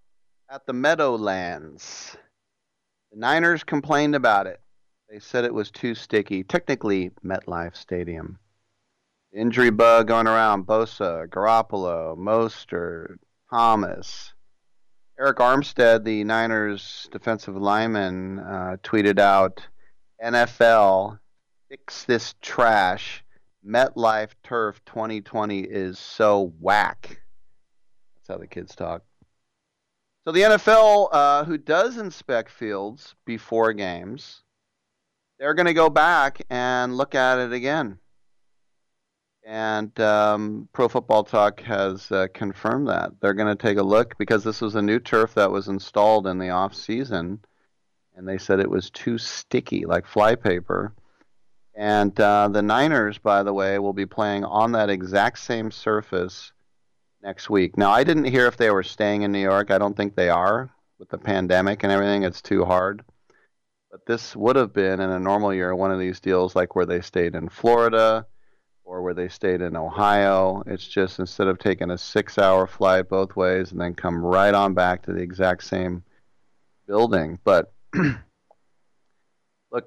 at the Meadowlands, the Niners complained about it. They said it was too sticky. Technically, MetLife Stadium. Injury bug going around. Bosa, Garoppolo, Mostert, Thomas. Eric Armstead, the Niners defensive lineman, tweeted out, NFL, fix this trash. MetLife Turf 2020 is so whack. That's how the kids talk. So the NFL, who does inspect fields before games, they're going to go back and look at it again. And Pro Football Talk has confirmed that. They're going to take a look because this was a new turf that was installed in the off season, and they said it was too sticky, like flypaper. And the Niners, by the way, will be playing on that exact same surface next week. Now, I didn't hear if they were staying in New York. I don't think they are. With the pandemic and everything, it's too hard. But this would have been, in a normal year, one of these deals like where they stayed in Florida or where they stayed in Ohio. It's just instead of taking a 6-hour flight both ways and then come right on back to the exact same building. But look,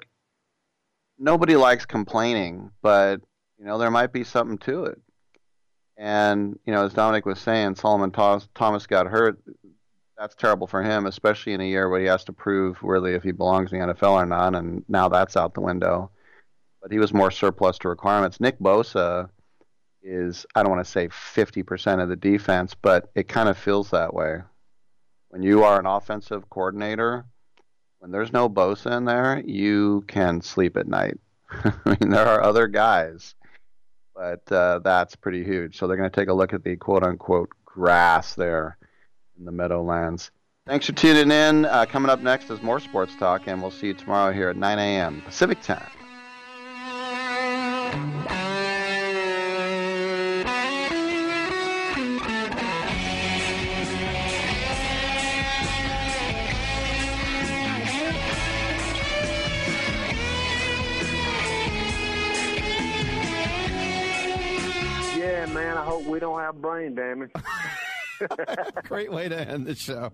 nobody likes complaining, but, you know, there might be something to it. And, you know, as Dominic was saying, Solomon Thomas got hurt. That's terrible for him, especially in a year where he has to prove really if he belongs in the NFL or not, and now that's out the window. But he was more surplus to requirements. Nick Bosa is, I don't want to say 50% of the defense, but it kind of feels that way. When you are an offensive coordinator, when there's no Bosa in there, you can sleep at night. I mean, there are other guys, but that's pretty huge. So they're going to take a look at the quote-unquote grass there in the Meadowlands. Thanks for tuning in. Coming up next is more sports talk, and we'll see you tomorrow here at 9 a.m. Pacific time. We don't have brain damage. Great way to end the show.